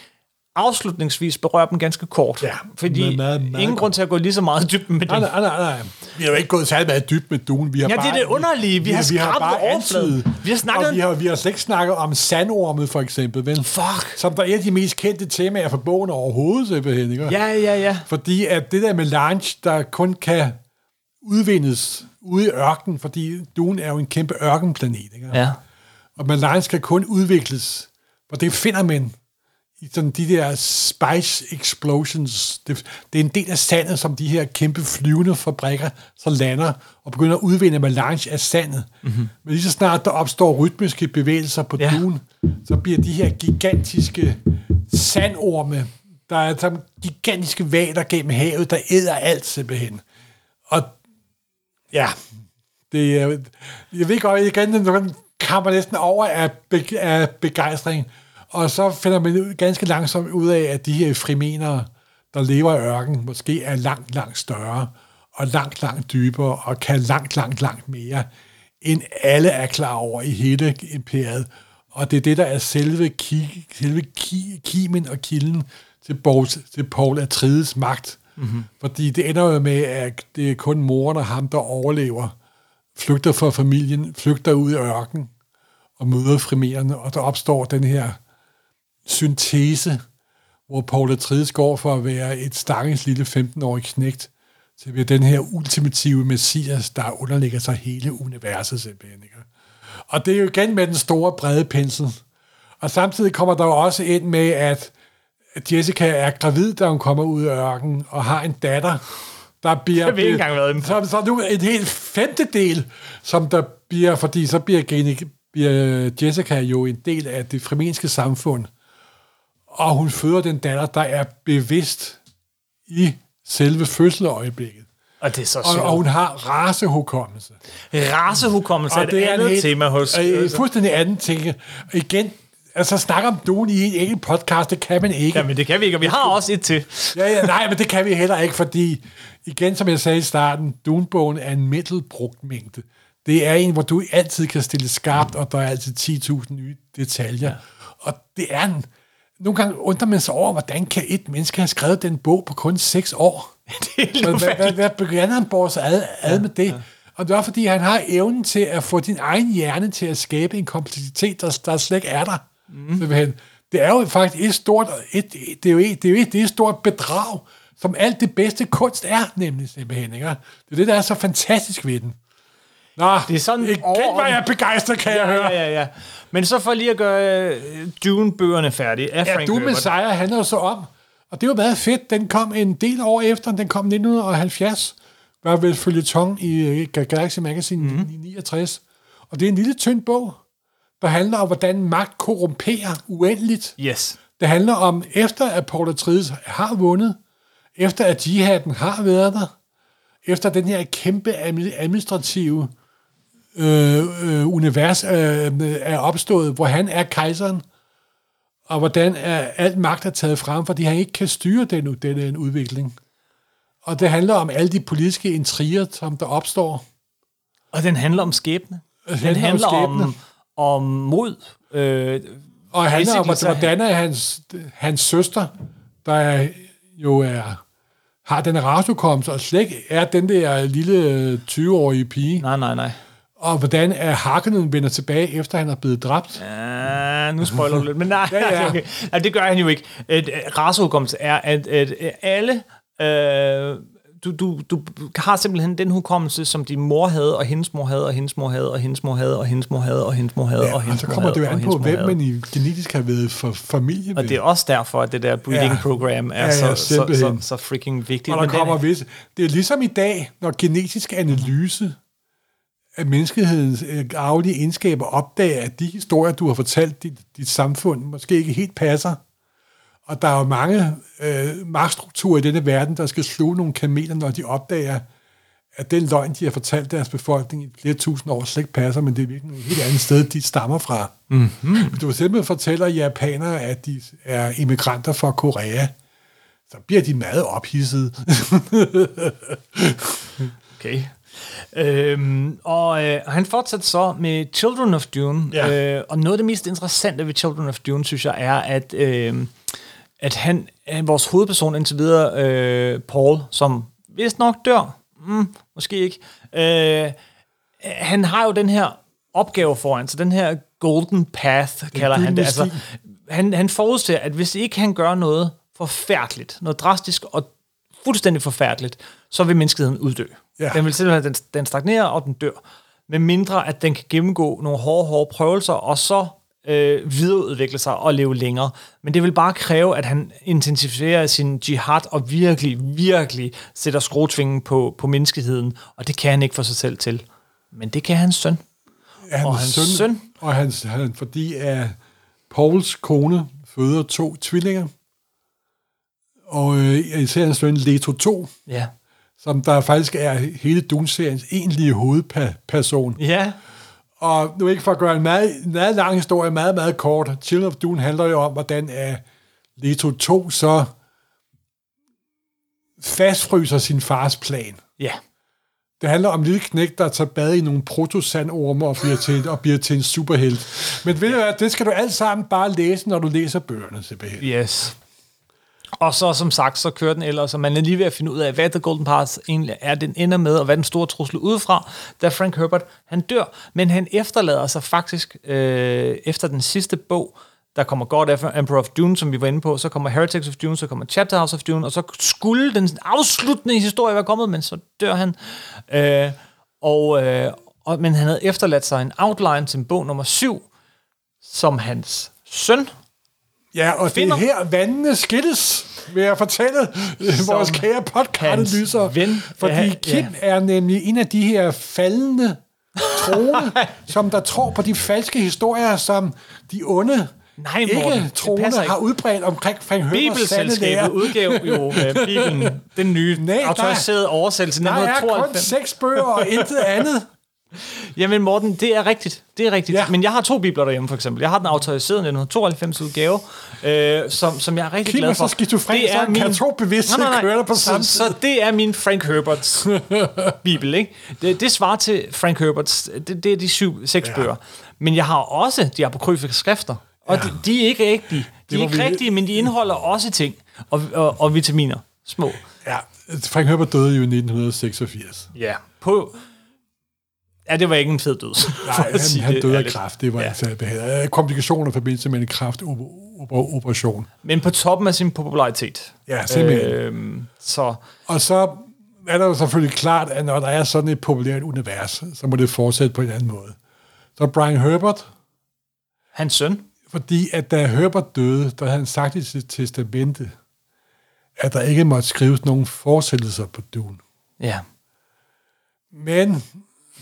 afslutningsvis berøre dem ganske kort? Ja, fordi meget, meget, meget ingen kort. Grund til at gå lige så meget dybt med Dune. Nej, nej, nej, nej. Vi har jo ikke gået særlig meget dybt med Dune. Vi har ja, bare, det er det underlige. Vi, vi har skrabet overfladet. Vi har snakket... Og vi har, vi har slet ikke snakket om sandormet, for eksempel. Vel? Fuck! Som der er et af de mest kendte temaer for bogen overhovedet, simpelthen. Ikke? Ja, ja, ja. Fordi at det der med melange, der kun kan udvindes ude i ørkenen, fordi Dune er jo en kæmpe ørkenplanet. Ikke? Ja. Og melange kan kun udvikles, og det finder man i sådan de der spice explosions. Det, det er en del af sandet, som de her kæmpe flyvende fabrikker så lander og begynder at udvinde melange af sandet. Mm-hmm. Men lige så snart der opstår rytmiske bevægelser på ja. Dune, så bliver de her gigantiske sandorme, der er sådan gigantiske hvaler gennem havet, der æder alt simpelthen. Og ja, det er... Jeg ved godt, igen, den kamper næsten over af, be, af begejstring. Og så finder man ganske langsomt ud af, at de her fremenere, der lever i ørken, måske er langt, langt større, og langt, langt dybere, og kan langt, langt, langt mere, end alle er klar over i hele imperiet. Og det er det, der er selve, ki, selve ki, kimen og kilden til, Bort, til Paul Atreides magt. Mm-hmm. Fordi det ender jo med, at det er kun moren og ham, der overlever, flygter fra familien, flygter ud i ørken, og møder fremererne, og der opstår den her syntese, hvor Paul Atreides går for at være et stakkels lille femten-årig knægt, til at være den her ultimative messias, der underlægger sig hele universet simpelthen. Og det er jo igen med den store, brede pensel. Og samtidig kommer der jo også ind med, at Jessica er gravid, da hun kommer ud af ørkenen, og har en datter, der bliver... Jeg ved ikke engang, hvad det er. Så nu en helt femtedel, som der bliver, fordi så bliver genik... Jessica jo en del af det fremenske samfund, og hun føder den datter, der er bevidst i selve fødseløjeblikket. Og det er så sjovt. Og, og hun har racehukommelse. Racehukommelse er et det andet er et, tema hos... Øh, fuldstændig andet ting. Igen, altså snakke om Dune i en enkelt podcast, det kan man ikke. Jamen det kan vi ikke, og vi har også et til. ja, ja, nej, men det kan vi heller ikke, fordi igen, som jeg sagde i starten, Dune-bogen er en middelbrugt mængde. Det er en, hvor du altid kan stille skarpt, og der er altid ti tusind nye detaljer. Ja. Og det er en... Nogle gange undrer man sig over, hvordan kan et menneske have skrevet den bog på kun seks år? Hvad begynder han bort sig ad, ad ja, med det? Ja. Og det er fordi, han har evnen til at få din egen hjerne til at skabe en kompleksitet, der, der slet ikke er der. Mm. Det er jo faktisk et stort... Et, det er jo et, det er jo et, det er et stort bedrag, som alt det bedste kunst er, nemlig simpelthen. Ikke? Det er det, der er så fantastisk ved den. Nå, det er sådan igen var jeg begejstret, kan ja, jeg høre. Ja, ja, ja. Men så for lige at gøre uh, Dune-bøgerne færdige af ja, Frank Herbert. Ja, Dune Messiah handler så om, og det var meget fedt, den kom en del år efter, den kom nitten halvfjerds, var vel føljeton i uh, Galaxy Magazine mm-hmm. i niogtres, og det er en lille tynd bog, der handler om, hvordan magt korrumperer uendeligt. Yes. Det handler om, efter at Paul Atreides har vundet, efter at jihadden har været der, efter den her kæmpe administrative Øh, øh, univers øh, er opstået, hvor han er kejseren, og hvordan er alt magt er taget frem, fordi han ikke kan styre den, den, den udvikling. Og det handler om alle de politiske intriger, som der opstår. Og den handler om skæbne. Den, den handler om, om, om mod. Øh, og han handler om, hvordan er hans, hans søster, der jo er... har den raceudkommelse, og slet ikke er den der lille tyve-årige pige. Nej, nej, nej. Og hvordan er Harkonnen vender tilbage, efter han er blevet dræbt? Ja, nu spoiler du lidt, men nej, ja, ja. Okay. Altså, det gør han jo ikke. Raceudkommelse er, at, at alle... Øh, du, du, du har simpelthen den hukommelse, som din mor havde, og hendes mor havde, og hendes mor havde, og hendes mor havde, og hendes mor havde, og hendes mor havde, og hendes mor havde. Og så kommer det jo an på, hvem man i genetisk har været for familie med. Og det er også derfor, at det der breeding ja. Program er ja, ja, så, så, så, så freaking vigtigt. Og der kommer vist. Det er ligesom i dag, når genetisk analyse af menneskehedens arvelige egenskaber opdager, at de historier, du har fortalt dit, dit samfund, måske ikke helt passer. Og der er jo mange øh, magtstrukturer i denne verden, der skal slå nogle kameler, når de opdager, at den løgn, de har fortalt deres befolkning i flere tusind år, slet ikke passer, men det er virkelig et helt andet sted, de stammer fra. Mm-hmm. Du simpelthen fortæller japanere, at de er immigranter fra Korea, så bliver de meget ophidsede. Okay. Øhm, og øh, han fortsatte så med Children of Dune, ja. øh, og noget af det mest interessante ved Children of Dune, synes jeg, er, at, øh, at han, vores hovedperson indtil videre, øh, Paul, som vist nok dør, mm, måske ikke, øh, han har jo den her opgave foran, så den her golden path, kalder han det. Altså, han, han forudser, at hvis ikke han gør noget forfærdeligt, noget drastisk og fuldstændig forfærdeligt, så vil menneskeheden uddø. Ja. Den vil simpelthen, den, den stagnerer, og den dør. Med mindre, at den kan gennemgå nogle hårde, hårde prøvelser, og så øh, videreudvikle sig og leve længere. Men det vil bare kræve, at han intensiverer sin jihad, og virkelig, virkelig sætter skruetvingen på, på menneskeheden, og det kan han ikke for sig selv til. Men det kan hans søn. Hans og hans søn. søn. Og hans, han, fordi uh, Pauls kone føder to tvillinger, og uh, især hans søn Leto to, ja. Som der faktisk er hele Dune-seriens egentlige hovedperson. Ja. Og nu ikke for at gøre en meget, meget lang historie, meget, meget kort, Children of Dune handler jo om, hvordan uh, Leto to så fastfryser sin fars plan. Ja. Det handler om en lille knægt, der tager bad i nogle protosandormer og bliver til, og bliver til en superhelt. Men ved du hvad, det skal du alt sammen bare læse, når du læser bøgerne, simpelthen. Yes. Og så, som sagt, så kører den ellers, og man er lige ved at finde ud af, hvad The Golden Path egentlig er, den ender med, og hvad den store trussel udefra, da Frank Herbert, han dør. Men han efterlader sig faktisk, øh, efter den sidste bog, der kommer God Emperor of Dune, som vi var inde på, så kommer Heretics of Dune, så kommer Chapterhouse of Dune, og så skulle den afsluttende historie være kommet, men så dør han. Øh, og, øh, og, men han havde efterladt sig en outline til bog nummer syv, som hans søn. Ja, og finder. Det er her vandene skilles, vil jeg fortælle som vores kære podcastlytter. Fordi ja, Kim ja. er nemlig en af de her faldende troende, som der tror på de falske historier, som de onde, nej, Morten, ikke troende har udbredt omkring Frank Høbers sandelærer. Bibelselskabet udgav jo uh, Bibelen, den nye nej, autoriserede oversættelse. Der er kun seks bøger og intet andet. Jamen Morten, det er rigtigt, det er rigtigt. Ja. Men jeg har to bibler derhjemme for eksempel. Jeg har den autoriserede nitten tooghalvfems udgave, øh, som som jeg er rigtig Kim glad for. Kim er så skizofren, så min... kan to bevidsthed kører på samme tid. Så det er min Frank Herberts bibel, ikke? Det, det svarer til Frank Herberts. Det, det er de syv seks ja. bøger. Men jeg har også de apokryfe skrifter. Og ja. de, de er ikke rigtige. De er ikke vi... rigtige, men de indeholder også ting og, og, og vitaminer. Små. Ja, Frank Herbert døde jo i nitten seksogfirs. Ja, på... Ja, det var ikke en fed død. Nej, han, han døde af kræft. Det var ja. en fed behandling. Komplikationer i forbindelse med en kræftoperation. Men på toppen af sin popularitet. Ja, simpelthen. Øhm, så. Og så er der jo selvfølgelig klart, at når der er sådan et populært univers, så må det fortsætte på en anden måde. Så Brian Herbert. Hans søn. Fordi at da Herbert døde, der havde han sagt i sit testamente, at der ikke måtte skrives nogen fortsættelser på Dune. Ja. Men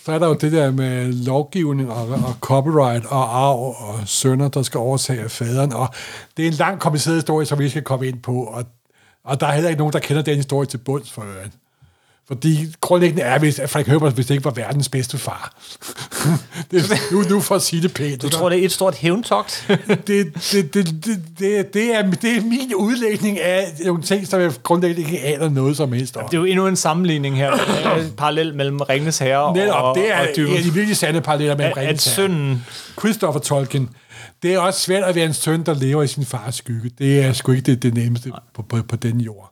så er der jo det der med lovgivning og, og copyright og arv og sønner, der skal overtage faderen. Og det er en lang kompliceret historie, som vi skal komme ind på. Og, og der er heller ikke nogen, der kender den historie til bunds for øvrigt. Fordi grundlæggende er, hvis, at Frank Herbert hvis det ikke var verdens bedste far. det, nu, nu for at sige det pænt. Du tror, det er et stort hævntogt? det, det, det, det, det, det, er, det er min udlægning af nogle ting, som jeg grundlæggende ikke aner noget som helst om. Det er jo endnu en sammenligning her. Parallel mellem Ringenes Herre og Dune. Netop, det er, og Dune. Er de virkelig sande paralleller mellem Ringenes Herre. At sønnen... Christopher Tolkien. Det er også svært at være en søn, der lever i sin fars skygge. Det er sgu ikke det, det nemmeste på, på, på den jord.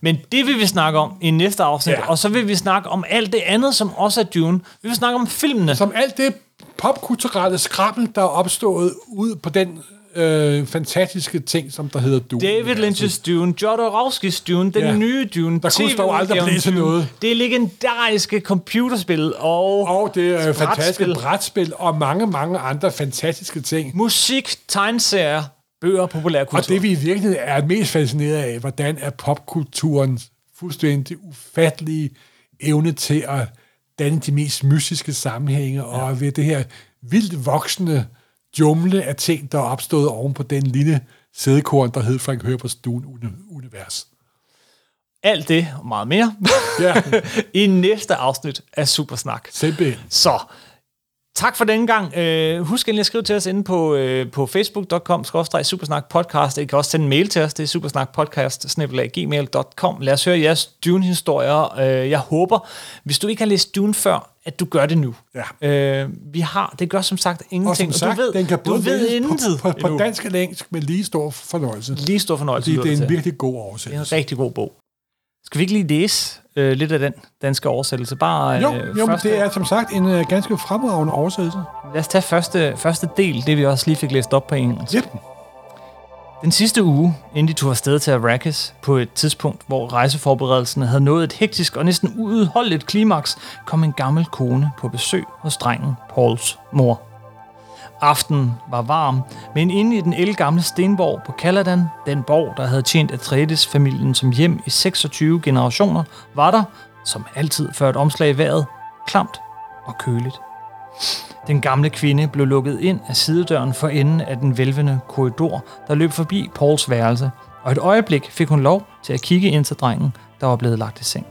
Men det vil vi snakke om i næste afsnit, ja. Og så vil vi snakke om alt det andet, som også er Dune. Vi vil snakke om filmene. Som alt det popkulturelle skrabbel, der er opstået ud på den øh, fantastiske ting, som der hedder Dune. David Lynch's Dune, Jodorowskis Dune, den ja. nye Dune. Der kunne dog aldrig blive til noget. Det er legendariske computerspil og Og det øh, fantastiske brætspil og mange, mange andre fantastiske ting. Musik, tegneserier. Bøger, populærkultur. Og det vi i virkeligheden er mest fascineret af, hvordan er popkulturens fuldstændig ufattelige evne til at danne de mest mystiske sammenhænge, ja. Og ved det her vildt voksende jumle af ting, der er opstået oven på den lille sædekorn, der hed Frank Herberts Dune-univers. Alt det og meget mere ja. i næste afsnit af Supersnak. Simpelthen. Så... Tak for denne gang. Uh, husk endelig at skrive til os inde på, uh, på facebook punktum com skråstreg supersnak podcast. I kan også sende en mail til os. Det er supersnak podcast snabel-a gmail punktum com. Lad os høre jeres Dune-historier. Uh, jeg håber, hvis du ikke har læst Dune før, at du gør det nu. Ja. Uh, vi har, det gør som sagt ingenting. Og som sagt, og du ved, den kan både ved på, på, på dansk og engelsk med lige stor fornøjelse. Lige stor fornøjelse. Fordi det er en til. virkelig god oversættelse. Det er en rigtig god bog. Skal vi ikke lige læse øh, lidt af den danske oversættelse? Bare, jo, øh, jo første... det er som sagt en øh, ganske fremragende oversættelse. Lad os tage første, første del, det vi også lige fik læst op på engelsk. Yep. Den sidste uge, inden de tog afsted til Arrakis, på et tidspunkt, hvor rejseforberedelserne havde nået et hektisk og næsten uudholdeligt klimaks, kom en gammel kone på besøg hos drengen Pauls mor. Aftenen var varm, men inde i den ældgamle stenborg på Caladan, den borg, der havde tjent Atreides-familien som hjem i seksogtyve generationer, var der, som altid før et omslag i vejret, klamt og køligt. Den gamle kvinde blev lukket ind af sidedøren for enden af den hvælvende korridor, der løb forbi Pauls værelse, og et øjeblik fik hun lov til at kigge ind til drengen, der var blevet lagt i seng.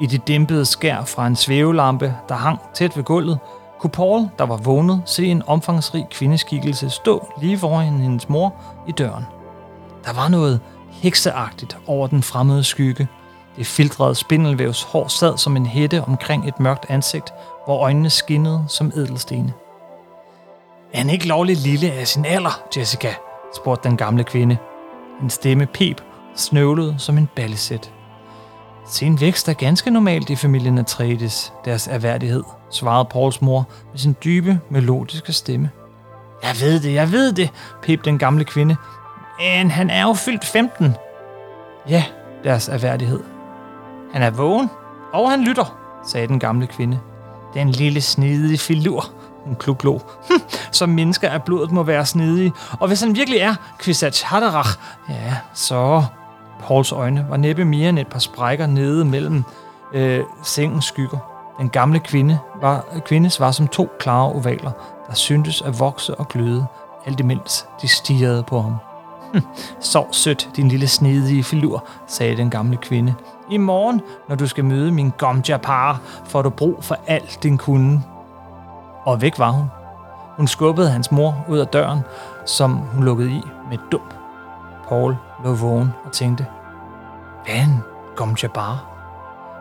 I det dæmpede skær fra en svævelampe, der hang tæt ved gulvet, kunne Paul, der var vågnet, se en omfangsrig kvindeskikkelse stå lige foran hendes mor i døren. Der var noget hekseagtigt over den fremmede skygge. Det filtrede spindelvævs hår sad som en hætte omkring et mørkt ansigt, hvor øjnene skinnede som ædelstene. Er han ikke lovligt lille af sin alder, Jessica? Spurgte den gamle kvinde. En stemme pep, snøvlede som en ballesæt. Sen vækst er ganske normalt i familien Atreides, deres erhverdighed, svarede Pauls mor med sin dybe, melodiske stemme. Jeg ved det, jeg ved det, pep den gamle kvinde. Men han er jo fyldt femten. Ja, deres erhverdighed. Han er vågen, og han lytter, sagde den gamle kvinde. Den lille snedige filur, hun kluglo. Hm, som mennesker af blodet må være snedige, og hvis han virkelig er Kvisach Hadarach, ja, så... Pauls øjne var næppe mere end et par sprækker nede mellem øh, sengens skygger. Den gamle kvinde var, kvindes var som to klare ovaler, der syntes at vokse og gløde, alt imens de stirrede på ham. Hm, sov sødt, din lille snedige filur, sagde den gamle kvinde. I morgen, når du skal møde min Gom Jabbar, får du brug for alt din kunde. Og væk var hun. Hun skubbede hans mor ud af døren, som hun lukkede i med dump. Paul lå vågen og tænkte, hvad er en Gom Jabbar?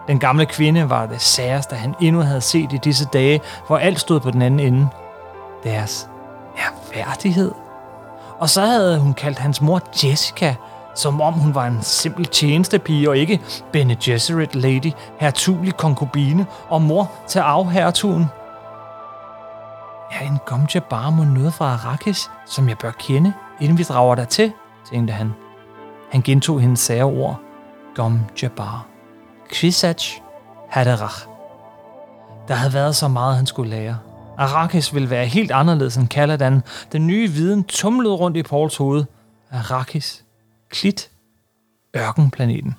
Den gamle kvinde var det særeste, han endnu havde set i disse dage, hvor alt stod på den anden ende. Deres erhverdighed. Og så havde hun kaldt hans mor Jessica, som om hun var en simpel tjenestepige og ikke Bene Gesserit lady, hertugelig konkubine og mor til afhertugen. Er en Gom Jabbar mod noget fra Arrakis, som jeg bør kende, inden vi drager der til? Tænkte han. Han gentog hendes sære ord. Gom Jabbar. Kvisach Hadarach. Der havde været så meget, han skulle lære. Arrakis ville være helt anderledes end Caladan. Den nye viden tumlede rundt i Pauls hoved. Arrakis. Klit. Ørkenplaneten.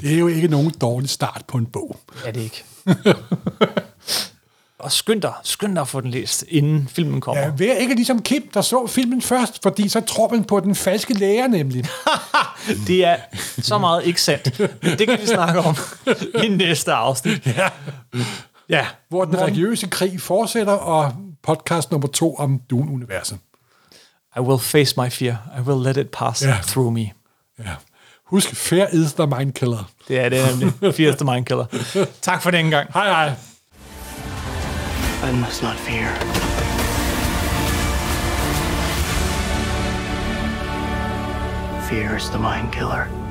Det er jo ikke nogen dårlig start på en bog. Ja, det er ikke. Og skynd dig, skynd dig at få den læst, inden filmen kommer. Ja, vær ikke ligesom Kim, der så filmen først, fordi så tror man på den falske lærer nemlig. Det er så meget ikke sandt. Det kan vi snakke om i næste afsnit. Ja. Ja. Hvor den religiøse krig fortsætter, og podcast nummer to om Dune-universet. I will face my fear. I will let it pass ja. through me. Ja. Husk, fear is the mind killer. Det er det nemlig. Fear is the mind killer. Tak for den gang. Hej hej. I must not fear. Fear is the mind killer.